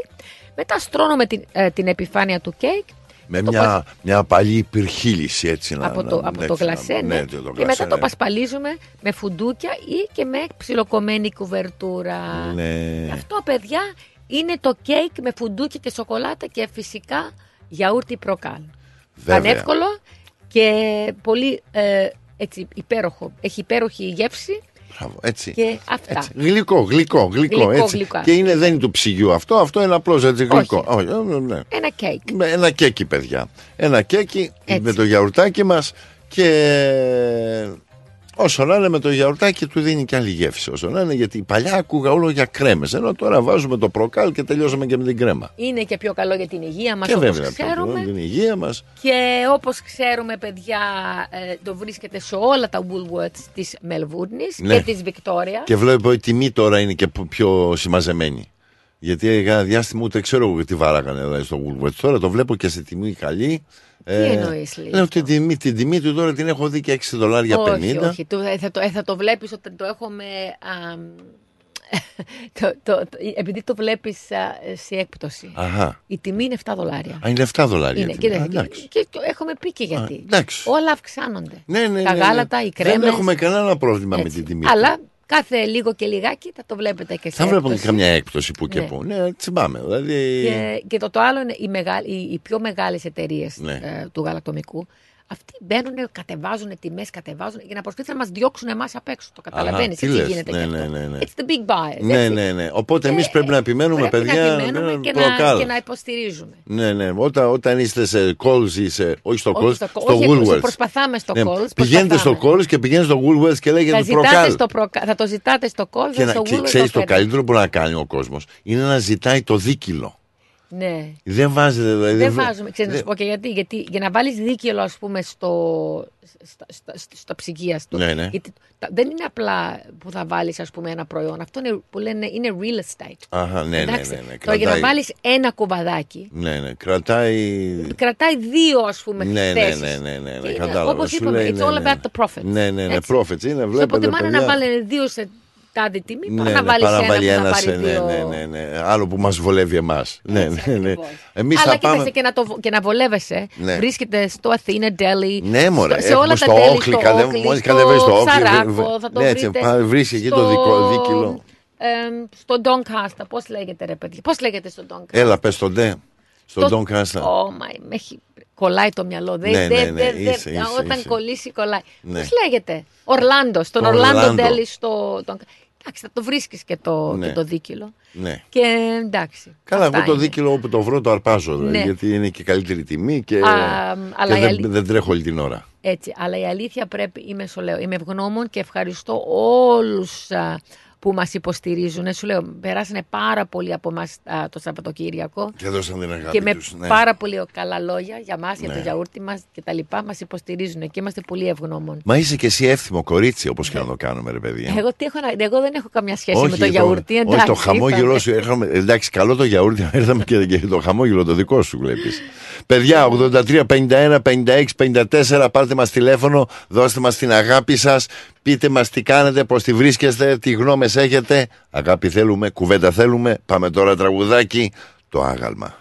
Μετά στρώνουμε την, ε, την επιφάνεια του κέικ. Με μια, πα... μια παλή πυρχύληση έτσι να... Από το, να, από ναι, το γλασέ, ναι, ναι, το γλασέ, και μετά, ναι, το πασπαλίζουμε με φουντούκια ή και με ψιλοκομμένη κουβερτούρα. Ναι. Αυτό, παιδιά... Είναι το κέικ με φουντούκι και σοκολάτα και φυσικά γιαούρτι προκάλ. Πανεύκολο και πολύ, ε, έτσι, υπέροχο. Έχει υπέροχη γεύση. Μπράβο, έτσι. Και αυτά. Έτσι. Γλυκό, γλυκό, γλυκό. γλυκό, έτσι. γλυκό. Και είναι, δεν είναι του ψυγιού αυτό, αυτό είναι απλώς έτσι γλυκό. Όχι. Όχι, ναι. Ένα κέικ. Ένα κέικι, παιδιά. Ένα κέικι με το γιαουρτάκι μας και... Όσο να είναι με το γιαουρτάκι του δίνει και άλλη γεύση. Όσο να είναι, γιατί παλιά ακούγα όλο για κρέμες. Ενώ τώρα βάζουμε το προκάλ και τελειώσαμε και με την κρέμα. Είναι και πιο καλό για την υγεία μας, όπως βέβαια, ξέρουμε. Την υγεία μας. Και όπως ξέρουμε, παιδιά, το βρίσκεται σε όλα τα Woolworths της Μελβούρνης, ναι, και της Βικτόρια. Και βλέπω ότι η τιμή τώρα είναι και πιο συμμαζεμένη. Γιατί για διάστημα ούτε ξέρω τι βάραγανε εδώ στο Woolworths. Τώρα το βλέπω και σε τιμή καλή. Τι ε, εννοείς, λέει. Λέω, την, τιμή, την τιμή του τώρα την έχω δει και έξι δολάρια πενήντα. Όχι, όχι. Θα το, θα το βλέπεις όταν το έχουμε... Α, το, το, το, επειδή το βλέπεις σε έκπτωση. Αχα. Η τιμή είναι επτά δολάρια. Α, είναι επτά δολάρια. Είναι, και, α, και, και το έχουμε πει και γιατί. Α, όλα αυξάνονται. Ναι, ναι, ναι, ναι. Τα γάλατα, οι κρέμες. Δεν έχουμε κανένα πρόβλημα, έτσι, με την τιμή. Αλλά κάθε λίγο και λιγάκι θα το βλέπετε και σε θα έκπτωση. Θα βλέπουμε και καμιά έκπτωση που, ναι, και που. Ναι, τσιμπάμε. Δηλαδή... Και, και το, το άλλο είναι οι, μεγα, οι, οι πιο μεγάλες εταιρείες, ναι, ε, του γαλακτομικού. Αυτοί μπαίνουν, κατεβάζουν τιμές, κατεβάζουν για να προσπαθήσουν να μας διώξουν εμάς απ' έξω. Το καταλαβαίνεις. Τι γίνεται, ναι, και αυτό. Ναι, ναι, ναι. It's the big buy. Ναι, ναι, ναι. Οπότε εμείς πρέπει να επιμένουμε, πρέπει, παιδιά. Να επιμένουμε και, να, και να υποστηρίζουμε. Ναι, ναι. Όταν, όταν είστε σε calls ή σε. Όχι στο calls, στο, στο Woolworths. Προσπαθάμε στο, ναι, calls. Πηγαίνετε στο calls και πηγαίνετε στο Woolworths και λέγεται προκάλ. Θα το ζητάτε στο calls. Και να ξέρει το καλύτερο που μπορεί να κάνει ο κόσμος είναι να ζητάει το δίκυλο. Ναι. Δεν βάζετε, δηλαδή. Δεν βάζουμε. Ξέρετε, να σου πω και γιατί. Γιατί για να βάλεις δίκαιο, ας πούμε, στο, στα, στα, στα ψυγεία του. Ναι, ναι. Γιατί τα, δεν είναι απλά που θα βάλεις, ας πούμε, ένα προϊόν. Αυτό είναι, που λένε, είναι real estate. Αχα, ναι, ναι, ναι, ναι, ναι. Τώρα, για να βάλεις ένα κουβαδάκι. Ναι, ναι. Κρατάει. Κρατάει δύο, ας πούμε, ναι, θέσεις. Ναι, ναι, ναι, ναι, ναι. Όπως είπαμε, λέει, it's all, ναι, ναι, about the profits. Ναι, ναι, ναι. Profits είναι, βλέπετε. Οπότε μάλλον να βάλει δύο σε τάδε τιμή, ναι, ναι, παραβάλει ένα σε, ναι, ναι, ναι, ναι, άλλο που μας βολεύει εμάς. Ναι, ναι, ναι. Εμείς αλλά θα πάμε... και, να το, και να βολεύεσαι, ναι, βρίσκεται στο Αθήνα, Ντέλη, ναι, μωρέ, σε όλα τα Ντέλη, στο Oakleigh, στο Σαράκο, θα το βρείτε, βρίσκει εκεί το δίκυλο. Στο Doncaster, πώς λέγεται, ρε παιδιά, πώς λέγεται στο Doncaster. Έλα, πες τον Ντε. Στον Ντόν Κάστα. Κολλάει το μυαλό. Δε, ναι, δε, ναι, ναι, δε, είσαι, δε, είσαι, όταν είσαι. Κολλήσει, κολλάει. Ναι. Πώς λέγεται. Ορλάντο. Στον Ορλάντο Ντέλη. Εντάξει, θα το βρίσκεις και το, ναι, και το δίκυλο. Ναι. Και εντάξει. Καλά, εγώ το δίκυλο όπου το βρω το αρπάζω. Ναι. Γιατί είναι και καλύτερη τιμή και, Α, και δεν, αλή... δεν τρέχω όλη την ώρα. Έτσι. Αλλά η αλήθεια πρέπει. Είμαι, σου λέω, είμαι ευγνώμων και ευχαριστώ όλους που μας υποστηρίζουν. Σου λέω, περάσανε πάρα πολύ από εμάς το Σαββατοκύριακο. Και δώσαν την αγάπη και τους, με, ναι, πάρα πολύ καλά λόγια για μας, ναι, για το γιαούρτι μας και τα λοιπά. Μας υποστηρίζουν και είμαστε πολύ ευγνώμων. Μα είσαι και εσύ εύθυμο κορίτσι, όπως και να το κάνουμε, ρε παιδί. Εγώ, τι έχω να... εγώ δεν έχω καμιά σχέση, όχι, με το εγώ... γιαούρτι. Εντάξει, όχι, το χαμόγελο σου. Έρχομαι... Εντάξει, καλό το γιαούρτι, έρθαμε και, και το χαμόγελο το δικό σου, βλέπεις. Παιδιά, ογδόντα τρία πενήντα ένα πενήντα έξι πενήντα τέσσερα, πάρτε μας τηλέφωνο, δώστε μας την αγάπη σας, πείτε μας τι κάνετε, πώς τη βρίσκεστε, τι γνώμες έχετε. Αγάπη θέλουμε, κουβέντα θέλουμε. Πάμε τώρα τραγουδάκι, το άγαλμα.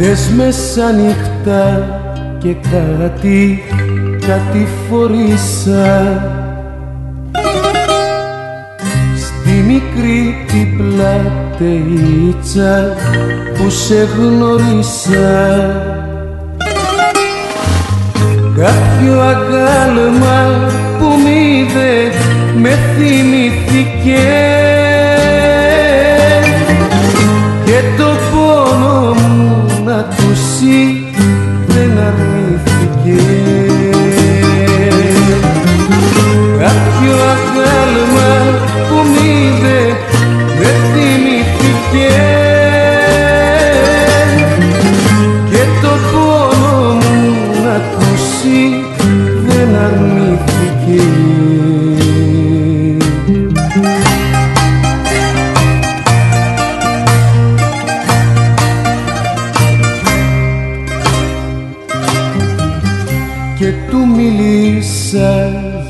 Χτες μεσάνυχτα και κάτι, κάτι φορήσα στη μικρή την πλατείτσα που σε γνωρίσα. Κάποιο αγάλμα που μ' είδε με θυμηθήκε και το πόνο μου να ακούσει δεν αρνήθηκε. Κάποιο αγάλμα που μ' είδε με θυμηθήκε και το πόνο μου να ακούσει δεν αρνήθηκε.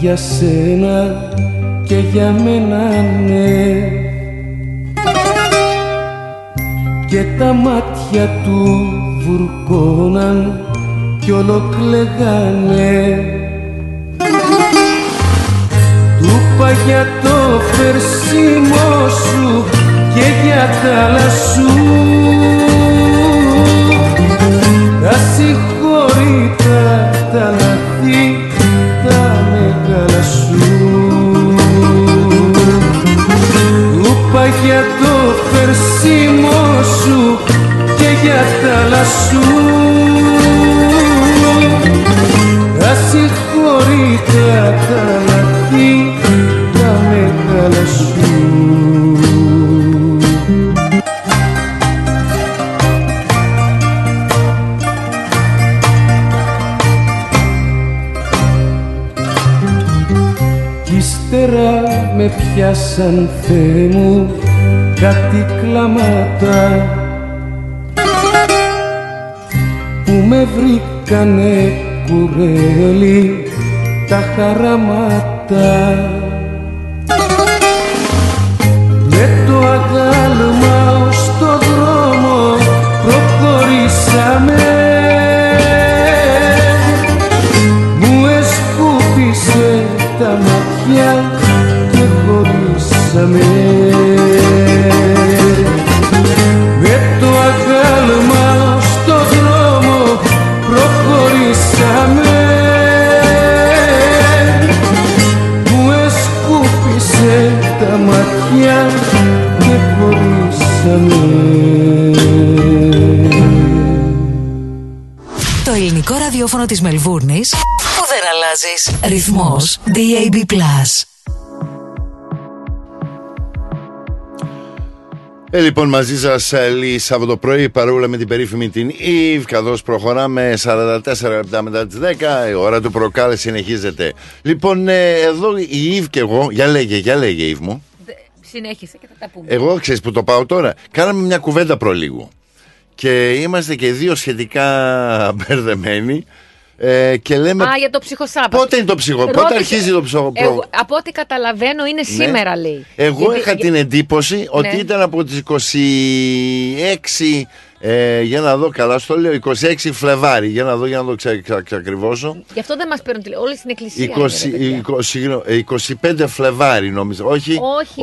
Για σένα και για μένα ναι, και τα μάτια του βουρκώναν κι ολοκλεγάνε. Του είπα για το φερσιμό σου και για τα άλλα σου τα συγχωρήτα τα λαθή για το φερσιμό σου και για τα άλλα σου τα συγχωρήτα τα λαθή τα μεγάλα σου. Κι ύστερα με πιάσαν, Θεέ μου, κάτι κλάματα που με βρήκανε κουρέλι τα χαραμάτα. Με το αγάλμα στον δρόμο προχωρήσαμε, μου εσκούπισε τα μάτια και χωρίσαμε. Το ελληνικό ραδιόφωνο της Μελβούρνης που δεν αλλάζεις. Ρυθμός ντι έι μπι πλας. Ε, λοιπόν, μαζί σας Λί Σάββατο πρωί, παρούλα με την περίφημη την Ιβ, καθώς προχωράμε σαράντα τέσσερα λεπτά μετά τις δέκα, η ώρα του Προκάλ συνεχίζεται. Λοιπόν, ε, εδώ η Ιβ και εγώ, για λέγε, για λέγε Ιβ μου. Συνέχισε και θα τα πούμε. Εγώ, ξέρεις που το πάω τώρα. Κάναμε μια κουβέντα προλίγου και είμαστε και δύο σχετικά μπερδεμένοι ε, και λέμε. Α, για το ψυχοσάπατο. Πότε είναι το ψυχοσάπατο, πότε αρχίζει το ψυχοσάπατο. Από ό,τι καταλαβαίνω είναι ναι. Σήμερα λέει. Εγώ γιατί, είχα για... την εντύπωση ναι. Ότι ήταν από τις είκοσι έξι. Ε, για να δω καλά, στο λέω είκοσι έξι Φλεβάρι. Για να δω, για να το ξα, ξα, ξακριβώσω. Γι' αυτό δεν μας παίρνουν τηλέφωνο. Όλη στην εκκλησία. είκοσι πέντε Φλεβάρι νομίζω. Όχι, όχι,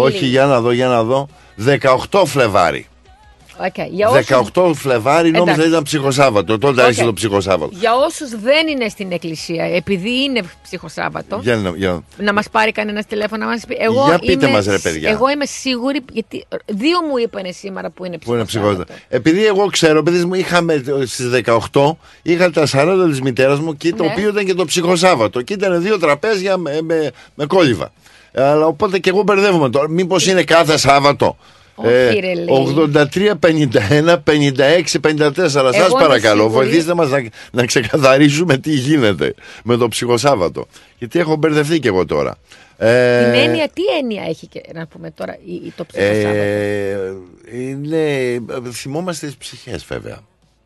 όχι για να δω, για να δω. δεκαοκτώ Φλεβάρι. Okay, για όσους... δεκαοκτώ Φλεβάρι νόμιζα ότι ήταν ψυχοσάββατο. Τότε okay. Άρχισε το ψυχοσάββατο. Για όσους δεν είναι στην εκκλησία, επειδή είναι ψυχοσάββατο, για να, για... να μας πάρει κανένας τηλέφωνο να μας πει. Εγώ, για πείτε είμαι... μας, ρε παιδιά. Εγώ είμαι σίγουρη, γιατί δύο μου είπανε σήμερα που είναι ψυχοσάββατο. Επειδή εγώ ξέρω, επειδή μου είχαμε στις δεκαοκτώ, είχα τα σαράντα της μητέρας μου και το ναι. Οποίο ήταν και το ψυχοσάββατο. Και ήταν δύο τραπέζια με, με, με κόλληβα. Αλλά οπότε και εγώ μπερδεύομαι τώρα. Μήπως είναι κάθε Σάββατο. Ε, ογδόντα τρία πενήντα ένα πενήντα έξι πενήντα τέσσερα. Σας παρακαλώ, βοηθήστε μας να, να ξεκαθαρίσουμε τι γίνεται με το ψυχοσάββατο. Γιατί έχω μπερδευτεί και εγώ τώρα. Ε, την έννοια, τι έννοια έχει και, να πούμε τώρα το ψυχοσάββατο. Ε, είναι, θυμόμαστε τις ψυχές βέβαια.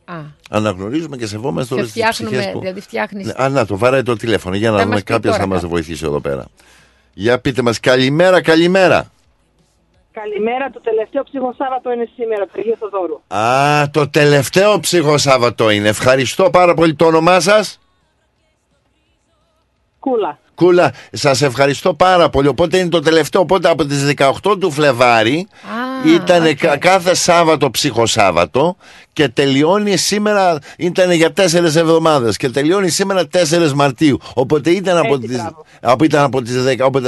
Α. Αναγνωρίζουμε και σεβόμαστε όλες τις ψυχές που... Δηλαδή φτιάχνεις... Α, να το βαράει το τηλέφωνο για να θα δούμε, κάποιος θα μας βοηθήσει εδώ πέρα. Για πείτε μας, καλημέρα, καλημέρα. Καλημέρα, το τελευταίο ψυχοσάββατο είναι σήμερα, το Αγίου Θοδόρου. Α, το τελευταίο ψυχοσάββατο είναι. Ευχαριστώ πάρα πολύ. Το όνομά σας? Κούλα. Κούλα, σας ευχαριστώ πάρα πολύ. Οπότε είναι το τελευταίο, οπότε από τις δεκαοκτώ του Φλεβάρη ah, ήταν okay. κάθε Σάββατο ψυχοσάββατο και τελειώνει σήμερα, ήταν για τέσσερις εβδομάδες και τελειώνει σήμερα τέσσερις Μαρτίου. Οπότε ήταν, έτσι, από, τις, από, ήταν από τις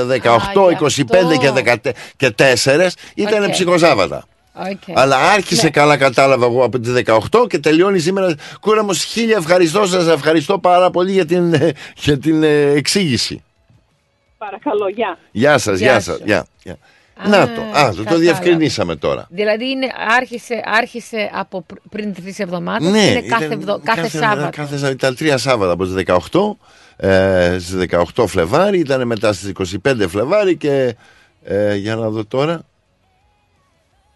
δεκαοκτώ, είκοσι πέντε και, και τέσσερα ήταν okay. ψυχοσάββατα. Okay. Αλλά άρχισε, ναι. καλά κατάλαβα εγώ, από τις δεκαοκτώ και τελειώνει σήμερα. Κούρα μου, χίλια ευχαριστώ, σας ευχαριστώ πάρα πολύ για την, για την εξήγηση. Παρακαλώ, γεια. Γεια σας, γεια, γεια σας, γεια, γεια. Α, να το, α, το, το διευκρινίσαμε τώρα. Δηλαδή είναι, άρχισε, άρχισε από πριν τρεις εβδομάδες, ναι, είναι κάθε, ήταν, εβδο, κάθε, κάθε Σάββατο. Κάθε, ήταν τρία Σάββατα από τις δεκαοκτώ, ε, στις δεκαοκτώ Φλεβάρι, ήταν μετά στις είκοσι πέντε Φλεβάρι και ε, για να δω τώρα.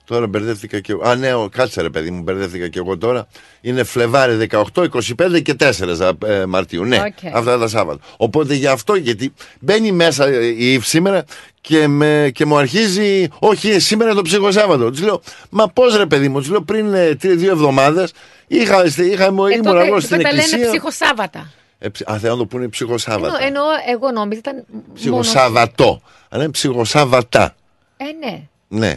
Τώρα μπερδεύτηκα και εγώ. Α, ναι, κάτσε ρε παιδί μου, μπερδεύτηκα και εγώ τώρα. Είναι Φλεβάρι δεκαοκτώ, είκοσι πέντε και τέσσερα Μαρτίου. Ναι, okay. αυτά τα Σάββατα. Οπότε γι' αυτό, γιατί μπαίνει μέσα η σήμερα και, με, και μου αρχίζει, όχι, σήμερα το ψυχοσάββατο. Του λέω, μα πώς ρε παιδί μου, του λέω πριν δύο εβδομάδες είχα, είχα, ε, ήμουν τότε, εγώ στην εκκλησία. Λένε ψυχοσάββατα. Ε, α, θέλω να το πούνε ψυχοσάββατα. Ενώ εγώ νόμιζα ήταν. Ψυχοσάββατο. Αλλά είναι ψυχοσάββατα. Ε, ναι. Ναι.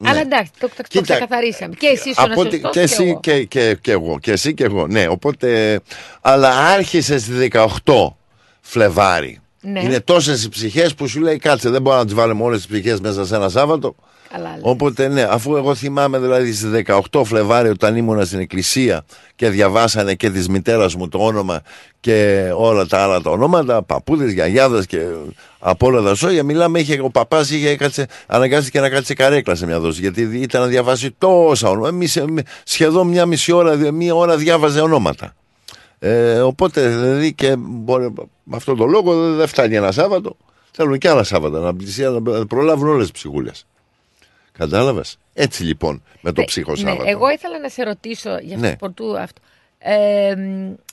Ναι. Αλλά εντάξει, το, το, Κοίτα, το ξεκαθαρίσαμε. Και εσύ ήσουν ασφαλιστός και, και, και, και, και εγώ. Και εσύ και εγώ, ναι. Οπότε, αλλά άρχισε στις δεκαοκτώ Φλεβάρι. Ναι. Είναι τόσες οι ψυχές που σου λέει κάτσε, δεν μπορούμε να τις βάλουμε όλες τις ψυχές μέσα σε ένα Σάββατο. Καλά, οπότε ναι, αφού εγώ θυμάμαι δηλαδή στις δεκαοκτώ Φλεβάρι όταν ήμουνα στην εκκλησία και διαβάσανε και της μητέρας μου το όνομα και όλα τα άλλα τα ονόματα, παππούδες, γιαγιάδες και από όλα τα σόγια, μιλάμε, είχε, ο παπάς είχε, κάτσε, αναγκάστηκε να κάτσει καρέκλα σε μια δόση γιατί ήταν να διαβάσει τόσα ονόματα, σχεδόν μια μισή ώρα, μια ώρα διάβαζε ονόματα. Ε, οπότε δηλαδή και μπορεί, με αυτόν τον λόγο δεν δε φτάνει ένα Σάββατο, θέλουν και άλλα Σάββατα να, να προλάβουν όλες τις ψυχούλες. Κατάλαβες? Έτσι λοιπόν με το ε, ψυχοσάββατο. Ναι, εγώ ήθελα να σε ρωτήσω για ναι. πορτού αυτό. Ε,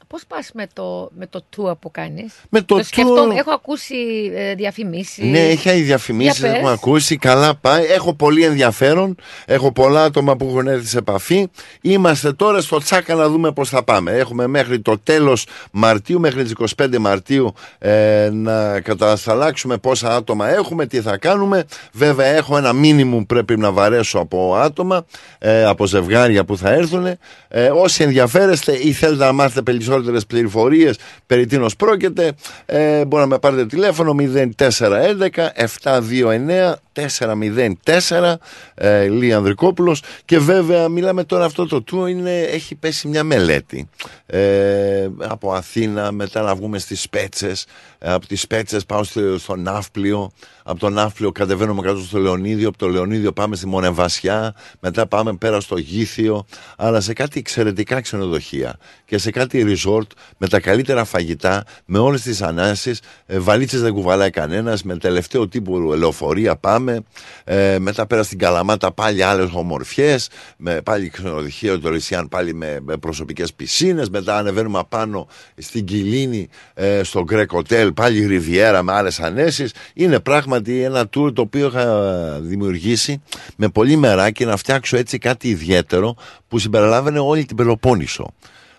πώς πας με το, με το τουα που κάνεις? Με το, το σκεφτόμαι, του... έχω ακούσει ε, διαφημίσεις. Ναι, είχα οι διαφημίσεις, έχω ακούσει, καλά πάει. Έχω πολύ ενδιαφέρον, έχω πολλά άτομα που έχουν έρθει σε επαφή. Είμαστε τώρα στο τσάκα να δούμε πώς θα πάμε. Έχουμε μέχρι το τέλος Μαρτίου, μέχρι τις είκοσι πέντε Μαρτίου ε, να κατασταλάξουμε πόσα άτομα έχουμε, τι θα κάνουμε. Βέβαια έχω ένα μήνυμο που πρέπει να βαρέσω από άτομα, ε, από ζευγάρια που θα έρθουν. Ε, όσοι ενδιαφέρεστε ή θέλετε να μάθετε περισσότερο πληροφορίες περί τίνος πρόκειται, ε, μπορεί να με πάρετε τηλέφωνο μηδέν τέσσερα έντεκα, επτά δύο εννέα, τέσσερα μηδέν τέσσερα, ε, Λία Ανδρικόπουλος. Και βέβαια μιλάμε τώρα, αυτό το του είναι, έχει πέσει μια μελέτη ε, από Αθήνα, μετά να βγούμε στις Σπέτσες, ε, από τις Σπέτσες πάω στο, στο Ναύπλιο, από το Ναύπλιο κατεβαίνουμε κάτω στο Λεωνίδιο, από το Λεωνίδιο πάμε στη Μονεμβασιά, μετά πάμε πέρα στο Γήθιο, αλλά σε κάτι εξαιρετικά ξενοδοχεία και σε κάτι resort με τα καλύτερα φαγητά, με όλες τις ανάσεις, ε, βαλίτσες δεν κουβαλάει κανένας, με τελευταίο τύπου ελεοφορία πάμε, ε, μετά πέρα στην Καλαμάτα πάλι άλλες ομορφιές, με, πάλι ξενοδοχείο το Λυσιάν, πάλι με, με προσωπικές πισίνες, μετά ανεβαίνουμε πάνω στην Κιλίνη, ε, στο Greek Hotel, πάλι Ριβιέρα με άλλες ανέσεις. Είναι πράγματι ένα tour το οποίο είχα δημιουργήσει με πολύ μεράκι να φτιάξω έτσι κάτι ιδιαίτερο που συμπεριλάβαινε όλη την Πελοπόννησο.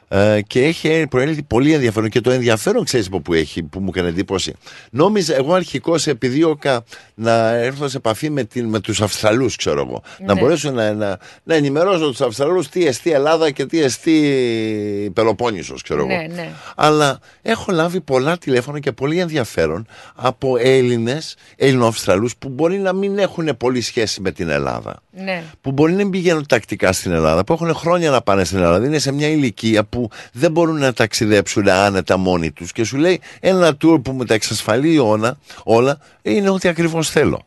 Ε, και έχει προέλθει πολύ ενδιαφέρον. Και το ενδιαφέρον, ξέρεις από που έχει, που μου έκανε εντύπωση. Νόμιζα, εγώ αρχικώς επιδίωκα να έρθω σε επαφή με, την, με τους Αυστραλούς, ξέρω εγώ. Ναι. Να μπορέσω να, να, να ενημερώσω τους Αυστραλούς τι εστί Ελλάδα και τι εστί Πελοπόννησος, ξέρω ναι, εγώ. Ναι. Αλλά έχω λάβει πολλά τηλέφωνα και πολύ ενδιαφέρον από Έλληνες, Έλληνο-Αυστραλούς που μπορεί να μην έχουν πολύ σχέση με την Ελλάδα. Ναι. Που μπορεί να μην πηγαίνουν τακτικά στην Ελλάδα, που έχουν χρόνια να πάνε στην Ελλάδα, είναι σε μια ηλικία που δεν μπορούν να ταξιδέψουν άνετα μόνοι τους και σου λέει ένα tour που μου τα εξασφαλεί όλα, όλα είναι ό,τι ακριβώς θέλω.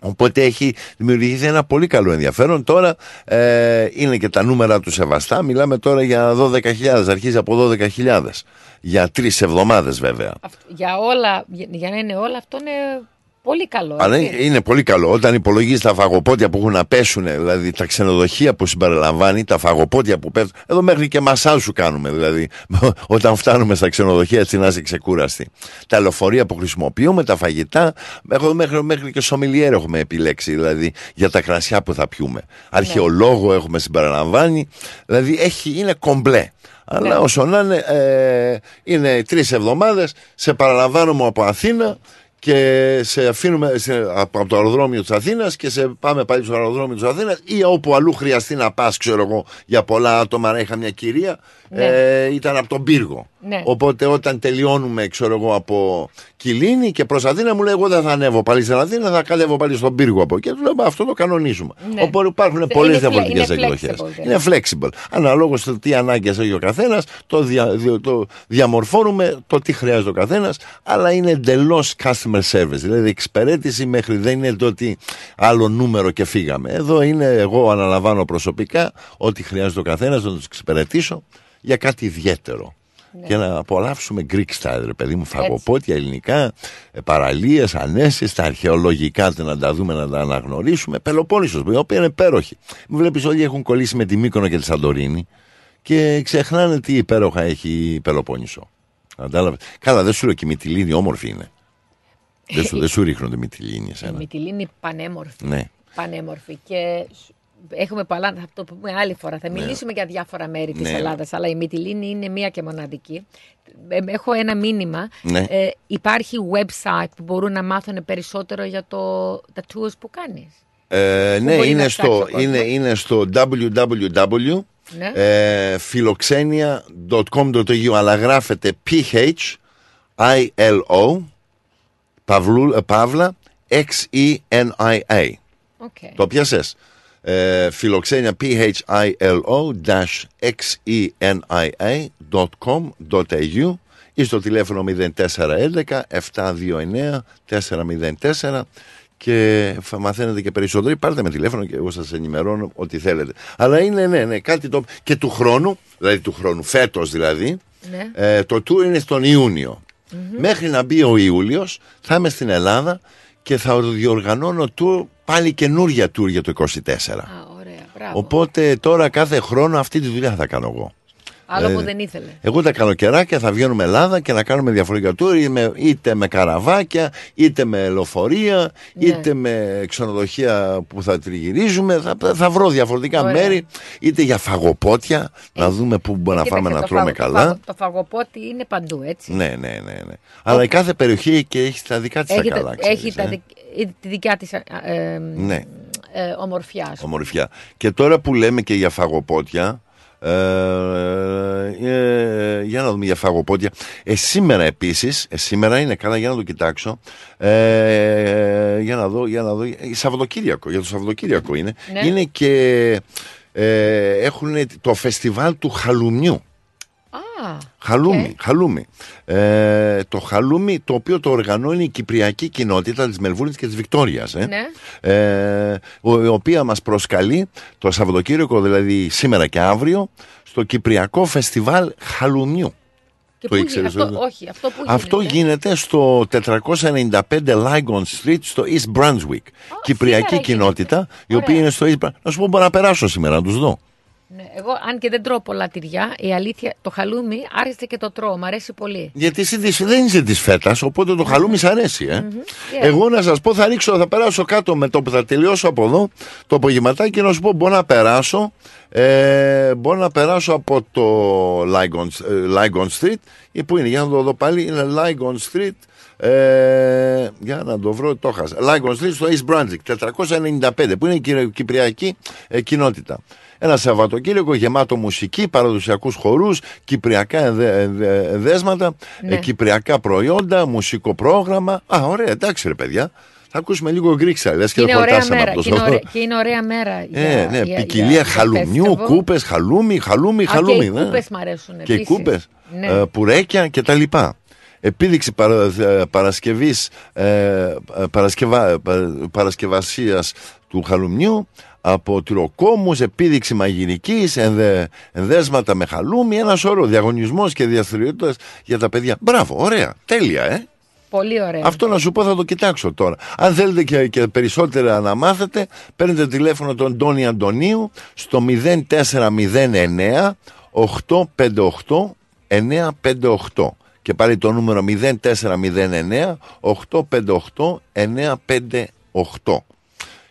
Οπότε έχει δημιουργηθεί ένα πολύ καλό ενδιαφέρον. Τώρα ε, είναι και τα νούμερα του σεβαστά. Μιλάμε τώρα για δώδεκα χιλιάδες, αρχίζει από δώδεκα χιλιάδες για τρεις εβδομάδες βέβαια. Για όλα, για να είναι όλα αυτό είναι... Πολύ καλό. Αλλά είναι, είναι πολύ καλό. Όταν υπολογίζει τα φαγοπότια που έχουν να πέσουν, δηλαδή τα ξενοδοχεία που συμπεριλαμβάνει, τα φαγοπότια που πέφτουν. Εδώ μέχρι και μασάζ σου κάνουμε. Δηλαδή, όταν φτάνουμε στα ξενοδοχεία, έτσι να είσαι ξεκούραστη. Τα λεωφορεία που χρησιμοποιούμε, τα φαγητά. Έχω, μέχρι, μέχρι και σομιλιέρο έχουμε επιλέξει, δηλαδή, για τα κρασιά που θα πιούμε. Αρχαιολόγο ναι. έχουμε συμπεριλαμβάνει. Δηλαδή, έχει, είναι κομπλέ. Αλλά ναι. όσο να είναι, ε, είναι τρεις εβδομάδες, σε παραλαμβάνουμε από Αθήνα. Και σε αφήνουμε σε, από το αεροδρόμιο της Αθήνας και σε πάμε πάλι στο αεροδρόμιο της Αθήνας ή όπου αλλού χρειαστεί να πας, ξέρω εγώ, για πολλά άτομα. Είχα μια κυρία, ναι. ε, ήταν από τον Πύργο. Ναι. Οπότε όταν τελειώνουμε, ξέρω εγώ, από Κιλίνη και προς Αθήνα, μου λέει: εγώ δεν θα ανέβω πάλι στην Αθήνα, θα κατέβω πάλι στον Πύργο από εκεί. Και του λέω: αυτό το κανονίζουμε. Ναι. Οπότε υπάρχουν πολλές διαφορετικές εκδοχές. Είναι flexible. Αναλόγως το τι ανάγκες έχει ο καθένας, το, δια, το διαμορφώνουμε, το τι χρειάζεται ο καθένας, αλλά είναι εντελώς customer service. Δηλαδή εξυπηρέτηση μέχρι δεν είναι το ότι άλλο νούμερο και φύγαμε. Εδώ είναι, εγώ αναλαμβάνω προσωπικά ό,τι χρειάζεται ο καθένας, να τους εξυπηρετήσω για κάτι ιδιαίτερο. Ναι. Και να απολαύσουμε Greek style, ρε παιδί μου, φαγοπότια, ελληνικά, παραλίες, ανέσεις, τα αρχαιολογικά, να τα δούμε, να τα αναγνωρίσουμε. Πελοπόννησος, η οποία είναι υπέροχη. Μου βλέπεις, όλοι έχουν κολλήσει με τη Μύκονο και τη Σαντορίνη και ξεχνάνε τι υπέροχα έχει η Πελοπόννησο. Κατάλαβες. Καλά, δεν σου λέω και η Μυτιλήνη, όμορφη είναι. δεν, σου, δεν σου ρίχνω τη Μυτιλήνη. Η Μυτιλήνη πανέμορφη. Ναι. Πανέμορφη. Και έχουμε πολλά, θα το πούμε άλλη φορά. Θα μιλήσουμε ναι. για διάφορα μέρη της ναι. Ελλάδας, αλλά η Μυτιλήνη είναι μία και μοναδική. Έχω ένα μήνυμα. Ναι. Ε, υπάρχει website που μπορούν να μάθουν περισσότερο για το, τα tours που κάνεις. Ε, που ναι, είναι στο, είναι, είναι στο double-u double-u double-u ναι. ε, philoxenia dot com dot a u, αλλά γράφεται P H I L O Παύλα X E N I A. Okay. Το πιάσες. Ε, φιλοξένια P H I L O dash X E N I A dot com dot a u ή στο τηλέφωνο μηδέν τέσσερα έντεκα επτά δύο εννέα τέσσερα μηδέν τέσσερα και θα μαθαίνετε και περισσότερο. Πάρτε με τηλέφωνο και εγώ σας ενημερώνω ό,τι θέλετε. Αλλά είναι ναι, ναι, κάτι το... και του χρόνου, δηλαδή του χρόνου, φέτος δηλαδή, ναι. ε, το tour είναι στον Ιούνιο. Mm-hmm. Μέχρι να μπει ο Ιούλιος θα είμαι στην Ελλάδα και θα διοργανώνω tour, πάλι καινούργια tour για το είκοσι τέσσερα. Α, ωραία, οπότε τώρα κάθε χρόνο αυτή τη δουλειά θα κάνω εγώ. Άλλο που ε, δεν ήθελε. Εγώ τα καλοκαιράκια θα βγαίνουμε Ελλάδα και να κάνουμε διαφορετικά tour, είτε, είτε με καραβάκια, είτε με λεωφορεία, ναι. είτε με ξενοδοχεία που θα τριγυρίζουμε. Θα, θα βρω διαφορετικά ωραία. μέρη, είτε για φαγοπότια, ε, να δούμε πού μπορούμε να πάμε να τρώμε φαγο, καλά. Το, φαγο, το φαγοπότι είναι παντού, έτσι. Ναι, ναι, ναι. ναι. Αλλά okay. η κάθε περιοχή και έχει τα δικά της τα καλά. Ξέρεις, έχει τα δι, ε? τη δικιά της. Ε, ε, ναι. ε, ομορφιά. Ομορφιά. Και τώρα που λέμε και για φαγοπότια. Ε, ε, για να δούμε για φαγοπότια. Ε, σήμερα επίσης, ε, σήμερα είναι καλά, για να το κοιτάξω. Ε, ε, για να δω, για να δω. Σαββατοκύριακο, για το Σαββατοκύριακο είναι. Ναι. Είναι και ε, έχουν το φεστιβάλ του χαλουμιού. Ah, χαλούμι, okay. χαλούμι. Ε, το χαλούμι το οποίο το οργανώνει η κυπριακή κοινότητα της Μελβούρνης και της Βικτόριας. Ε, ναι. ε, η οποία μας προσκαλεί το Σαββατοκύριακο, δηλαδή σήμερα και αύριο, στο κυπριακό φεστιβάλ χαλουμιού. Και το ήξερε αυτό, δηλαδή. Όχι, αυτό, που αυτό γίνεται. γίνεται στο τετρακόσια ενενήντα πέντε Lygon Street στο East Brunswick. Oh, κυπριακή κοινότητα, γίνεται. η οποία Ωραία. είναι στο East Brunswick. Να σου πω, μπορώ να περάσω σήμερα, να τους δω. Ναι, εγώ, αν και δεν τρώω πολλά τυριά, η αλήθεια, το χαλούμι άρχισε και το τρώω. Μ' αρέσει πολύ. Γιατί εσύ δεν είσαι της φέτας, οπότε το χαλούμι σ' αρέσει. Ε. Mm-hmm. Yeah. Εγώ να σας πω, θα ρίξω, θα περάσω κάτω με το που θα τελειώσω από εδώ το απογευματάκι και να σου πω: μπορώ να περάσω, ε, μπορώ να περάσω από το Lygon, Lygon Street, ή που είναι, για να το δω πάλι, είναι Lygon Street. Ε, για να το βρω, το χάσα. Lygon Street στο East Brunswick, τετρακόσια ενενήντα πέντε, που είναι η κυπριακή ε, κοινότητα. Ένα Σαββατοκύριακο γεμάτο μουσική, παραδοσιακούς χορούς, κυπριακά δέσματα, ναι. κυπριακά προϊόντα, μουσικό πρόγραμμα. Α, ωραία, εντάξει ρε παιδιά. Θα ακούσουμε λίγο Greek style. Και, και είναι ωραία μέρα. Για, ε, ναι, για, ποικιλία για, χαλουμιού, κούπες, χαλούμι, χαλούμι, Α, χαλούμι. Και οι ναι. κούπες μ' αρέσουν. Και οι κούπες, ναι. ε, πουρέκια κτλ. Επίδειξη παρα, παρασκευής, ε, παρασκευα, παρασκευασίας του χαλουμιού από τυροκόμους, επίδειξη μαγειρικής, ενδε, ενδέσματα με χαλούμι, ένα σώρο διαγωνισμός και διαστηριότητες για τα παιδιά. Μπράβο, ωραία, τέλεια, ε! Πολύ ωραία. Αυτό να σου πω, θα το κοιτάξω τώρα. Αν θέλετε και, και περισσότερα να μάθετε, παίρνετε τηλέφωνο τον Αντώνη Αντωνίου στο μηδέν τέσσερα μηδέν εννέα οκτώ πέντε οκτώ εννέα πέντε οκτώ και πάλι το νούμερο μηδέν τέσσερα μηδέν εννέα οκτώ πέντε οκτώ εννέα πέντε οκτώ.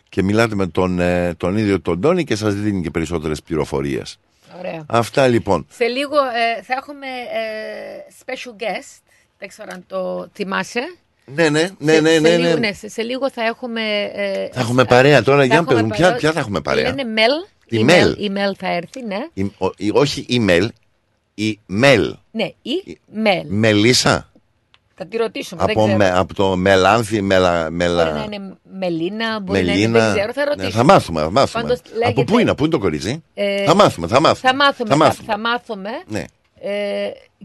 Και μιλάτε με τον, τον ίδιο τον Τόνι και σας δίνει και περισσότερες πληροφορίες. Ωραία. Αυτά λοιπόν. Σε λίγο ε, θα έχουμε ε, special guest. Δεν ξέρω αν το θυμάσαι. Ναι, ναι, ναι. Σε, ναι, ναι, ναι, ναι. Σε, λίγο, ναι σε, σε λίγο θα έχουμε. Ε, θα έχουμε παρέα τώρα. Για να πες μου, ποια θα έχουμε παρέα. Είναι mail. Email. Email θα έρθει, ναι. Η, ο, η, όχι email. Η mail. Ναι, η mail. Μελίσσα. Θα τη ρωτήσουμε. Από, δεν ξέρω. Με, από το Μελάνθη, μελα, μελα... Μπορεί να είναι Μελίνα, μπορεί Μελίνα, να είναι. Δεν ξέρω, θα ρωτήσουμε. Ναι, θα μάθουμε. Θα μάθουμε. Πάντως, λέγεται... Από πού είναι, πού είναι το κορίτσι. Ε... Θα μάθουμε, θα μάθουμε. Θα μάθουμε. Θα μάθουμε. Θα, θα μάθουμε. Ναι. Ε,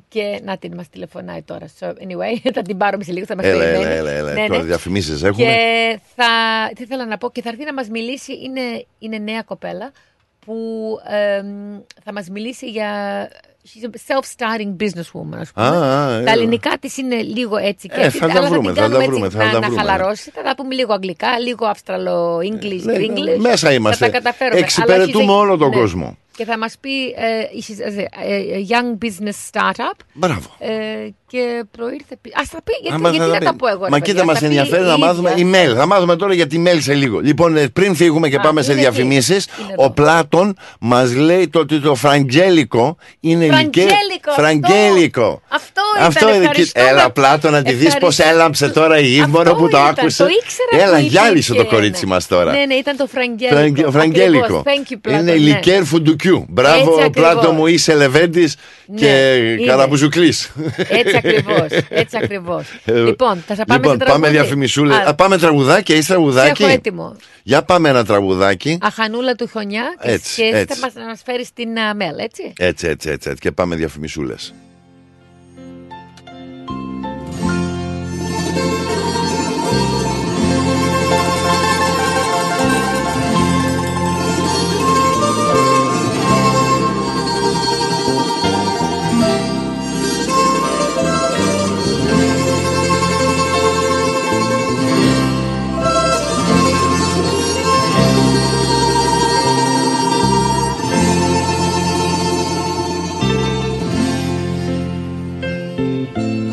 και να την μας τηλεφωνάει τώρα. So, anyway, θα την πάρουμε σε λίγο. Θα μας έλα, έλα, έλα, έλα. Ναι, τώρα ναι. Διαφημίσεις έχουμε. Και θα, τι ήθελα να πω, και θα έρθει να μας μιλήσει, είναι, είναι νέα κοπέλα που ε, θα μας μιλήσει για. She's a self-starting businesswoman, ας πούμε. Ah, yeah. Τα ελληνικά της είναι λίγο έτσι και ε, έτσι, θα τα βρούμε, θα, θα τα βρούμε. Θα, να, τα βρούμε. Να χαλαρώσει, θα τα πούμε λίγο αγγλικά, λίγο αυστραλο-English, ε, English. Μέσα είμαστε. Θα τα καταφέρουμε. Εξυπηρετούμε αλλά, όλο τον ναι. κόσμο. Και θα μας πει, uh, she's a young business startup. Μπράβο. Uh, και προήρθε. Ας τα πει, γιατί, γιατί θα, θα τα πω εγώ. Μα κοίτα, μας ενδιαφέρει να μάθουμε email. Θα μάθουμε τώρα για τη mail σε λίγο. Λοιπόν, πριν φύγουμε και πάμε σε διαφημίσεις, ο Πλάτων μας λέει ότι το φραγγέλικο είναι φραγγέλικο. Φραγγέλικο. Αυτό, αυτό ήταν, ευχαριστώ. Έλα Πλάτο να τη δεις πως έλαμψε τώρα η Ήβμονα που το άκουσε. Το ήξερα. Έλα γυάλισε το κορίτσι μας τώρα. Ναι, ναι, ήταν το φραγγέλικο. Φραγγέλικο. Είναι λικέρ φουντουκιού. Μπράβο Πλάτο μου, είσαι Λεβέντης και Καραμπουζουκλής. Έτσι ακριβώς, έτσι ακριβώς. Λοιπόν, θα σας πάμε σε τραγουδάκι. Πάμε τραγουδάκι, είσαι τραγουδάκι. Έχω έτοιμο. Για πάμε ένα τραγουδάκι. Αχανούλα του Χιονιά και θα μας φέρει στην Μέλ, έτσι. Έτσι, έτσι, έτσι. Και πάμε διαφημισούλες.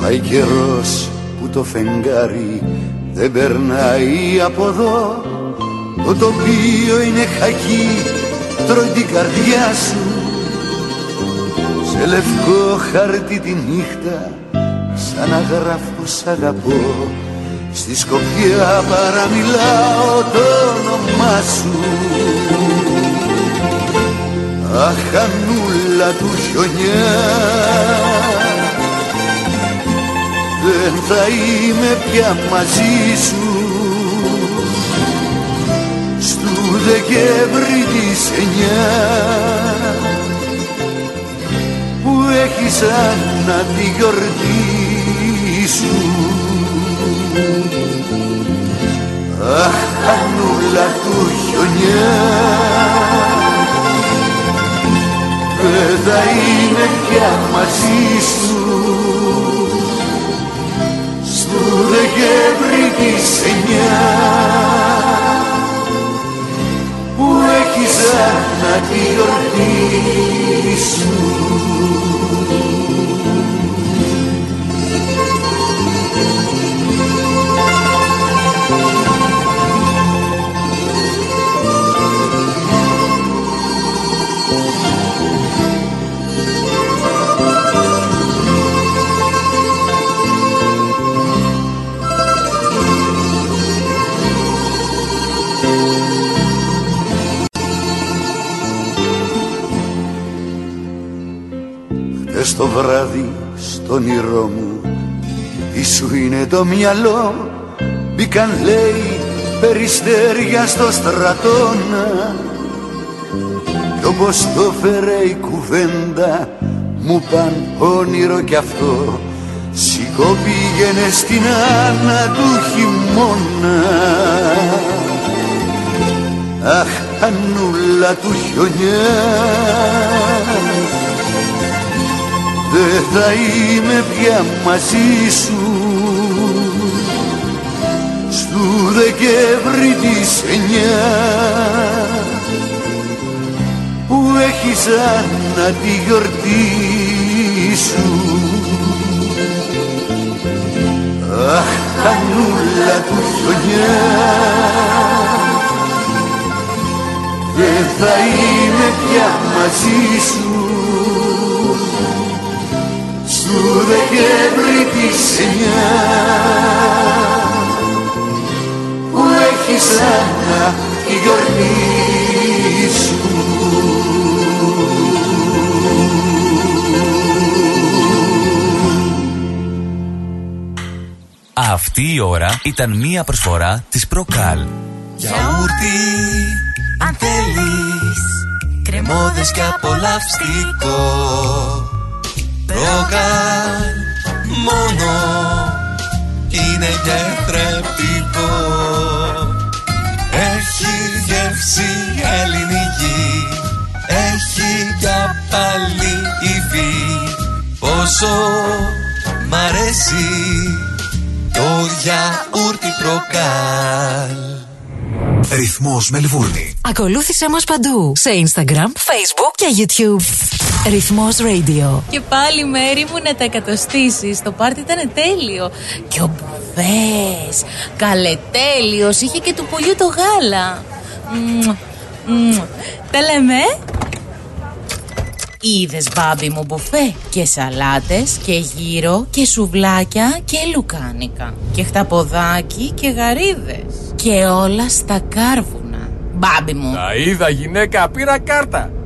Πάει καιρός που το φεγγάρι δεν περνάει από εδώ. Το τοπίο είναι χακί, τρώει την καρδιά σου. Σε λευκό χαρτί τη νύχτα σαν να γράφω σ' αγαπώ. Στη σκοπιά παραμιλάω το όνομά σου. Αχανούλα του χιονιά, δεν θα είμαι πια μαζί σου. Στου Δεκέμβρη της εννιά που έχεις σαν τη γιορτή σου. Αχ, Ανούλα του χιονιά, δεν θα είμαι πια μαζί σου. Του Δεκέμβρη της εννιά που έχεις να τη γιορτή σου. Στο βράδυ, στον όνειρό μου, τι σου είναι το μυαλό. Μπήκαν λέει περιστέρια στο στρατόνα. Κι όπως το φέρε η κουβέντα, μου παν όνειρο κι αυτό. Σηκώ πήγαινε στην άνα του χειμώνα. Αχ, Ανούλα του χιονιά, δεν θα είμαι πια μαζί σου. του Δεκέμβρη της εννιά που έχει σαν τη γιορτή σου. Αχ, Ανούλα του χρονιά, δεν θα είμαι πια μαζί σου στου Δεκέμβρη της εννιά που έχει σαν τη γιορτή σου. Αυτή η ώρα ήταν μία προσφορά της Procal. Γιαούρτι, αν θέλεις, κρεμόδες και απολαυστικό. Procal, μόνο είναι γιατρεπτικό. Έχει γεύση ελληνική, έχει για πάλι υφή. Πόσο μ' αρέσει το γιαούρτι Procal. Ρυθμός Μελβούρνη. Ακολούθησέ μας παντού, σε Instagram, Facebook και YouTube. Ρυθμός Radio. Και πάλι Μέρη μου να τα εκατοστήσεις. Το πάρτι ήταν τέλειο. Και ο Μπουβές, καλετέλειος, είχε και του πολιού το γάλα. Μουα, μουα. Τα λέμε. Είδες μπάμπι μου μπουφέ και σαλάτες και γύρο και σουβλάκια και λουκάνικα και χταποδάκι και γαρίδες και όλα στα κάρβουνα. Μπάμπι μου. Τα είδα γυναίκα, πήρα κάρτα.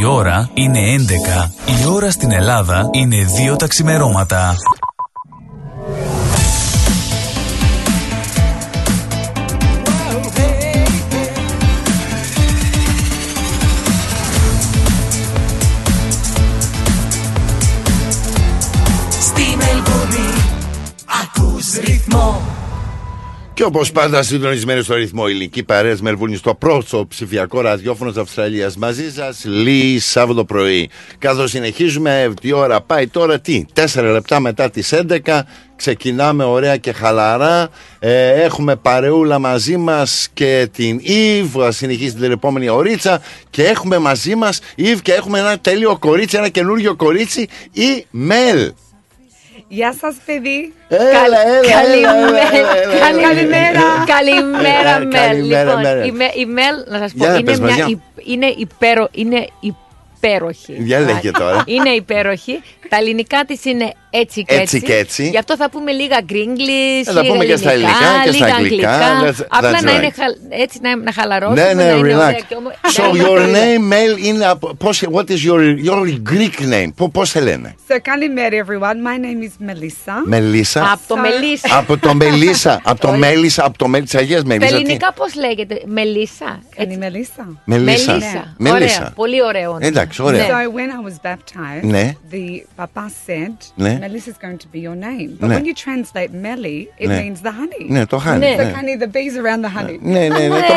Η ώρα είναι έντεκα. Η ώρα στην Ελλάδα είναι δύο τα ξημερώματα. Στη Μελβούρνη ακούς ρυθμό. Και όπως πάντα συντονισμένοι στο ρυθμό, ηλική παρέα Μελβούρνη στο πρώτο ψηφιακό ραδιόφωνο της Αυστραλίας. Μαζί σας, Λί, Σάββατο πρωί. Καθώς συνεχίζουμε, η ώρα πάει τώρα τι, τέσσερα λεπτά μετά τις έντεκα. Ξεκινάμε ωραία και χαλαρά. Ε, έχουμε παρεούλα μαζί μας και την Ιβ. Θα συνεχίσει την επόμενη ωρίτσα. Και έχουμε μαζί μας Ιβ και έχουμε ένα τέλειο κορίτσι, ένα καινούριο κορίτσι, η Μελ. Γεια σας παιδί. Καλημέρα. Καλημέρα Μελ. Λοιπόν, η Μελ να σας πω είναι υπέροχη. Είναι υπέροχη. Τα ελληνικά της είναι έτσι και έτσι, έτσι, έτσι. Γι' αυτό θα πούμε λίγα γκρίνγκλις, λίγα πούμε ελληνικά, και στα ελληνικά, και στα λίγα αγγλικά. αγγλικά. Απλά right. να είναι χα... έτσι να, να χαλαρώσουμε. Ναι, ναι, να relax. So your name, mail in, what is your, your Greek name, πώς σε λένε? So καλημέρα everyone, my name is Melissa. Melissa. Από το Melissa. Από το Melissa, από το Melissa, από το Melissa, Αγίας Melissa. Στα ελληνικά πώς λέγεται, Melissa? Κάνει Melissa. Melissa. Μελίσσα. Πολύ ωραίο. Εντάξει, ωραία. So when I was baptized, ναι. the Papa said, ναι. Melissa is going to be your name. But ναι. when you translate Melly, it ναι. means the honey. Ναι, το honey. Ναι. The honey, the bees around the honey. Ναι, ναι, ναι, το μελάκι.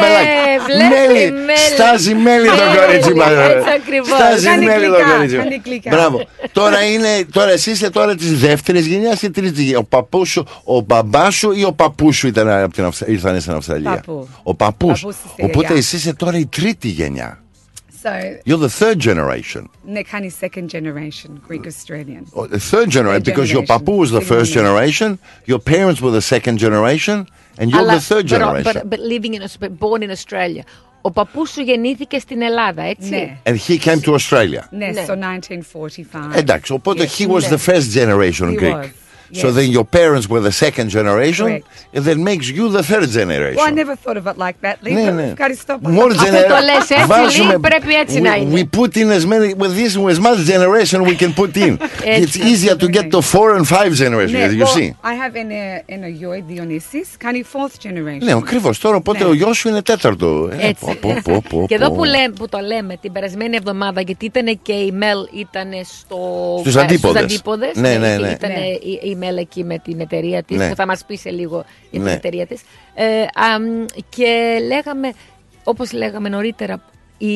Μέλι, στάζει μέλι το κορίτσι μας. Στάζει μέλι το κορίτσι μας. Μπράβο. Τώρα είναι, τώρα εσύ είσαι τώρα της δεύτερης γενιάς ή τρίτης γενιάς? Ο παππούς σου, ο μπαμπάς σου ή ο παππούς σου ήρθαν στην Αυστραλία? Ο παππούς. Οπότε εσύ είσαι τώρα η τρίτη γενιά. So, you're the third generation. Nekani second generation Greek Australian. Oh, the third generation, because your papa was the first generation, your parents were the second generation, and you're the third generation. But, but, but living in a, born in Australia. Ο παππούς σου γεννήθηκε στην Ελλάδα, έτσι? Ναι. And he came to Australia. Ναι, so nineteen forty-five. Εντάξει, οπότε yes. he was ναι. the first generation he Greek. Was. Yes. So then your parents were the second generation. Correct. And that makes you the third generation. Well, I never thought of it like that. Ναι, ναι. Ευχαριστώ πολύ. More generation. We put in as many with this and as much generation we can put in. It's easier to get to four and five generation, as you see. I have in a in a γιο Dionysus, κάνει fourth generation. Ναι, ακριβώς. Τώρα οπότε ο γιος σου είναι τέταρτο. Και εδώ που το λέμε την περασμένη εβδομάδα, γιατί ήταν και η Mel ήταν στους Αντίποδες. Ναι, ναι, ναι. Μέλα εκεί με την εταιρεία της, ναι. που θα μας πει σε λίγο για την ναι. εταιρεία της. Ε, α, και λέγαμε, όπως λέγαμε νωρίτερα, οι,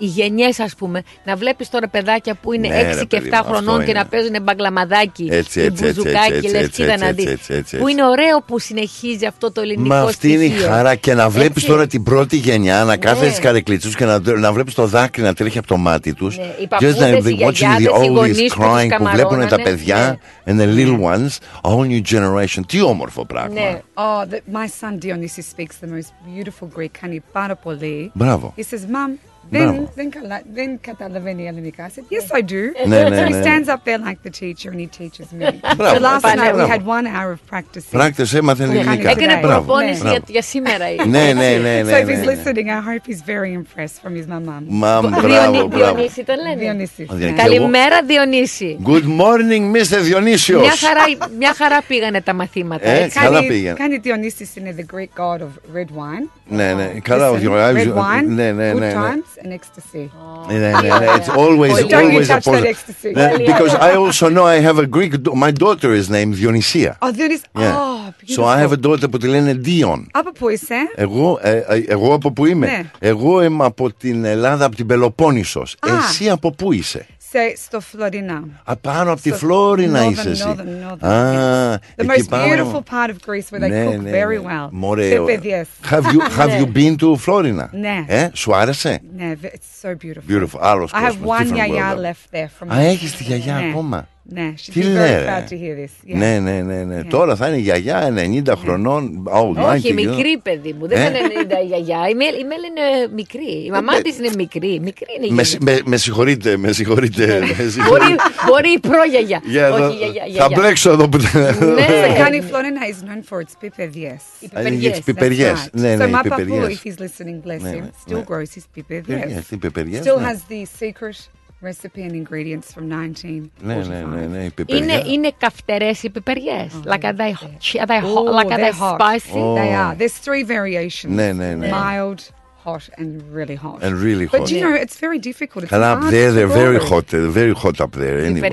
οι γενιές, ας πούμε, να βλέπεις τώρα παιδάκια που είναι ναι, έξι και εφτά χρονών και είναι. να παίζουν μπαγκλαμαδάκι, μπουζουκάκι, λευκίδα να δει. Που είναι ωραίο που συνεχίζει αυτό το ελληνικό στοιχείο. Μα αυτή στοιχείο. είναι η χαρά. Και να βλέπεις τώρα την πρώτη γενιά να κάθεται ναι. στις καρεκλίτσες και να, να βλέπεις το δάκρυ να τρέχει από το μάτι τους. Ναι. Οι παππούδες, οι γιαγιάδες, crying που βλέπουν τα παιδιά. And the little ones, a whole new generation. Τι όμορφο πράγμα. Ναι. Oh, the, my son Dionysus speaks the most beautiful Greek. Κάνει πάρα πολύ. Μπράβο. He says, Mom, then, then, then καταλαβαίνει ελληνικά. I said, yes, I do. Ναι, ναι, ναι. So he stands up there like the teacher and he teaches me. The last night we had one hour of practice. Practice, έμαθε ελληνικά. Έκανε προπόνηση για σήμερα. Ναι, ναι, ναι. So if he's listening, I hope he's very impressed from his mom. Μαμ, μπράβο, μπράβο. Διονύση το λένε. Καλημέρα, Διονύση. Good morning, mister Διονύση. Μια χαρά, μια χαρά πήγανε τα μαθήματα. Ε, ε, καλά πήγανε. Κάνει Διονύσης είναι the Greek god of red wine. Ναι, ναι. Καλά, red wine, ναι, ναι, good times and ecstasy. Ναι, ναι, ναι. It's always, always a positive. Because I also know I have a Greek, my daughter is named Dionysia. Oh, Dionys. Oh, so I have a daughter που τη λένε Dion. Από πού είσαι? Εγώ, εγώ από πού είμαι? Εγώ είμαι από την Ελλάδα, από την Πελοπόννησος. Εσύ από πού είσαι? Στο Φλωρίνα. Απάνω από τη Φλωρίνα είσαι εσύ. The most beautiful part of Greece where they cook very well. Have you been to Florina? Ναι. Σου άρεσε? Ναι, it's so beautiful. I have one γιαγιά left there from. Α, έχεις τη γιαγιά ακόμα? Ναι, she's very proud to hear this. Ναι, ναι, ναι. Τώρα θα είναι η γιαγιά ενενήντα χρονών. Όχι, μικρή παιδί μου. Δεν είναι ενενήντα η γιαγιά. Η Μέλη είναι μικρή. Η μαμά της είναι μικρή. Με συγχωρείτε, με συγχωρείτε. Μπορεί η προγιαγιά. Θα μπλέξω εδώ που τα λέω. Ναι, κάνει Florina is known for its πιπεριές. Για τις πιπεριές. Ναι, ναι, οι πιπεριές. If he's listening, bless him, still grows his πιπεριές. Still has the secret recipe and ingredients from nineteen forty-five. Ναι, ναι, ναι, οι πιπεριές. Είναι καυτερές οι πιπεριές. Like are they hot? Like are they spicy? They are. There's three variations. Ναι, ναι, ναι. Mild, hot and really hot. And really hot. But you know, it's very difficult. It's hard up there, they're very hot. They're very hot up there anyway.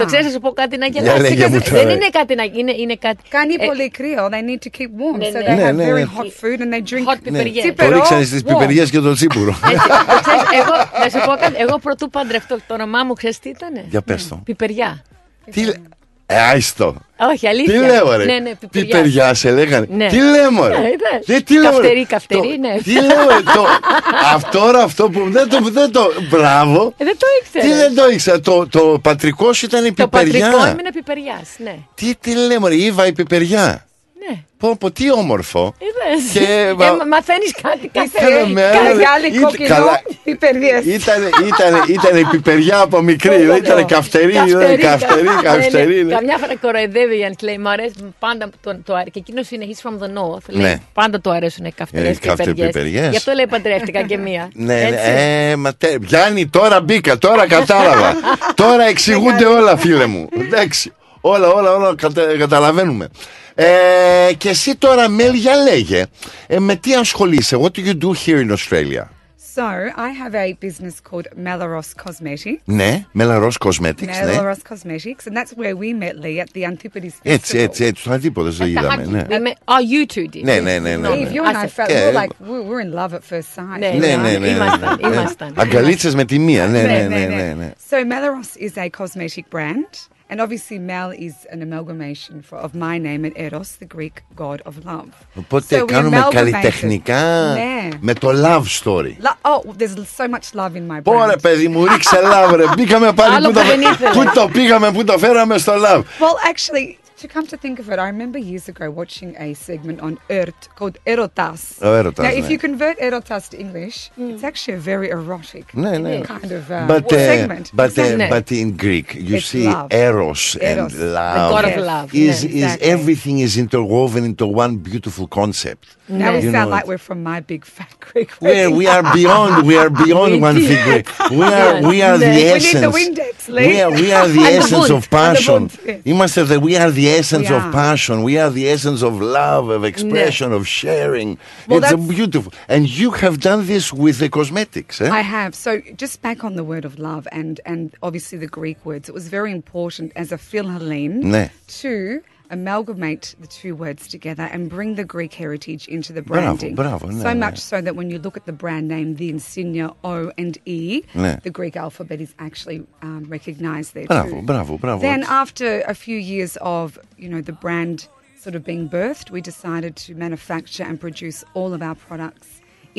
Το ξέρεις, θα σου πω κάτι να γελάσεις. Δεν είναι κάτι να... είναι κάτι... Κάνει πολύ κρύο. They need to keep warm. So they have very hot food and they drink... Hot πιπεριές. Το ρίξανε στις πιπεριές και το τσίπουρο. Να σου πω κάτι. Εγώ πρωτού παντρευτώ. Το όνομά μου ξέρεις τι ήτανε? Για πες το. Πιπεριά. Άιστο. Όχι, αλήθεια. Τι λέω, ρε. Ναι, ναι, πιπεριά. Πιπεριά σε λέγανε. Ναι. Τι λέμε, ρε. Ναι, τι λέω, καυτερή, καυτερή, το, ναι. Τι λέω, ρε. Το, αυτό, αυτό που δεν το, δεν το... Μπράβο. Δεν το ήξερα. Τι δεν το ήξερα. Το, το πατρικό σου ήταν η πιπεριά. Το πατρικό ήμουν πιπεριάς, ναι. Τι, τι λέμε, ρε. Ήβα η πιπεριά. Ναι. Πω, πω, τι όμορφο. Είδες. Και... Ε, μαθαίνεις κάτι καθένα. Κάτι κόκκινο. Πιπεριές. Ήταν η πιπεριά από μικρή. Ήταν καυτερή. Καυτερή. Καμιά φορά κοροϊδεύει η Αντλέη. Μου αρέσει πάντα το άρεσε. Και εκείνο είναι he's from the north. Πάντα του αρέσουν οι καυτερές πιπεριές. Γι' αυτό λέει παντρεύτηκα και μία. Ναι, μα Γιάννη, τώρα μπήκα. Τώρα κατάλαβα. Τώρα εξηγούνται όλα, φίλε μου. Εντάξει. Όλα, όλα, όλα κατα... καταλαβαίνουμε. Ε, και εσύ τώρα, Μέλ, για λέγε, ε, με τι ασχολείσαι, what do you do here in Australia? So, I have a business called Meleros Cosmetics. Ναι, Meleros Cosmetics, ναι. Meleros Cosmetics, and that's where we met Lee at the Antipodes Festival. Έτσι, έτσι, έτσι, στο Αντίποδες το είδαμε, ναι. Oh, you two did. Ναι, ναι, ναι, ναι. If you and I felt, we were like, we're in love at first sight. Ναι, ναι, ναι, ναι. Ήμασταν. Αγκαλίτσες με τη μία, ναι, ναι, ναι, ναι. So, Meleros is a cosmetic brand. And obviously, Mel is an amalgamation for, of my name and Eros, the Greek god of love. Οπότε so κάνουμε καλλιτεχνικά yeah. με το love story. Lo- oh, there's so much love in my brand. Πόρε παιδί μου, ρίξε love ρε. Μπήκαμε πάλι που, το, που το πήγαμε, που το φέραμε στο love. Well, actually... To come to think of it, I remember years ago watching a segment on Earth called Erotas. Oh, Erotas. Now, if ναι. you convert Erotas to English, mm. it's actually a very erotic ναι, ναι. kind of uh, but, uh, segment. But, uh, ναι. but in Greek, you it's see love. Eros, Eros and love. The god of love. Is, yeah, exactly. is everything is interwoven into one beautiful concept. Now we sound like we're from my big fat Greek wedding. We are beyond, we are beyond one thing Greek. We are, we are the essence. We need the Windex, Lee. We are, we are the essence of passion. You must say that we are the essence yeah. of passion. We are the essence of love, of expression, yeah. of sharing. Well, it's beautiful. And you have done this with the cosmetics. Eh? I have. So just back on the word of love and, and obviously the Greek words, it was very important as a Philhellene ναι. to... amalgamate the two words together and bring the Greek heritage into the branding. Bravo, bravo, so ναι, much ναι. so that when you look at the brand name, the insignia O and E, ναι. the Greek alphabet is actually um, recognized there bravo, too. Bravo, bravo. Then after a few years of, you know, the brand sort of being birthed, we decided to manufacture and produce all of our products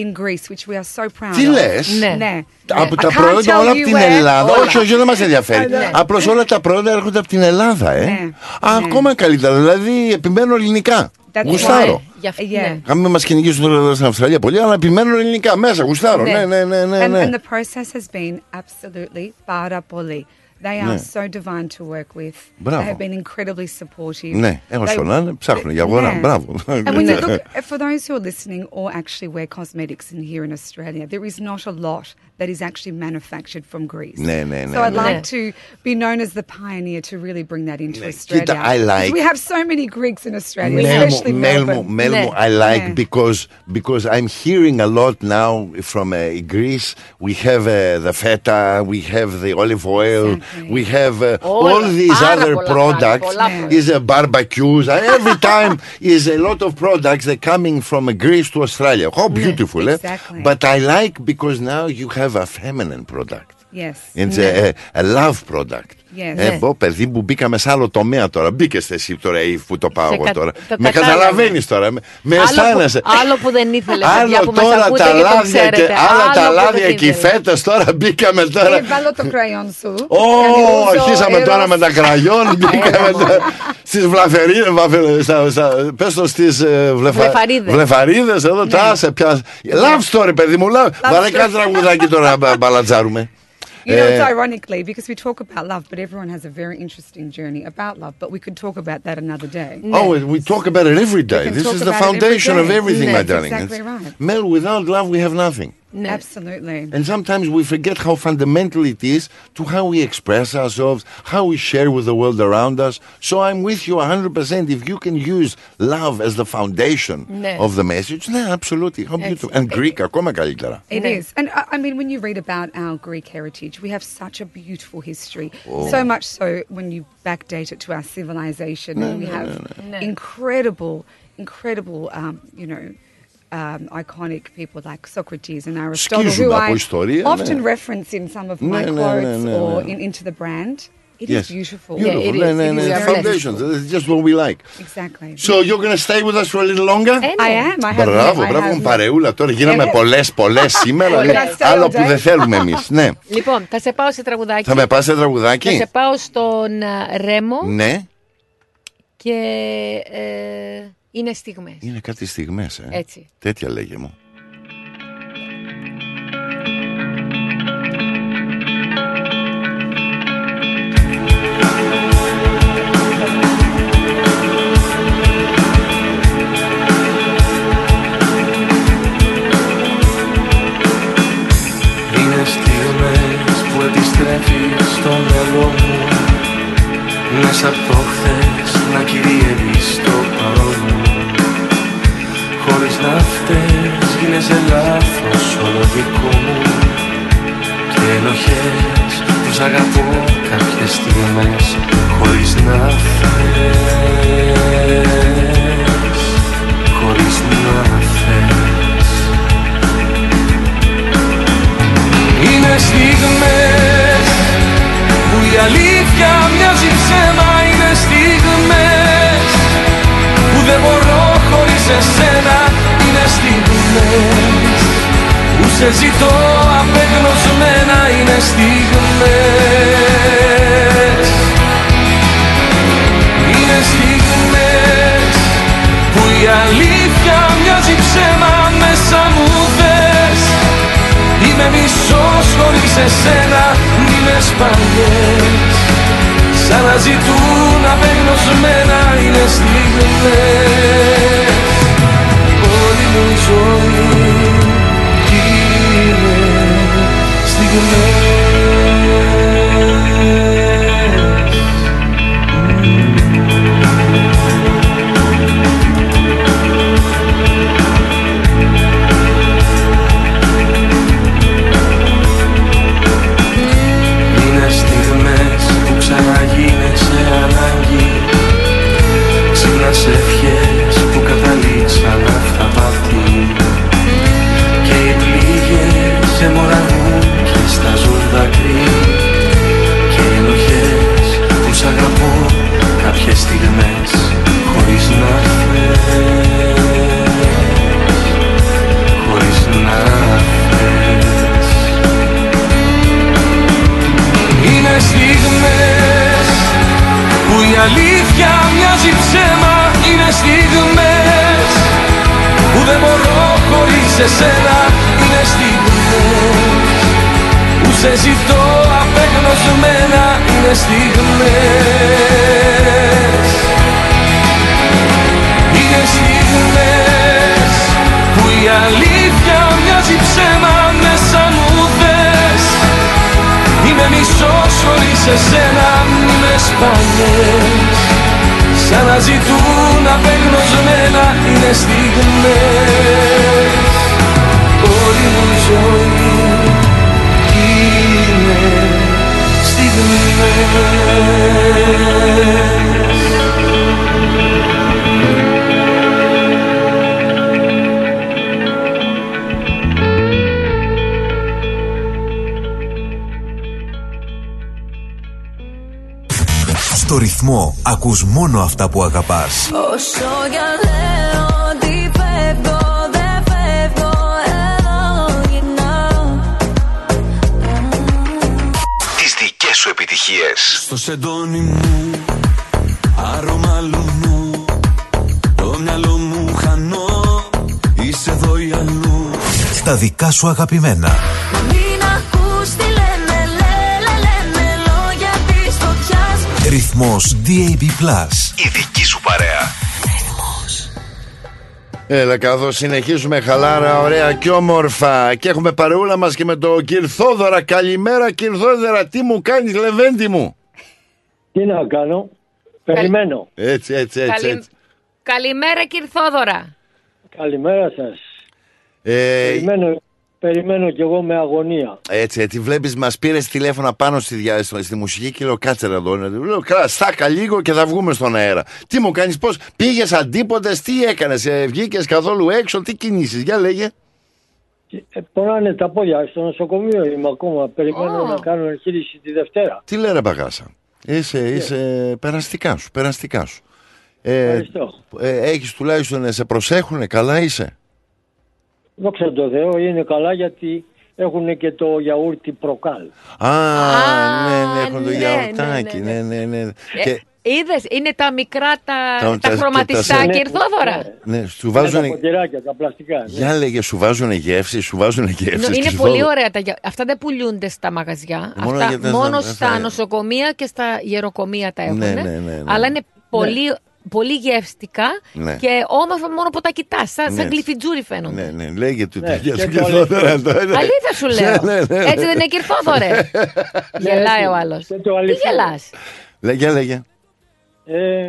in Greece, which we are so proud of. Τι λες? Ναι. ναι. Από τα προϊόντα όλα από την Ελλάδα. Όχι, όχι, δεν μας ενδιαφέρει. Απλώς όλα τα προϊόντα έρχονται από την Ελλάδα, ε. Ναι. Α, ναι. Ακόμα καλύτερα, δηλαδή επιμένω ελληνικά. Γουστάρω. Αν μην μας κυνηγήσουν τώρα στην Αυστραλία πολύ, αλλά επιμένω ελληνικά μέσα, γουστάρω. Ναι, ναι, ναι, ναι. And, and the process has been absolutely πάρα πολύ. They are ναι. so divine to work with. Μπράβο. They have been incredibly supportive. Ναι, έως τον άλλον ψάχνουν για αγορά. Μπράβο. And when you look, for those who are listening or actually wear cosmetics in here in Australia, there is not a lot that is actually manufactured from Greece. Ναι, ναι, ναι. So I'd ναι. like to be known as the pioneer to really bring that into ναι. Australia. Κοίτα, I like. We have so many Greeks in Australia, Melmo, especially Melbourne. Melmo, Melmo, I like ναι. because because I'm hearing a lot now from uh, Greece. We have uh, the feta, we have the olive oil. Yeah. We have uh, all these other products, is uh, barbecues, every time is a lot of products that coming from uh, Greece to Australia. How beautiful, yes, exactly. eh? But I like because now you have a feminine product. Yes. It's yeah. a, a love product. Yes. Ε, ναι. Παιδί μου, μπήκαμε σε άλλο τομέα τώρα. Μπήκες εσύ τώρα, Eve, που το πάω εγώ τώρα. Κα, με καταλαβαίνεις τώρα. Με, με άλλο αισθάνεσαι. Που, άλλο που δεν ήθελες. Άλλο που τώρα μας τα λάδια και, και, άλλο τα λάδια και οι φέτες τώρα μπήκαμε τώρα. Ε, βάλω το κραγιόν σου. Ω, oh, αρχίσαμε ερώς. Τώρα με τα κραγιόν. Μπήκαμε τώρα στις βλαφερίδες. Πες το στις βλεφαρίδες. Εδώ τάσε πια. Love story, παιδί μου. Βαρέ κάτι τραγουδάκι τώρα να μπαλατζάρουμε. You know, it's ironically because we talk about love, but everyone has a very interesting journey about love. But we could talk about that another day. Oh, yeah. we talk about it every day. This is the foundation every of everything, yeah, my darling. Exactly it's right. Mel, without love, we have nothing. No. Absolutely. And sometimes we forget how fundamental it is to how we express ourselves, how we share with the world around us. So I'm with you one hundred percent. If you can use love as the foundation no. of the message, no, absolutely. How beautiful. It's, and Greek, ακόμα καλύτερα. It no. is. And I mean, when you read about our Greek heritage, we have such a beautiful history. Oh. So much so when you backdate it to our civilization, no, we no, have no, no. incredible, incredible, um, you know, Um, iconic people like Socrates and Aristotle, who I ιστορία, often ναι. reference in some of my ναι, quotes ναι, ναι, ναι, or ναι. In, into the brand. It yes. is beautiful. Beautiful. Yeah, it ναι, is. Ναι, it ναι, is ναι. Foundations. It's just what we like. Exactly. So you're going to stay with us for a little longer? I am. I have. Μπράβο, μπράβο, παρεούλα. Τώρα γίναμε πολλές, πολλές σήμερα. Άλλο που δεν θέλουμε εμείς. Ναι. Λοιπόν, θα σε πάω σε τραγουδάκι. Θα με πάω σε τραγουδάκι. Θα σε πάω στον Ρέμο. Ναι. Και... Είναι στιγμές. Είναι κάτι στιγμές, ε. Έτσι. Τέτοια λέγε μου. Μέσα από το χθες να κυριεύεις το παρόν χωρίς να φταίς γίνεσαι λάθος όλο δικό μου και ενοχές τους αγαπώ κάποιες στιγμές χωρίς να θες, χωρίς να θες. Είναι στιγμές που η αλήθεια μοιάζει ψέμα, είναι στιγμές που δεν μπορώ χωρίς εσένα, είναι στιγμές που σε ζητώ απεγνωσμένα, είναι στιγμές. Είναι στιγμές που η αλήθεια μοιάζει ψέμα, μέσα μου θες είμαι μισός χωρίς εσένα, είμαι σπανιές σαν να ζητούν απεγνωσμένα, είναι στιγμές. Όλη μου η ζωή είναι στιγμές. Ξύπνας ευχές που καταλήξαν αυτά πάθη και οι πληγές εμοραγούν και στάζουν δάκρυ και ενοχές που σ' αγαπώ κάποιες στιγμές χωρίς να θες, χωρίς να θες. Είναι στιγμές που η αλήθεια μοιάζει ψέμα, είναι στιγμές που δεν μπορώ χωρίς εσένα, είναι στιγμές που σε ζητώ απεγνωσμένα, είναι στιγμές. Είναι στιγμές που η αλήθεια μοιάζει ψέμα, μέσα μου θες είμαι μισός χωρίς εσένα, είμαι σπανιές σαν να ζητούν απεγνωσμένα, είναι στιγμές. Όλη μου η ζωή είναι στιγμές. Στο ρυθμό ακούς μόνο αυτά που αγαπάς. Όσο για λέω ότι φεύγω, δεν φεύγω, τις δικές σου επιτυχίες. Στο σεντόνι μου, άρωμα λουνού, το μυαλό μου χανώ, είσαι εδώ ή αλλού. Στα δικά σου αγαπημένα. Ρυθμός ντι έι μπι πλας, η δική σου παρέα. Έλα καθώς συνεχίζουμε χαλάρα, ωραία και όμορφα. Και έχουμε παρεούλα μας και με τον Κυρθόδωρα. Καλημέρα Κυρθόδωρα, τι μου κάνεις Λεβέντη μου? Τι να κάνω, περιμένω. Έτσι έτσι έτσι, Καλη... έτσι. Καλημέρα Κυρθόδωρα. Καλημέρα σας. ε... Περιμένω. Περιμένω κι εγώ με αγωνία. Έτσι, έτσι. Βλέπεις, μας πήρες τηλέφωνα πάνω στη, διά, στη μουσική και λέω κάτσε να δω. Λέω κραστάκα λίγο και θα βγούμε στον αέρα. Τι μου κάνεις, πώς πήγες Αντίποδες, τι έκανες, ε, βγήκες καθόλου έξω, τι κινήσεις, για λέγε. Ε, πονάνε τα πόδια, στο νοσοκομείο είμαι ακόμα. Περιμένω oh. να κάνω εγχείρηση τη Δευτέρα. Τι λένε παγάσα. Είσαι, yeah. είσαι περαστικά σου, περαστικά σου. Ε, Ευχαριστώ. Ε, έχεις τουλάχιστον, σε προσέχουνε, καλά είσαι. Δόξα τω Θεώ, είναι καλά γιατί έχουν και το γιαούρτι Προκάλ. Α, ναι, ναι, έχουν το γιαουρτάκι, ναι, ναι, ναι. Είδες, είναι τα μικρά, τα, τα, τα, τα χρωματιστά και ηρθόδωρα. Ναι, σου βάζουν. Τα ποτηράκια, τα πλαστικά. Ναι. Για λέγε, σου βάζουν γεύσεις, σου βάζουν γεύσεις. Είναι, είναι πολύ ωραία. Τα... Αυτά δεν πουλούνται στα μαγαζιά. Μόνο, αυτά, τα... μόνο τα... στα νοσοκομεία και στα γεροκομεία τα έχουν. Ναι, ναι, ναι, ναι. Αλλά είναι πολύ, ναι. πολύ γευστικά ναι. και όμορφα μόνο που τα κοιτάς. Σαν, ναι. σαν γλυφιτζούρι φαίνονται. Ναι, ναι, λέγε του τυχαία σου ηρθόδωρα. Αλήθεια σου λέω. Έτσι δεν είναι και ηρθόδωρε. Γελάει ο άλλος. Τι γελάς. Λέγε, λέγε. Ε,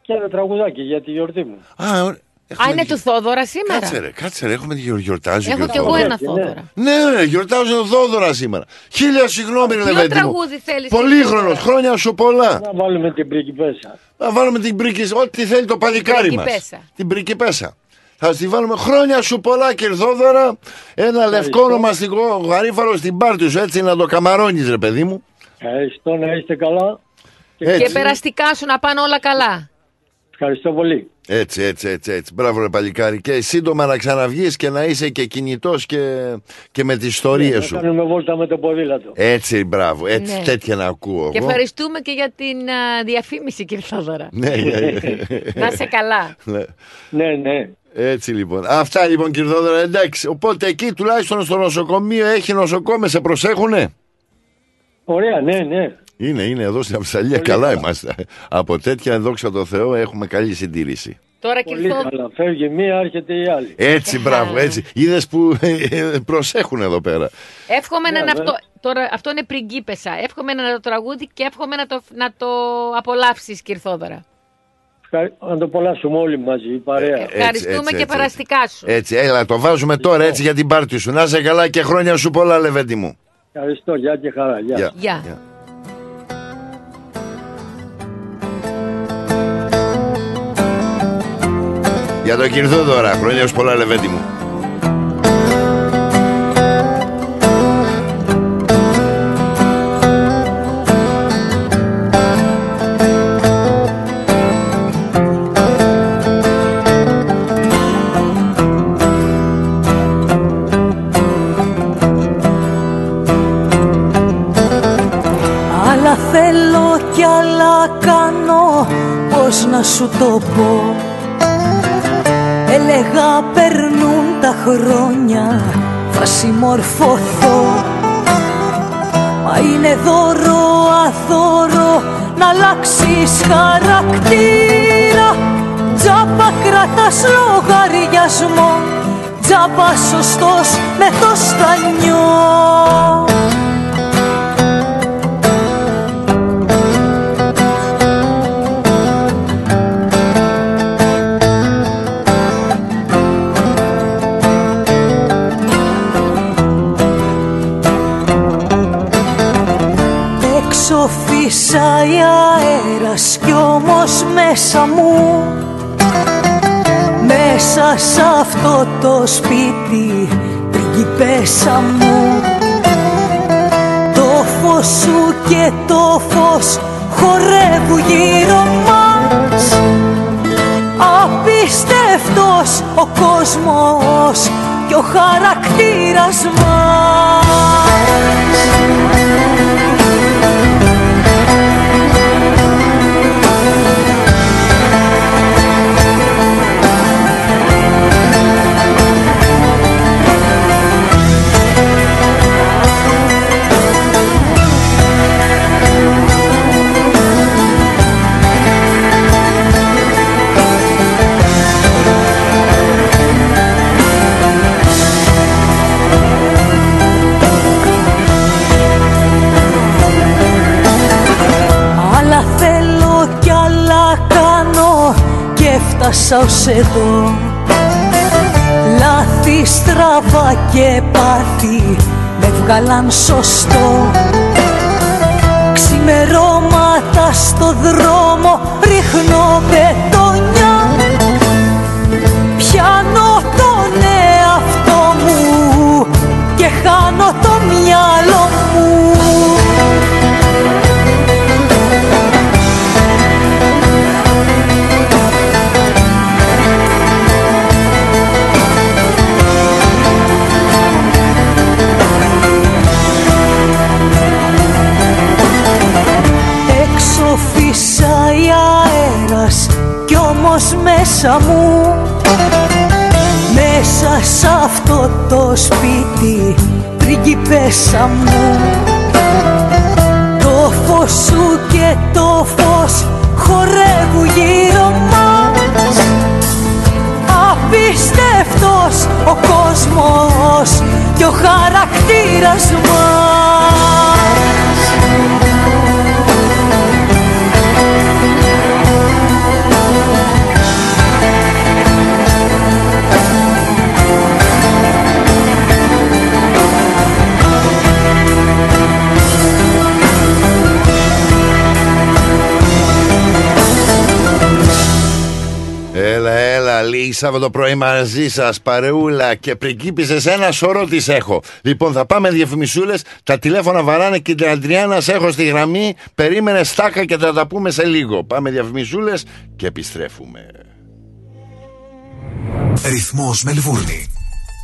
και ένα τραγουδάκι για τη γιορτή μου. Α, έχουμε... Α είναι του Θόδωρα σήμερα. Κάτσε ρε, κάτσε ρε, έχουμε τη γιορτάζει. Έχω κι εγώ ένα Θόδωρα. Ναι, ναι, γιορτάζω τον Θόδωρα σήμερα. Χίλια συγγνώμη, ρε παιδί μου. Τι τραγούδι θέλεις. Πολύχρονος, χρόνια σου πολλά. Να βάλουμε την πρικιπέσα. Να βάλουμε την πρικιπέσα. Ό,τι θέλει το παλικάρι μας. Την πρικιπέσα. Θα τη βάλουμε χρόνια σου πολλά, Θόδωρα. Ένα λευκό ονομαστικό γαρίφαλο στην πάρτι σου. Έτσι να το καμαρώνεις, ρε παιδί μου. Ευχαριστώ, να είστε καλά. Έτσι. Και περαστικά σου να πάνε όλα καλά. Ευχαριστώ πολύ. Έτσι, έτσι, έτσι, έτσι. Μπράβο ρε παλικάρι. Και σύντομα να ξαναβγείς και να είσαι και κινητός και, και με τις ιστορίες ναι, σου. Να κάνουμε βόλτα με το ποδήλατο. Έτσι, μπράβο. Έτσι, ναι. τέτοια να ακούω. Και ευχαριστούμε και για την α, διαφήμιση, κύριε Θόδωρα. Ναι, ναι, ναι. Να είσαι καλά. Ναι. ναι, ναι. Έτσι λοιπόν. Αυτά λοιπόν, κύριε Θόδωρα. Εντάξει. Οπότε εκεί τουλάχιστον στο νοσοκομείο έχει νοσοκόμες, σε προσέχουνε. Ωραία, ναι, ναι. Είναι, είναι εδώ στην Αυσαλία. Καλά είμαστε. Από τέτοια, δόξα τω Θεώ, έχουμε καλή συντήρηση. Τώρα και πολύ το... καλά. Φεύγει μία, έρχεται η άλλη. Έτσι, μπράβο, έτσι. Είδες που προσέχουν εδώ πέρα. Εύχομαι να. Αυτό... Τώρα, αυτό είναι πριγκίπεσσα. Εύχομαι να το τραγούδι και εύχομαι να το, να το απολαύσεις, κύριε Θόδωρα. Να το απολαύσουμε όλοι μαζί, η παρέα. Ευχαριστούμε έτσι, έτσι, και έτσι, παραστικά σου. Έτσι, έλα, το βάζουμε τώρα έτσι για την πάρτι σου. Να είσαι καλά και χρόνια σου πολλά, Λεβέντη μου. Ευχαριστώ, γεια και χαρά. Γεια. Γεια. Γεια. Για τον κύριο Θόδωρα, χρόνια σου πολλά, Λεβέντη μου. Αλλά θέλω κι άλλα κάνω, πώς να σου το πω. Έλεγα περνούν τα χρόνια, θα συμμορφωθώ. Μα είναι δώρο αδώρο να αλλάξεις χαρακτήρα. Τζάμπα κρατάς λογαριασμό, τζάμπα σωστός με το στανιό. Φύσαει αέρας κι όμως μέσα μου, μέσα σ' αυτό το σπίτι πριγκιπέσα μου. Το φως σου και το φως χορεύουν γύρω μας. Απίστευτος ο κόσμος και ο χαρακτήρας μας. Έφτασα ως εδώ, λάθη στραβά και πάθη με βγάλαν σωστό. Ξημερώματα στο δρόμο ρίχνω πετονιά. Πιάνω τον εαυτό μου και χάνω το μυαλό μου. μας, κι όμως μέσα μου, μέσα σ' αυτό το σπίτι, πριγκιπέσα μου, το φως σου και το φως χορεύουν γύρω μας. Απίστευτος ο κόσμος και ο χαρακτήρας μας. Έλα, έλα, λίγη Σάββατο πρωί μαζί σας, παρεούλα και πριγκίπισσες, ένα σωρό τις έχω. Λοιπόν, θα πάμε διαφημισούλες, τα τηλέφωνα βαράνε και την Αντριάννα σε έχω στη γραμμή, περίμενε στάκα και θα τα πούμε σε λίγο. Πάμε διαφημισούλες και επιστρέφουμε. Ρυθμός Μελβούρνη.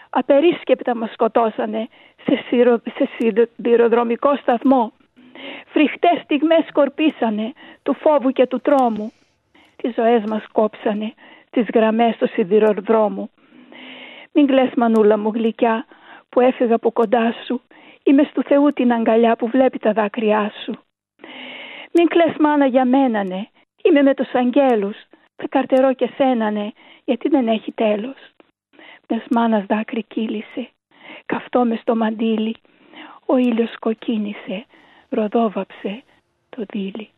Απερίσκεπτα μας σκοτώσανε, σε, σιρο... σε σιδηροδρομικό σταθμό. Φρικτές στιγμές σκορπίσανε, του φόβου και του τρόμου. Τις ζωές μας κόψανε τις γραμμές του σιδηροδρόμου. Μην κλαις, μανούλα μου γλυκιά, που έφυγα από κοντά σου. Είμαι στου Θεού την αγκαλιά που βλέπει τα δάκρυά σου. Μην κλαις, μάνα, για μένανε. Είμαι με τους αγγέλους. Θα καρτερώ και σένανε, γιατί δεν έχει τέλος. Μιας μάνας δάκρυ κύλησε, καυτό μες στο μαντίλι. Ο ήλιος κοκκίνησε, ροδόβαψε το δίλι.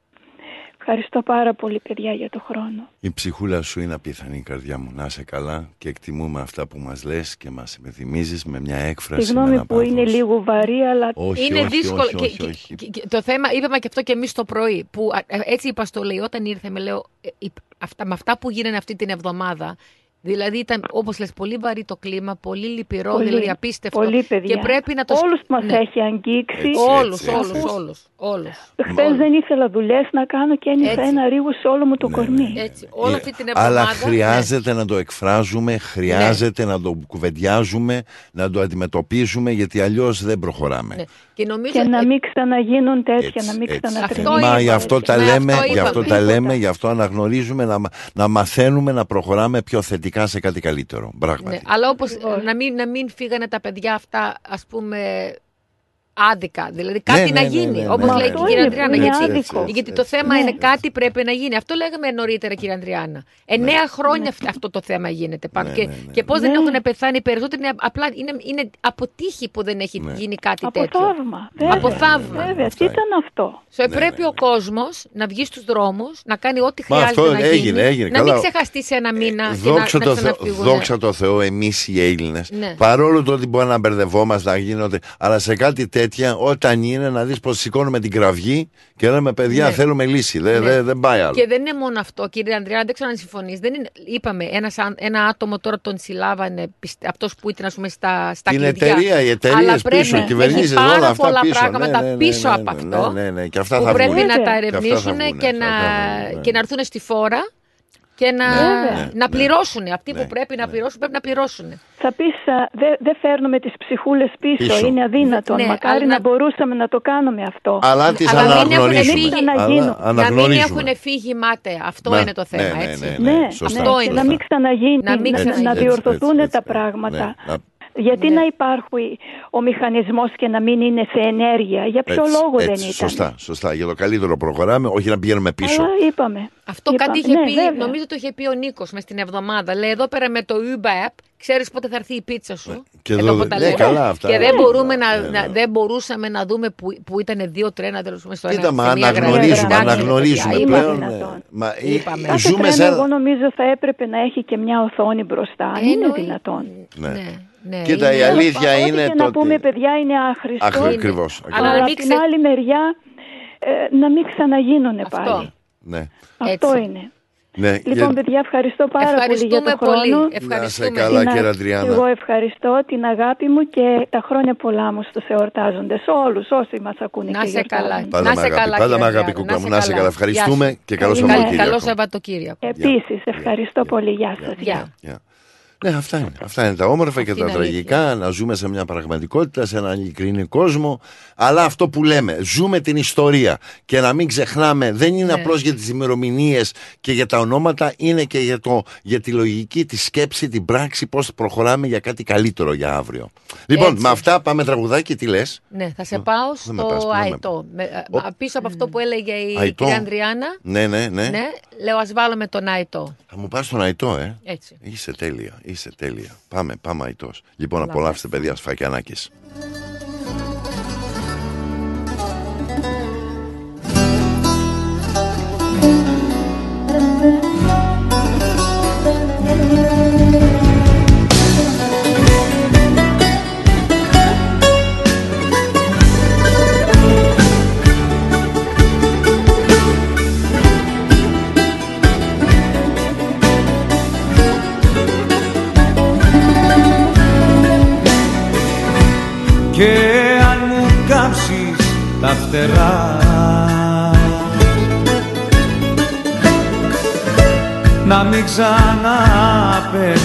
Ευχαριστώ πάρα πολύ, παιδιά, για το χρόνο. Η ψυχούλα σου είναι απίθανη, η καρδιά μου. Να είσαι καλά και εκτιμούμε αυτά που μας λες και μας υπενθυμίζεις με μια έκφραση. Συγγνώμη που πάθος. Είναι λίγο βαρύ, αλλά όχι, είναι όχι, δύσκολο. Όχι, όχι, και, όχι. Και, και, το θέμα, είπαμε και αυτό και εμείς το πρωί, που έτσι είπα στο λέει, όταν ήρθε, με λέω, αυτά, με αυτά που γίνανε αυτή την εβδομάδα. Δηλαδή ήταν, όπως λες, πολύ βαρύ το κλίμα, πολύ λυπηρό, πολύ, δηλαδή απίστευτο. Πολύ, παιδιά. Και πρέπει να το... Όλους μας ναι. έχει αγγίξει. Έτσι, όλους, έτσι, όλους, έτσι. όλους, όλους. Χθες όλους. Δεν ήθελα δουλειές να κάνω και ένιωσα ένα ρίγο σε όλο μου το ναι, κορμί. Ναι, ναι, ναι. Έτσι, όλη αυτή την εβδομάδα. Αλλά χρειάζεται ναι. να το εκφράζουμε, χρειάζεται ναι. να το κουβεντιάζουμε, να το αντιμετωπίζουμε, γιατί αλλιώς δεν προχωράμε. Ναι. Και, νομίζω... και να μην ξαναγίνουν τέτοια, έτσι, να μην ξανατρέχουν. Γι' αυτό τα λέμε, γι' αυτό τα λέμε, γι' αυτό αναγνωρίζουμε, να μαθαίνουμε να προχωράμε πιο θετικά. Σε κάτι καλύτερο, πράγματι. Ναι, αλλά όπως να μην, να μην φύγανε τα παιδιά αυτά, ας πούμε, άδικα. Δηλαδή κάτι ναι, ναι, να γίνει. Ναι, ναι, ναι, όπως ναι, λέει ναι, η κυρία Ανδριάννα. Γιατί, έτσι, έτσι, γιατί έτσι, το θέμα ναι, είναι κάτι έτσι. Πρέπει να γίνει. Αυτό λέγαμε νωρίτερα, κυρία Ανδριάννα. Εννέα ναι, χρόνια ναι. αυτό το θέμα γίνεται. Ναι, και ναι, ναι, και πώς ναι. δεν έχουν πεθάνει περισσότεροι. Απλά είναι, είναι αποτύχη που δεν έχει ναι. γίνει κάτι από τέτοιο. Θαύμα, βέβαια, από θαύμα. Βέβαια, τι ήταν αυτό. So, ναι, πρέπει ναι, ναι. ο κόσμος να βγει στους δρόμους, να κάνει ό,τι χρειάζεται να γίνει. Να μην ξεχαστεί σε ένα μήνα. Δόξα τω Θεώ, εμείς οι Έλληνες. Παρόλο το ότι μπορεί να μπερδευόμαστε, να γίνονται, αλλά σε κάτι τέτοιο. Όταν είναι να δεις πως σηκώνουμε την κραυγή και λέμε, παιδιά, ναι. θέλουμε λύση. Δεν, ναι. δεν πάει άλλο. Και δεν είναι μόνο αυτό, κύριε Ανδριάννα, δεν ξέρω αν συμφωνείς. Δεν είναι, είπαμε, ένας, ένα άτομο τώρα τον συλλάβανε, αυτός που ήταν, ας πούμε, στα, στα την κλειδιά. Την εταιρεία, οι εταιρείες πίσω, οι κυβερνήσεις, όλα αυτά πολλά πίσω. Πράγματα ναι, ναι, ναι, πίσω ναι, ναι, από ναι, αυτό. Ναι, ναι, ναι. Και αυτά που θα πρέπει να τα ερευνήσουν και, και, ναι. και να έρθουν στη φόρα. Και να, ναι, ναι, να πληρώσουν. Ναι, αυτοί που ναι, πρέπει να πληρώσουν, πρέπει να πληρώσουν. Θα πεις, δεν δε φέρνουμε τις ψυχούλες πίσω. πίσω. Είναι αδύνατο. Ναι, μακάρι να... να μπορούσαμε να το κάνουμε αυτό. Αλλά τις αναγνωρίζουμε. Να μην έχουν φύγει μάταια. Αυτό ναι, είναι το θέμα. Ναι, έτσι. Ναι, ναι, ναι, σωστά, αυτό είναι. Να μην ξαναγίνει. Να, μην ξαναγίνει. να διορθωθούν έτσι, τα πράγματα. Ναι, γιατί ναι. να υπάρχει ο μηχανισμός και να μην είναι σε ενέργεια. Για ποιο έτσι, λόγο έτσι, δεν ήταν. Σωστά, σωστά. Για το καλύτερο προχωράμε, όχι να πηγαίνουμε πίσω. Αλλά είπαμε. Αυτό είπαμε. Κάτι είχε ναι, πει, βέβαια. Νομίζω το είχε πει ο Νίκος μες την εβδομάδα. Λέει, εδώ πέρα με το Uber App, ξέρεις πότε θα έρθει η πίτσα σου. Και, εδώ, εδώ, ναι, καλά, αυτά, και ναι, δεν, μπορούμε ναι, να, ναι, ναι. να, δεν μπορούσαμε να δουμε που, που ήταν δύο τρένα τέλος στο ένα. Κοίτα, μα αναγνωρίζουμε, αναγνωρίζουμε πλέον. Εγώ νομίζω θα έπρεπε να έχει και μια οθόνη μπροστά. Αν είναι δυνατόν. Ναι, κοίτα, είναι, η αλήθεια είναι και το. Και να ότι... πούμε, παιδιά, είναι άχρηστο. Ακριβώς, ακριβώς. Αλλά, Αλλά από ξε... την άλλη μεριά ε, να μην ξαναγίνουν πάλι. Ναι. Αυτό έτσι. Είναι. Ναι. Λοιπόν, για... παιδιά, ευχαριστώ πάρα πολύ για τον χρόνο. Να σε καλά, κύριε Αντριάννα. Εγώ ευχαριστώ την αγάπη μου και τα χρόνια πολλά μου στους εορτάζοντες. Όλους όσοι μας ακούνε. Να σε καλά. Πάντα με αγάπη, κούκλα μου. Να σε καλά. Ευχαριστούμε και καλό Σαββατοκύριακο. Επίσης, ευχαριστώ πολύ. Γεια σας. Ναι, αυτά είναι. Αυτά είναι τα όμορφα αυτή και τα τραγικά. Αλήθεια. Να ζούμε σε μια πραγματικότητα, σε έναν ειλικρινή κόσμο. Αλλά αυτό που λέμε, ζούμε την ιστορία. Και να μην ξεχνάμε, δεν είναι ναι. απλώς για τις ημερομηνίες και για τα ονόματα, είναι και για, το, για τη λογική, τη σκέψη, την πράξη, πώς προχωράμε για κάτι καλύτερο για αύριο. Λοιπόν, έτσι. Με αυτά πάμε τραγουδάκι, τι λες. Ναι, θα σε πάω στο Αητό. Πίσω από αυτό που έλεγε η κυρία Ανδριάννα. Ναι, ναι, ναι. Λέω, ας βάλουμε τον Αητό. Θα μου πας στον Αητό, ε. Έτσι. Είσαι τέλεια. Είσαι τέλεια. Πάμε, πάμε Αητός. Λοιπόν, Λάμε. Απολαύστε, παιδιά, Σφακιανάκης. Και αν μου κάψεις τα φτερά, να μην ξαναπετάξω.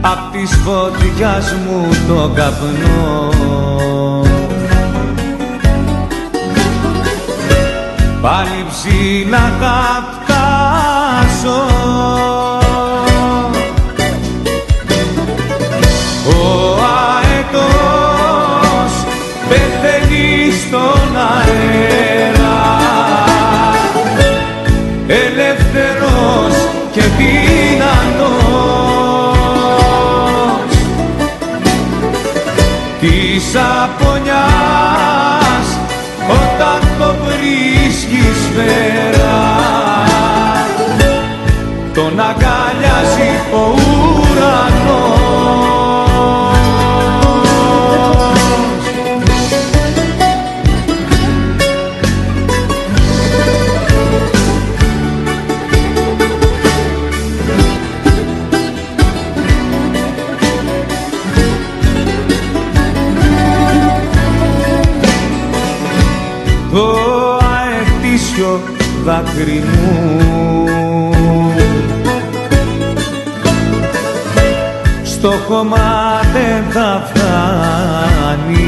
Απ' της φωτιάς μου το καπνό. πάλι ψηλά θα πιάσω. Ο αετός πεθαίνει στον αέρα, ελεύθερος και δυνατός, της απονιάς όταν το βρίσκεις πέρα, τον αγκαλιάζει ο ουρανός. Το αετήσιο δάκρυ μου στο χώμα δεν θα φτάνει,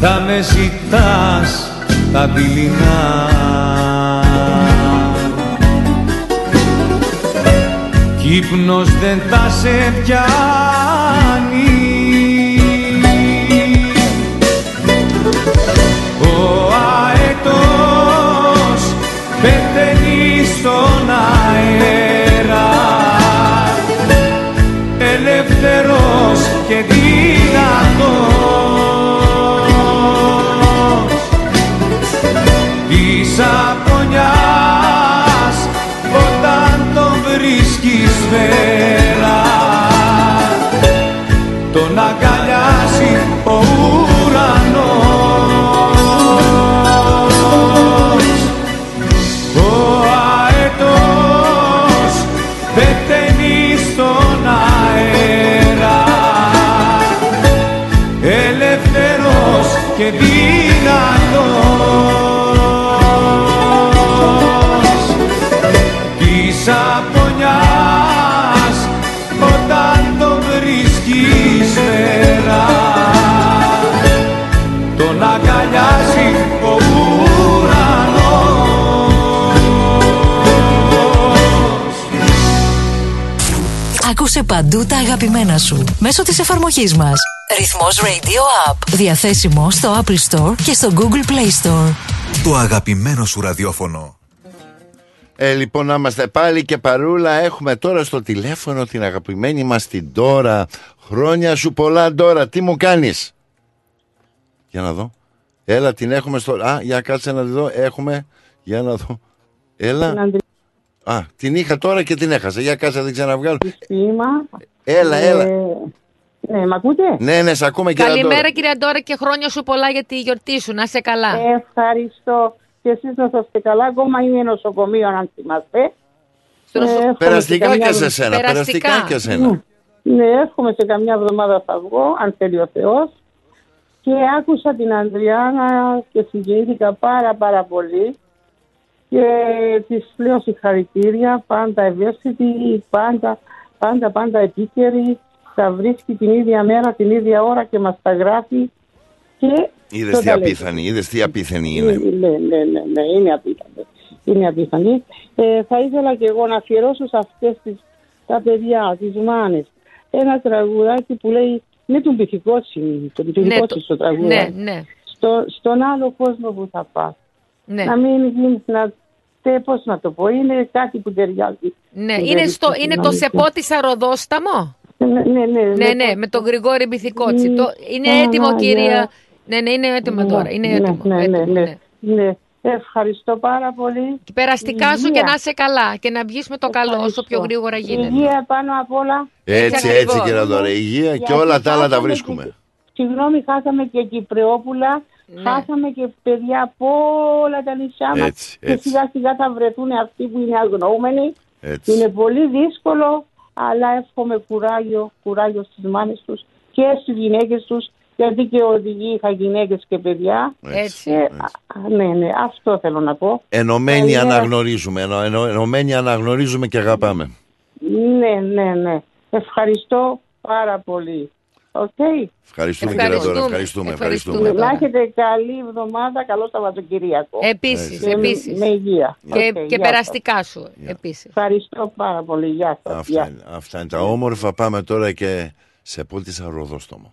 θα με ζητάς τα δειλινά κι ύπνος δεν θα σε πιάνει. Ο αετός πεθαίνει στον αέρα, ελεύθερος και δυνατός, της απονιάς όταν τον βρίσκεις πέρα, τον αγκαλιάζει ο ουρανός. Και δυνατός της απονιάς όταν τον βρίσκεις πέρα, τον αγκαλιάζει ο ουρανός. Άκουσε παντού τα αγαπημένα σου μέσω της εφαρμογής μας Ρυθμός Radio App. Διαθέσιμο στο Apple Store και στο Google Play Store. Το αγαπημένο σου ραδιόφωνο. Ε, λοιπόν, να είμαστε πάλι και παρούλα. Έχουμε τώρα στο τηλέφωνο την αγαπημένη μας την Ντόρα. Χρόνια σου πολλά, Ντόρα. Τι μου κάνεις? Για να δω. Έλα, την έχουμε στο... Α, για κάτσε να τη δω. Έχουμε... Για να δω. Έλα. Α, την είχα τώρα και την έχασα. Για κάτσε να την ξαναβγάλω. Έλα, έλα. Ναι, μ' ακούτε? Ναι, ναι, σ' ακούμε, κυρία Ντόρα. Καλημέρα, κυρία Ντόρα, και χρόνια σου πολλά για τη γιορτή σου. Να είσαι καλά. Ευχαριστώ. Και εσείς να είστε καλά. Ακόμα είναι νοσοκομείο, αν θυμάστε. Ε, περαστικά και σε σένα. Περαστικά και σένα. Ναι, εύχομαι σε καμιά εβδομάδα θα βγω, αν θέλει ο Θεός. Και άκουσα την Ανδριάνα και συγκινήθηκα πάρα πάρα πολύ. Και της πλέον συγχαρητήρια, πάντα ευαίσθητη, πάντα, πάντα, πάντα επίκαιρη. Τα βρίσκει την ίδια μέρα, την ίδια ώρα και μας τα γράφει. Είδες τι απίθανη, είδες τι απίθανη είναι. Ναι, ναι, ναι, ναι, είναι απίθανη. Είναι απίθανη. Ε, θα ήθελα και εγώ να αφιερώσω σε αυτές τις, τα παιδιά, τις μάνες, ένα τραγουδάκι που λέει, με τον πυθικότσι, τον πυθικότσι στο τραγούδι. Ναι, ναι. Στο, στον άλλο κόσμο που θα πας. Ναι. Να μην γίνεις να... Πώς να το πω, είναι κάτι που ταιριάζει. Ναι, είναι, στο, είναι το σεπό της Αροδόσταμο. Ναι, ναι, ναι, ναι, ναι, ναι, με τον Γρηγόρη Μπιθικότσι. Mm, το... Είναι ναι, έτοιμο, ναι, κυρία. Ναι, ναι, είναι έτοιμο ναι, τώρα. Είναι έτοιμο. Ναι, ναι, έτοιμο, ναι, ναι. Ναι. Ευχαριστώ πάρα πολύ. Και περαστικά υγεία σου και να είσαι καλά. Και να βγεις με το καλό όσο πιο γρήγορα γίνεται. Υγεία πάνω απ' όλα. Έτσι, έτσι, κυρία Ντόρα. Υγεία και όλα τα άλλα τα βρίσκουμε. Και... Συγγνώμη, χάσαμε και Κυπρεόπουλα. Ναι. Χάσαμε και παιδιά από όλα τα νησιά μας. Έτσι, έτσι. Και σιγά σιγά θα βρεθούν αυτοί που είναι αγνοούμενοι. Είναι πολύ δύσκολο. Αλλά εύχομαι κουράγιο, κουράγιο στις μάνες τους και στις γυναίκες τους, γιατί και οδηγοί είχα γυναίκες και παιδιά. Έτσι. Ε, έτσι. Ναι, ναι, αυτό θέλω να πω. Ενωμένοι ε, αναγνωρίζουμε, ενω, ενω, ενωμένοι αναγνωρίζουμε και αγαπάμε. Ναι, ναι, ναι. Ευχαριστώ πάρα πολύ. Okay. Ευχαριστούμε, ευχαριστούμε κύριε Δώρα, ευχαριστούμε. ευχαριστούμε. Να έχετε καλή εβδομάδα, καλό Σαββατοκυριακό. Επίσης, και επίσης. Με υγεία. Yeah. Και, okay, και περαστικά σου, yeah. επίσης. Ευχαριστώ πάρα πολύ, γεια σας. Αυτά, αυτά είναι τα όμορφα, πάμε τώρα και σε Πόλτισσα Ροδόστομο.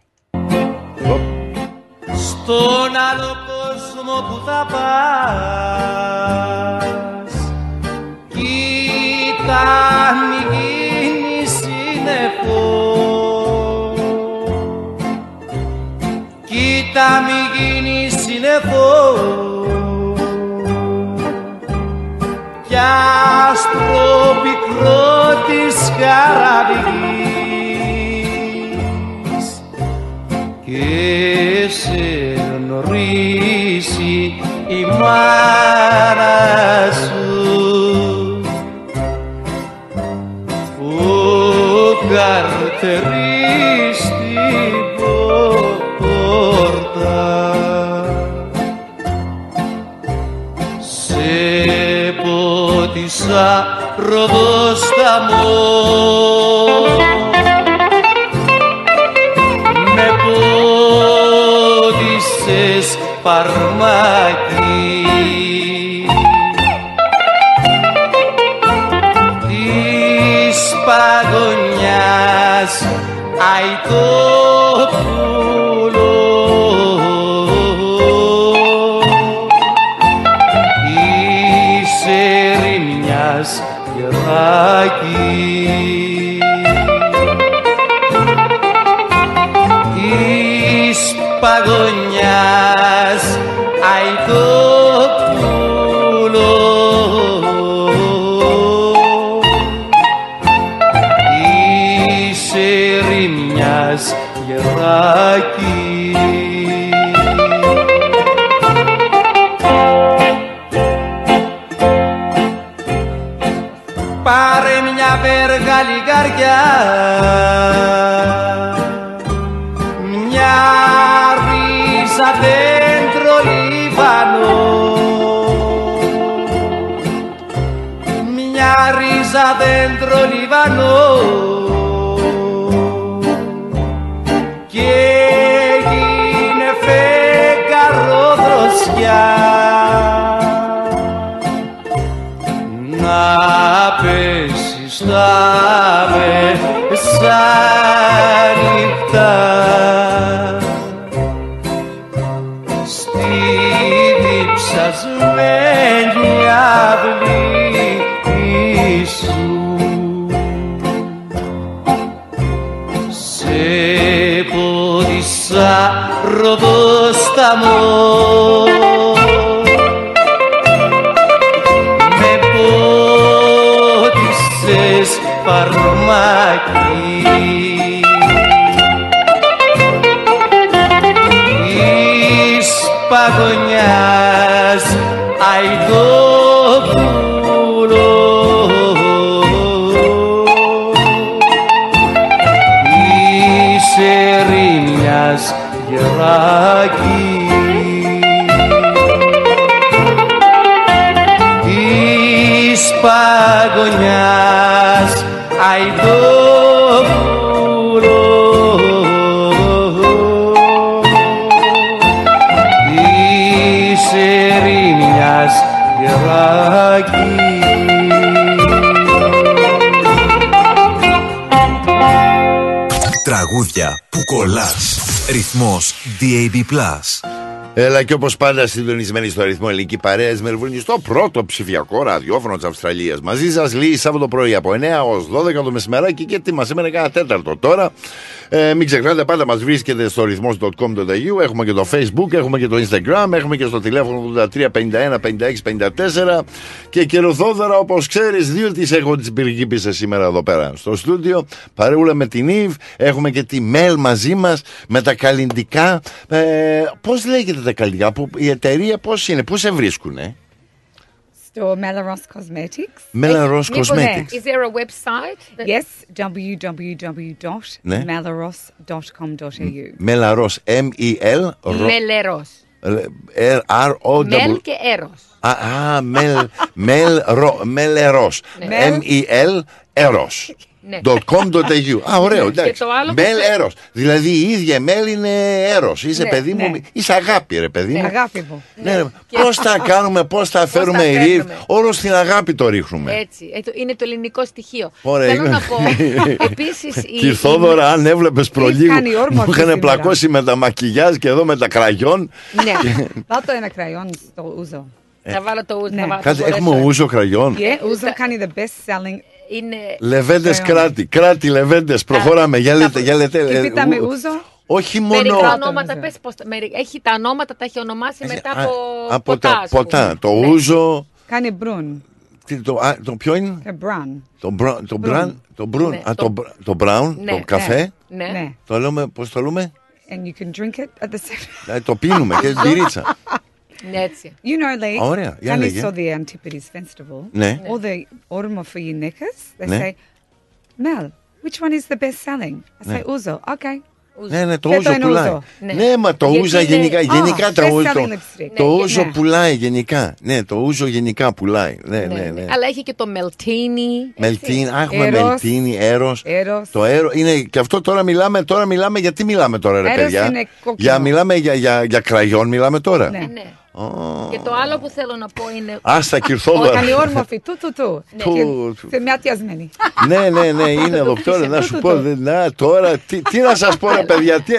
Στον άλλο κόσμο που θα πας, κοίτα μη γίνεις συνεχώς. Κοίτα μη γίνεις συννεφό κι άστρο πικρό της χαραυγής και σε γνωρίσει η μάνα σου ο καρτερής την σε ποτισά Ροδόσταμο με πότισες παρμάκι της παγωνιάς Αιτόπου Γεράκι της παγωνιάς Αιτόπουλο της ερημιάς Γεράκι. Πάρε μια βεργαλή καρδιά, μια ρίζα δέντρο Λίβανο, μια ρίζα δέντρο Λίβανο και γίνε φεγγαροδροσιά. Να πέσει στα μεσάνυχτα στη διψασμένη αυλή σου σε πόδισα Ροδόσταμο παρμάκι της παγωνιάς Αιτόπουλο της ερημιάς Γεράκι της παγωνιάς Αιτόπουλο της ερημιάς Γεράκι. Τραγούδια που κολλάς. Ρυθμός ντι έι μπι πλας. Έλα και όπως πάντα συντονισμένοι στο αριθμό ελληνική παρέα Μελβούρνη, στο πρώτο ψηφιακό ραδιόφωνο της Αυστραλίας. Μαζί σας Λύη, Σάββατο πρωί από εννιά έως δώδεκα το μεσημεράκι και τι μας έμενε κάνα τέταρτο τώρα. Ε, μην ξεχνάτε, πάντα μας βρίσκεται στο ρυθμός τελεία κομ τελεία έι γιου. Έχουμε και το Facebook, έχουμε και το Instagram, έχουμε και στο τηλέφωνο ογδόντα τρία πενήντα ένα πενήντα έξι πενήντα τέσσερα. Και καιροδόδωρα, όπως ξέρεις, δύο τις έχω τις πυργίπισες σήμερα εδώ πέρα στο στούντιο. Παρεούλα με την Ιβ, έχουμε και τη Μέλ μαζί μας με τα καλλιντικά. Ε, πώς λέγεται τα καλλιντικά, που, η εταιρεία πώς είναι, πού σε βρίσκουνε? Or Meleros Cosmetics. Meleros Cosmetics. Is there a website? Yes, double-u double-u double-u dot meleros dot com dot a u. Meleros, M-E-L. Meleros. R-O-W. Μελ και Έρος. Α, Μελ, Μελ, Μελ, Έρος. M-E-L, Έρος. ντοτ κομ ντοτ έι γιου. Α, ωραίο, εντάξει. Meleros. Δηλαδή η ίδια Μέλ είναι έρος. Είσαι παιδί μου, είσαι αγάπη, ρε παιδί μου. Αγάπη μου. Πώς θα κάνουμε, πώς θα φέρουμε ειρήνη. Όλο στην αγάπη το ρίχνουμε. Έτσι. Είναι το ελληνικό στοιχείο. Θέλω να πω. Επίσης. Κυρθόδωρα, αν έβλεπες προλίγου. Μου είχαν πλακώσει με τα μακιγιάζ και εδώ με τα κραγιόν. Ναι. Βάλτε ένα κραγιόν στο ούζο. Θα βάλω το ούζο. Έχουμε ούζο κραγιόν. Ούζο κάνει the best selling. Λεβέντες κράτη, κράτη λεβέντες, προχωράμε, για λέτε. Κοίτα με ούζο. Όχι μόνο. Μερικά ονόματα, πες πως, έχει τα ονόματα, τα έχει ονομάσει μετά από από τα ποτά, το ούζο. Κάνει μπρουν. Το ποιο είναι? Το μπραν. Το μπραν, το μπρουν, το μπράουν, το καφέ. Το λέμε, πώς το λέμε? And you can drink it at the same. Το πίνουμε και μπυρίτσα. You know, like, oh, yeah. when I saw the Antipodes Festival, yeah. all the Ormofi Neckers, they yeah. say, Mel, which one is the best selling? I say, yeah. Uzo, okay. Ναι, ναι, το ούζο πουλάει. Ναι, μα το ούζα γενικά. Γενικά τα ούζα. Το ούζο πουλάει γενικά. Ναι, το ούζο γενικά πουλάει. Ναι, ναι, ναι. Αλλά έχει και το μελτίνι. Μελτίνι, έχουμε μελτίνι, έρος. Το έρος είναι και αυτό τώρα μιλάμε. Τώρα μιλάμε, γιατί μιλάμε τώρα, ρε παιδιά? Για μιλάμε για κραγιόν, μιλάμε τώρα. Oh. Και το άλλο που θέλω να πω είναι. Άστα κυρθόδωρα. Όταν η όρμοφη, του του του. Είμαι ατιασμένη. Ναι, ναι, ναι, είναι εδώ τώρα να σου πω. Να, τώρα, τι, τι να σας πω, ρε παιδιά, τι,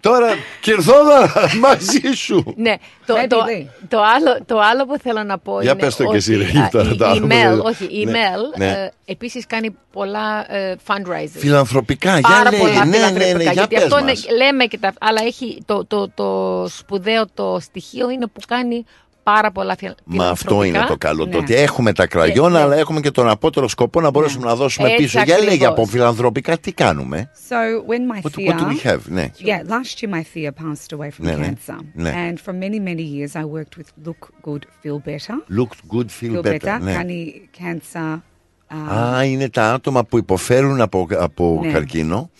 τώρα κυρθόδωρα μαζί σου. Ναι, το, το, το, το, άλλο, το άλλο που θέλω να πω. Για πες το και εσύ, Ρίγη, τώρα το άλλο. Η Mel επίσης κάνει πολλά fundraisers. Φιλανθρωπικά, για λέγε. Γιατί αυτό λέμε και τα. Αλλά το σπουδαίο το στοιχείο είναι που κάνει. Κάνει πάρα πολλά φιλανθρωπικά. Μα αυτό είναι το καλό. Ναι. Το ότι έχουμε τα κραγιόνα, ναι, αλλά έχουμε και τον απότερο σκοπό να μπορέσουμε ναι. να δώσουμε έτσι πίσω. Ακριβώς. Για λέγε από φιλανθρωπικά, τι κάνουμε. So, when my what, thea, what do we have? Ναι. Yeah, last year my thea passed away from ναι, cancer. Ναι. And for many, many years I worked with Look Good Feel Better. Look Good Feel, feel Better. better. Ναι. Κάνει cancer. Α, είναι τα άτομα που υποφέρουν από, από ναι. καρκίνο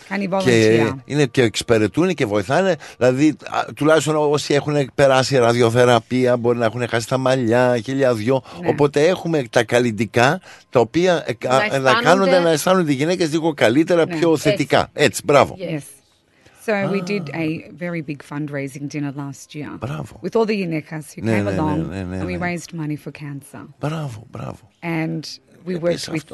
και, είναι και εξυπηρετούν και βοηθάνε. Δηλαδή, τουλάχιστον όσοι έχουν περάσει ραδιοθεραπεία, μπορεί να έχουν χάσει τα μαλλιά, χίλια δυο. Ναι. Οπότε έχουμε τα καλλιντικά τα οποία να αισθάνονται, να κάνονται, να αισθάνονται οι γυναίκες λίγο καλύτερα, ναι. πιο θετικά. Έτσι, Έτσι μπράβο. Yes. So ah. we did a very big fundraising dinner last year bravo. with all the Yunekas who ναι, came ναι, along ναι, ναι, ναι, and we raised money for cancer. Bravo, bravo. And we worked with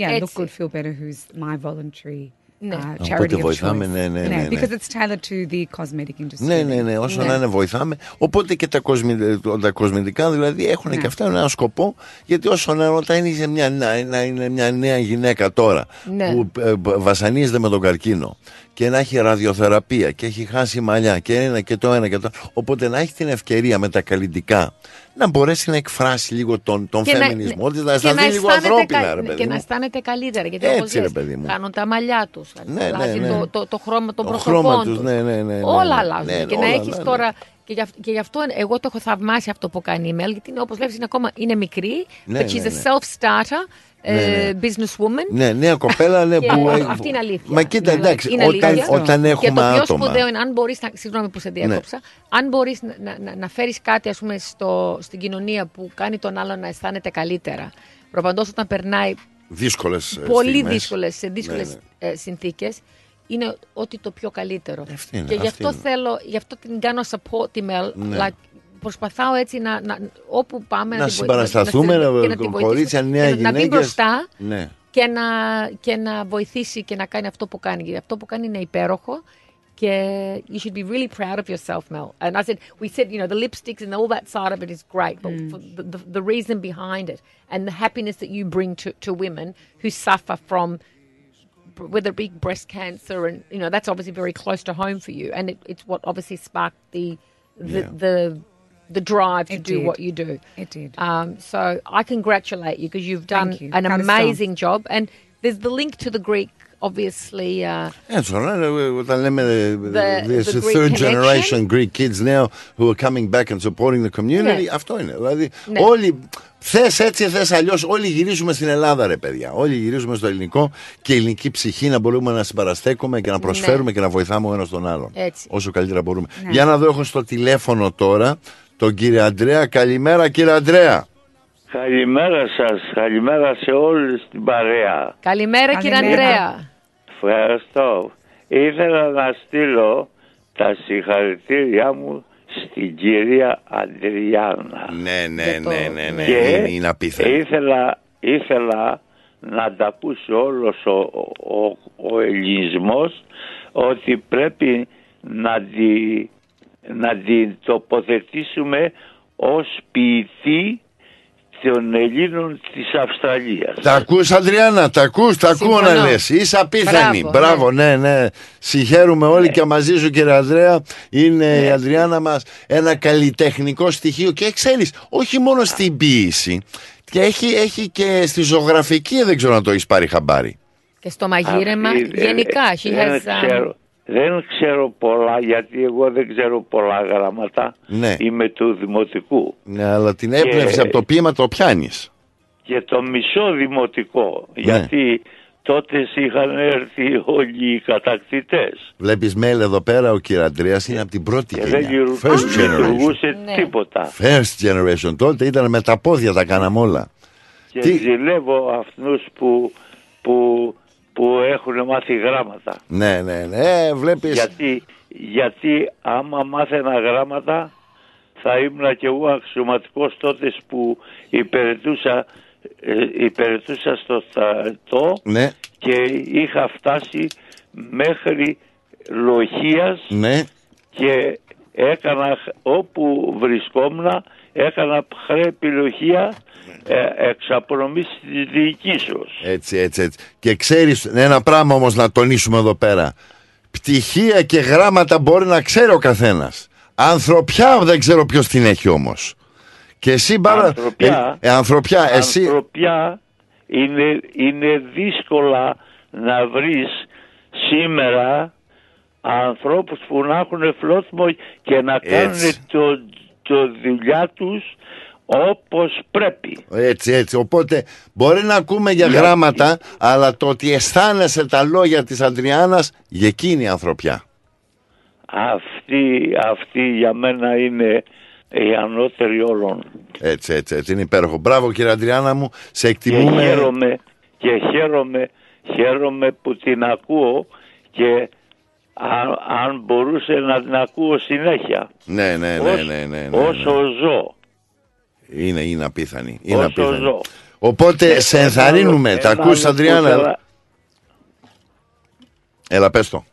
yeah, Look Good Feel Better, who's my voluntary ναι. uh, charity of choice. Ναι, ναι, ναι, ναι. Because it's tailored to the cosmetic industry. Ναι, ναι, ναι. Όσο ναι. να είναι βοηθάμε. Οπότε και τα, κοσμη, τα κοσμητικά δηλαδή έχουν ναι. και αυτά ένα σκοπό. Γιατί όσο να όταν είναι μια, να, είναι μια νέα γυναίκα τώρα ναι. που ε, βασανίζεται με τον καρκίνο και να έχει ραδιοθεραπεία και έχει χάσει μαλλιά και ένα και το ένα και το άλλο. Οπότε να έχει την ευκαιρία με τα καλλιντικά να μπορέσει να εκφράσει λίγο τον, τον φεμινισμό της, να αισθανθεί λίγο ανθρώπινα, ρε παιδί. Και να αισθάνεται καλύτερα. Γιατί έτσι, όπως λες, κάνουν τα μαλλιά τους, ναι, αλλάζει ναι, ναι. το, το, το χρώμα των το προσωπών τους. Ναι, ναι, ναι, ναι, ναι. Όλα αλλάζουν. Ναι, ναι, και όλα, να έχεις ναι. τώρα. Και γι' αυτό, και γι' αυτό εγώ το έχω θαυμάσει αυτό που κάνει η Mel, γιατί είναι, όπως βλέπεις, είναι ακόμα είναι μικρή. Ναι, but she's ναι, ναι. a self-starter. Ναι, ναι. businesswoman. Ναι, νέα κοπέλα. Ναι, που... Αυτή είναι αλήθεια. Μα κοίτα, εντάξει, ναι, όταν, όταν έχουμε άτομα. Και το πιο σπουδαίο είναι, αν μπορείς, συγγνώμη που σε διέκοψα, ναι. αν μπορείς να, να, να φέρεις κάτι, ας πούμε, στο, στην κοινωνία που κάνει τον άλλον να αισθάνεται καλύτερα. Προπαντός όταν περνάει δύσκολες πολύ δύσκολες, σε δύσκολες ναι, ναι. συνθήκες, είναι ό,τι το πιο καλύτερο. Είναι, και γι' αυτό είναι. Θέλω, γι' αυτό την κάνω support τη Mel, ναι. like, προσπαθάω έτσι να, να, όπου πάμε να, να συμπαρασταθούμε, να, να, να την βοηθήσουμε, νέα και γυναίκες, να μπει μπροστά ναι. και, να, και να βοηθήσει και να κάνει αυτό που κάνει. Γιατί αυτό που κάνει είναι υπέροχο και you should be really proud of yourself, Mel. And I said, we said, you know, the lipsticks and all that side of it is great, but mm. the, the, the reason behind it and the happiness that you bring to, to women who suffer from whether it be breast cancer and, you know, that's obviously very close to home for you. And it, it's what obviously sparked the the, yeah. the the drive to it do did. what you do. It did. Um, so I congratulate you because you've done you. an Can amazing job. And there's the link to the Greek, obviously. Uh, That's all right. The, there's the a third connection. generation Greek kids now who are coming back and supporting the community. Yeah. Αυτό είναι. Δηλαδή, ναι. όλοι, θες έτσι, θες αλλιώς, όλοι γυρίζουμε στην Ελλάδα, ρε παιδιά. Όλοι γυρίζουμε στο ελληνικό και η ελληνική ψυχή να μπορούμε να συμπαραστέκουμε και να προσφέρουμε ναι. και να βοηθάμε ο ένας τον άλλον. Έτσι. Όσο καλύτερα μπορούμε. Ναι. Για να δω, έχω στο τηλέφωνο τώρα τον κύριο Αντρέα. Καλημέρα, κύριε Αντρέα. Καλημέρα σας, καλημέρα σε όλη την παρέα. Καλημέρα, καλημέρα κύριε Ανδρέα. Ευχαριστώ. Ήθελα να στείλω τα συγχαρητήριά μου στην κυρία Αντριάννα. Ναι, ναι, ναι, ναι, ναι. Και είναι απίθανο. Ήθελα, ήθελα να τα ακούσει όλος ο, ο, ο ελληνισμός ότι πρέπει να την να τη τοποθετήσουμε ως ποιητή των Ελλήνων της Αυστραλίας. Τα ακούς, Αντριάννα, τα ακούς, τα ακούω να λες. Είσαι απίθανη. Μπράβο, Μπράβο ναι, ναι. Συγχαίρουμε όλοι ναι. και μαζί σου, κύριε Ανδρέα. Είναι ναι. η Αντριάννα μας ένα καλλιτεχνικό στοιχείο και ξέρεις, όχι μόνο στην ποιήση, και έχει, έχει και στη ζωγραφική, δεν ξέρω να το έχεις πάρει χαμπάρι. Και στο μαγείρεμα, αυτή, γενικά, ε, χιλιάδες. Δεν ξέρω πολλά, γιατί εγώ δεν ξέρω πολλά γράμματα. Ναι. Είμαι του δημοτικού. Ναι, αλλά την έπνευση από το ποίημα το πιάνεις. Και το μισό δημοτικό, ναι. γιατί τότε είχαν έρθει όλοι οι κατακτητές. Βλέπεις mail εδώ πέρα, ο κύριος Αντρέας είναι από την πρώτη γενιά. Δεν λειτουργούσε τίποτα. First generation, τότε ήταν με τα πόδια, τα κάναμε όλα. Και Τι... ζηλεύω αυτούς που... που που έχουν μάθει γράμματα. Ναι, ναι, ναι, βλέπεις. Γιατί, γιατί άμα μάθαινα γράμματα θα ήμουν και εγώ αξιωματικός τότε που υπηρετούσα, ε, υπηρετούσα στο στρατό ναι. και είχα φτάσει μέχρι Λοχίας ναι. και έκανα όπου βρισκόμουν έκανα χρεπιλογία ε, εξαπλωμής της διοικήσεως. Έτσι, έτσι, έτσι. Και ξέρεις ένα πράγμα όμως να τονίσουμε εδώ πέρα. Πτυχία και γράμματα μπορεί να ξέρει ο καθένας. Ανθρωπιά δεν ξέρω ποιος την έχει όμως. Και εσύ μπαρα... Ανθρωπιά, ε, ε, ανθρωπιά, εσύ... ανθρωπιά είναι, είναι δύσκολα να βρεις σήμερα ανθρώπους που να έχουν φλότμο και να κάνουν έτσι. το... το δουλειά τους όπως πρέπει. Έτσι, έτσι. Οπότε μπορεί να ακούμε για yeah. γράμματα, αλλά το ότι αισθάνεσαι τα λόγια της Αντριάννας, για εκείνη η ανθρωπιά. Αυτή, αυτή για μένα είναι η ανώτερη όλων. Έτσι, έτσι, έτσι. Είναι υπέροχο. Μπράβο κύριε Αντριάννα μου, σε εκτιμούμε. Και χαίρομαι, και χαίρομαι, χαίρομαι που την ακούω και... Αν, αν μπορούσε να την ακούω συνέχεια. Ναι, ναι, ναι, ναι, ναι, ναι, ναι. Όσο ζω. Είναι, είναι απίθανη. Είναι όσο απίθανη. Ζω. Οπότε σε ενθαρρύνουμε. Τα ακούς, Αντριάννα. Θέλα... Έλα, πες το.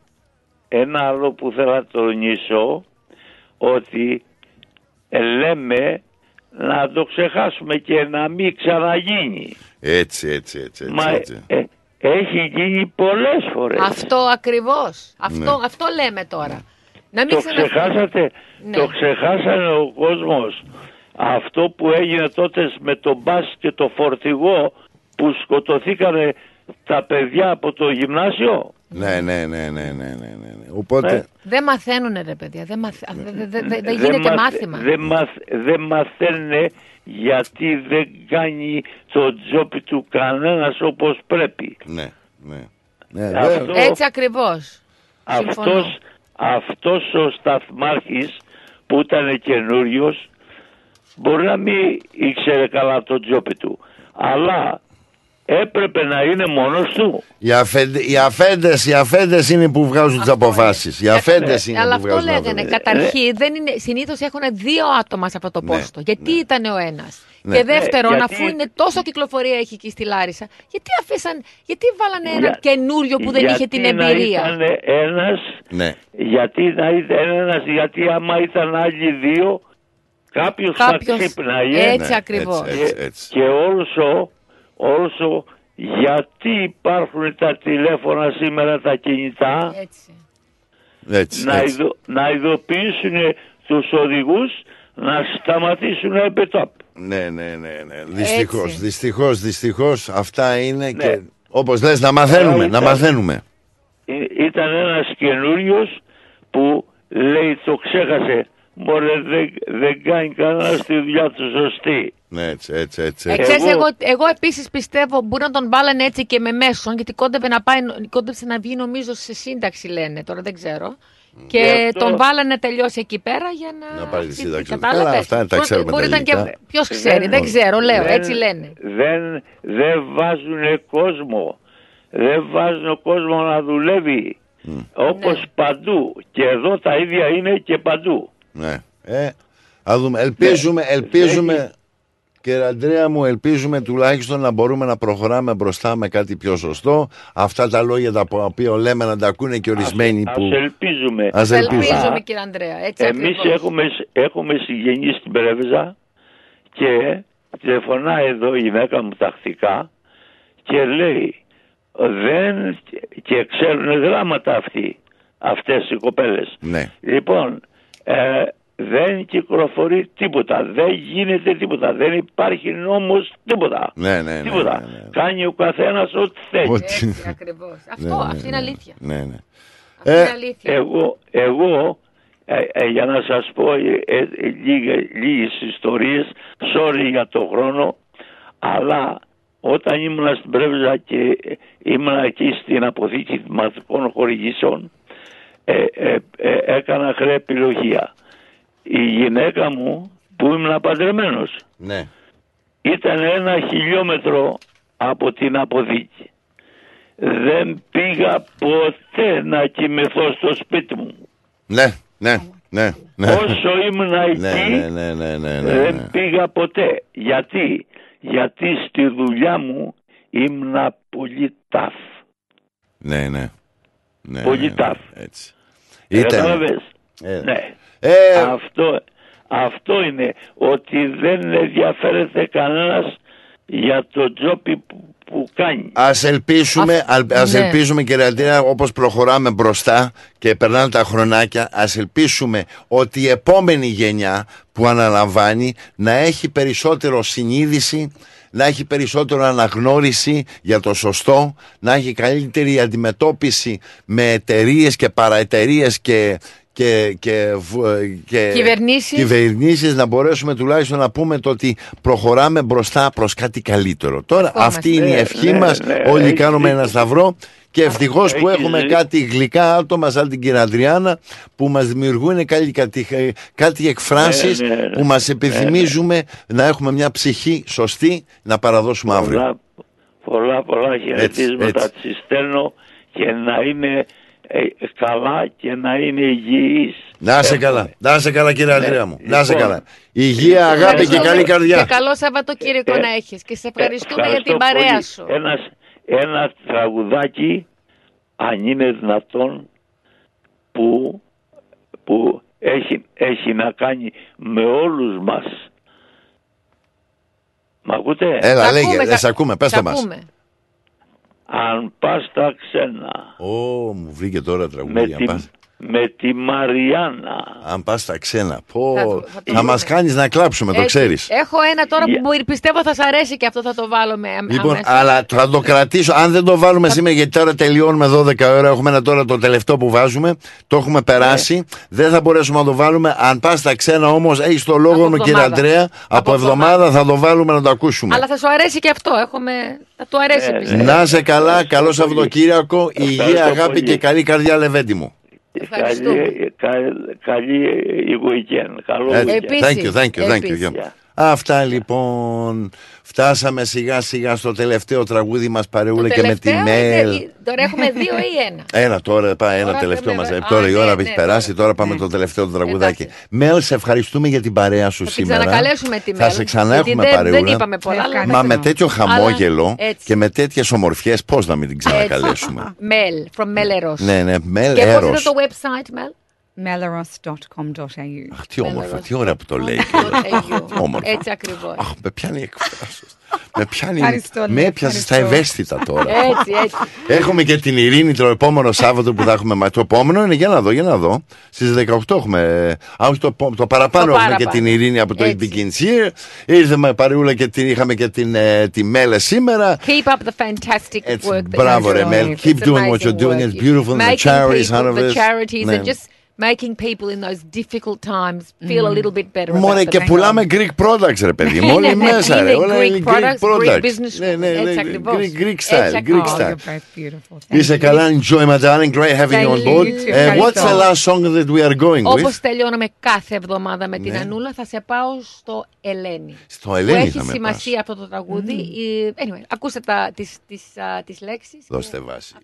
Ένα άλλο που θέλω να τονίσω ότι λέμε να το ξεχάσουμε και να μην ξαναγίνει. Έτσι, έτσι, έτσι. έτσι, έτσι. Μα, ε, έχει γίνει πολλές φορές. Αυτό ακριβώς. Αυτό, ναι. αυτό λέμε τώρα. Να μην το ξεχάσατε. Ναι. Το ξεχάσανε ο κόσμος. Αυτό που έγινε τότε με το μπας και το φορτηγό που σκοτωθήκανε τα παιδιά από το γυμνάσιο. Ναι, ναι, ναι, ναι, ναι, ναι. Οπότε... Ναι. Δεν μαθαίνουνε ρε παιδιά. Δεν μαθ... ναι. δε, δε, δε, δε γίνεται δε μάθημα. Δεν μαθ... δε μαθαίνουνε γιατί δεν κάνει το τζόπι του κανένας όπως πρέπει. Ναι, ναι. ναι Αυτό... Έτσι ακριβώς. Αυτός, αυτός ο σταθμάρχης που ήταν καινούριος μπορεί να μην ήξερε καλά το τζόπι του. Αλλά... έπρεπε να είναι μόνος του. Οι, αφέντε, οι, αφέντες, οι αφέντες είναι που βγάζουν τις αποφάσεις. Οι αφέντες είναι αλλά που βγάζουν τις αποφάσεις. Αλλά αυτό λέγανε. Καταρχήν, ναι. συνήθως έχουν δύο άτομα σε αυτό το πόστο. Ναι. Γιατί ναι. ήταν ο ένας. Ναι. Και δεύτερον, ναι. αφού είναι τόσο κυκλοφορία έχει εκεί στη Λάρισα, γιατί αφήσαν, γιατί βάλανε έναν Για... καινούριο που δεν γιατί είχε την εμπειρία. Να ήταν ένας, ναι. Γιατί να ήταν ένας, γιατί άμα ήταν άλλοι δύο, κάποιος, κάποιος... θα ξύπναγε. Έτσι ακριβώς. Και όλο. Όσο γιατί υπάρχουν τα τηλέφωνα σήμερα τα κινητά έτσι. Έτσι, να, έτσι. Ειδο, να ειδοποιήσουν τους οδηγούς να σταματήσουν επετάπ. Ναι, ναι, ναι, ναι. Δυστυχώς, δυστυχώς, δυστυχώς αυτά είναι ναι. και όπως λες να μαθαίνουμε, ήταν, να μαθαίνουμε. Ήταν ένας καινούριος που λέει το ξέχασε, μωρέ δεν, δεν κάνει κανένα στη δουλειά του σωστή. Ναι, έτσι, έτσι, έτσι. έτσι. Εγώ, εγώ, εγώ επίσης πιστεύω μπορεί να τον βάλανε έτσι και με μέσον, γιατί κόντευε να, πάει, κόντευε να βγει νομίζω σε σύνταξη λένε, τώρα δεν ξέρω. Και αυτό... τον βάλανε τελειώσει εκεί πέρα για να, να πάρει τη σύνταξη. Κατάλαβε. Αυτά είναι τα ξέρουμε. Μπορεί ήταν και... Ποιος ξέρει, δεν, δεν ξέρω, λέω, δεν, έτσι λένε. Δεν, δεν βάζουν κόσμο. Δεν βάζουν κόσμο να δουλεύει. Mm. Όπως ναι. παντού. Και εδώ τα ίδια είναι και παντού. Ναι. Ε, α δούμε. Ελπίζουμε, ναι. ελπίζουμε... Έχει... Και Αντρέα μου, ελπίζουμε τουλάχιστον να μπορούμε να προχωράμε μπροστά με κάτι πιο σωστό. Αυτά τα λόγια τα οποία λέμε να τα ακούνε και ορισμένοι ας, που... Ας ελπίζουμε. Ας ελπίζουμε κύριε Αντρέα. Έτσι εμείς έχουμε, έχουμε συγγενείς στην Πρέβεζα και τηλεφωνά εδώ η γυναίκα μου τακτικά και λέει δεν και ξέρουν γράμματα αυτοί, αυτές οι κοπέλες. Ναι. Λοιπόν... Ε, δεν κυκλοφορεί τίποτα, δεν γίνεται τίποτα, δεν υπάρχει νόμος τίποτα. Ναι, ναι, ναι, τίποτα. Ναι, ναι, ναι. Κάνει ο καθένας ό,τι θέλει. Έτσι, ακριβώς. Αυτό, ναι, ναι, ναι. αυτή είναι αλήθεια. Ναι, ναι. Αυτή ε, είναι αλήθεια. Εγώ, εγώ ε, ε, για να σας πω ε, ε, λίγες, λίγες ιστορίες, sorry για τον χρόνο, αλλά όταν ήμουν στην Πρέβεζα και ήμουν εκεί στην αποθήκη μαθητικών χορηγήσεων, ε, ε, ε, έκανα χρέα επιλογία. Η γυναίκα μου που ήμουν παντρεμένος ναι. ήταν ένα χιλιόμετρο από την αποθήκη. Δεν πήγα ποτέ να κοιμηθώ στο σπίτι μου. Ναι, ναι, ναι. ναι. Όσο ήμουν εκεί ναι, ναι, ναι, ναι, ναι. δεν πήγα ποτέ. Γιατί, γιατί στη δουλειά μου ήμουν πολύ ταφ. Ναι, ναι. ναι πολύ ναι, ναι. ταφ. Έτσι. Ήταν... Ε, ναι. Ε... Αυτό, αυτό είναι ότι δεν ενδιαφέρεται κανένας για το τζόπι που, που κάνει. Ας ελπίσουμε, ας... Ας ναι. ελπίσουμε κύριε Αντρέα, όπως προχωράμε μπροστά και περνάνε τα χρονάκια, ας ελπίσουμε ότι η επόμενη γενιά που αναλαμβάνει να έχει περισσότερο συνείδηση, να έχει περισσότερο αναγνώριση για το σωστό, να έχει καλύτερη αντιμετώπιση με εταιρείες και παραεταιρείες και και, και, και κυβερνήσεις. κυβερνήσεις να μπορέσουμε τουλάχιστον να πούμε το ότι προχωράμε μπροστά προς κάτι καλύτερο. Τώρα Ευχόμαστε. αυτή είναι η ευχή ναι, μας, ναι, ναι, όλοι έχει... κάνουμε ένα σταυρό και ευτυχώς έχει... που έχουμε κάτι γλυκά άτομα σαν την κυρία Αντριάννα που μας δημιουργούν κάτι, κάτι, κάτι εκφράσεις ναι, ναι, ναι, που μας επιθυμίζουμε ναι, ναι. να έχουμε μια ψυχή σωστή να παραδώσουμε πολλά, αύριο. Πολλά πολλά χαιρετίσματα τις στέλνω και να είναι... Ε, καλά και να είναι υγιής. Να είσαι καλά, να είσαι καλά κύριε Αντρέα μου. Να είσαι καλά. Υγεία, αγάπη και καλή καρδιά. Και καλό Σαββατοκύριακο να έχεις. Και σε ευχαριστούμε για την παρέα σου. Ένα τραγουδάκι, αν είναι δυνατόν, που, που έχει, έχει να κάνει με όλους μας. Μ' ακούτε? Έλα, λέγε, δεν σε ακούμε, πες το μας. Αν πας στα ξένα. Ω, oh, μου βρήκε τώρα τραγούδια. Με, πας... με τη Μαριάννα. Αν πας στα ξένα. Πω, θα θα, θα μας κάνεις να κλάψουμε, έτσι, το ξέρεις. Έχω ένα τώρα yeah. που πιστεύω θα σ' αρέσει και αυτό θα το βάλουμε. Λοιπόν, αμέσως. Αλλά θα το κρατήσω. Αν δεν το βάλουμε θα... σήμερα, γιατί τώρα τελειώνουμε δώδεκα ώρα. Έχουμε ένα τώρα το τελευταίο που βάζουμε. Το έχουμε περάσει. Yeah. Δεν θα μπορέσουμε να το βάλουμε. Αν πας στα ξένα όμως, έχεις το λόγο μου, κύριε Αντρέα. Από, από εβδομάδα. εβδομάδα θα το βάλουμε να το ακούσουμε. Αλλά θα σου αρέσει και αυτό. Έχουμε. Θα του αρέσει πιστεύω. Να είσαι καλά, καλό Σαββατοκύριακο, υγεία, αγάπη και καλή καρδιά, Λεβέντη μου. Καλή, καλή weekend. Καλό weekend. Αυτά λοιπόν. Φτάσαμε σιγά σιγά στο τελευταίο τραγούδι μας παρεούλε και με τη mail. Τώρα έχουμε δύο ή ένα. Ένα τώρα, πάει ένα τελευταίο μας. Τώρα η ώρα έχει περάσει, τώρα πάμε το τελευταίο τραγουδάκι. Μέλ, σε ευχαριστούμε για την παρέα σου σήμερα. Θα ξανακαλέσουμε τη Μέλ. Θα σε ξαναέχουμε παρεούλα. Δεν είπαμε πολλά. Μα με τέτοιο χαμόγελο και με τέτοιες ομορφιές, πώς να μην την ξανακαλέσουμε. Mel, from Meleros. Ναι, ναι, Meleros. Και πώς είναι το website, Mel? μέλερος τελεία κομ τελεία έι γιου. Αχ, τι όμορφα, τι ωραία που το λέει. Έτσι ακριβώς. Αχ, με πιάνει εκφράσεις. Με πιάνει, με έπιασε στα ευαίσθητα τώρα. Έτσι, έτσι. Έχουμε και την Ειρήνη το επόμενο Σάββατο που θα έχουμε. Το επόμενο είναι, για να δω, για να δω. Στις δεκαοκτώ έχουμε. Το παραπάνω έχουμε και την Ειρήνη από το It Begins Here. Ήρθαμε παρεούλα και είχαμε και τη Μέλε σήμερα. Keep up the fantastic work that you're doing. Μπράβο ρε Μέλ. Keep doing what you're doing. It's beautiful. The charities, the charities and just making people in those difficult times feel mm. a little bit better. Μωρέ, και πουλάμε Greek products, ρε παιδί μου. Όλοι μέσα, ρε. Όλα είναι Greek products, Greek business. Ναι, ναι, ναι. Greek style, Greek style. Είσαι καλά, enjoy, my darling. Great having you on board. What's the last song that we are going with? Όπως τελειώναμε κάθε εβδομάδα με την Ανούλα, θα σε πάω στο Ελένη. Στο Ελένη θα με πας. Έχει σημασία αυτό το τραγούδι. Anyway, ακούστε τις λέξεις. Δώστε βάση.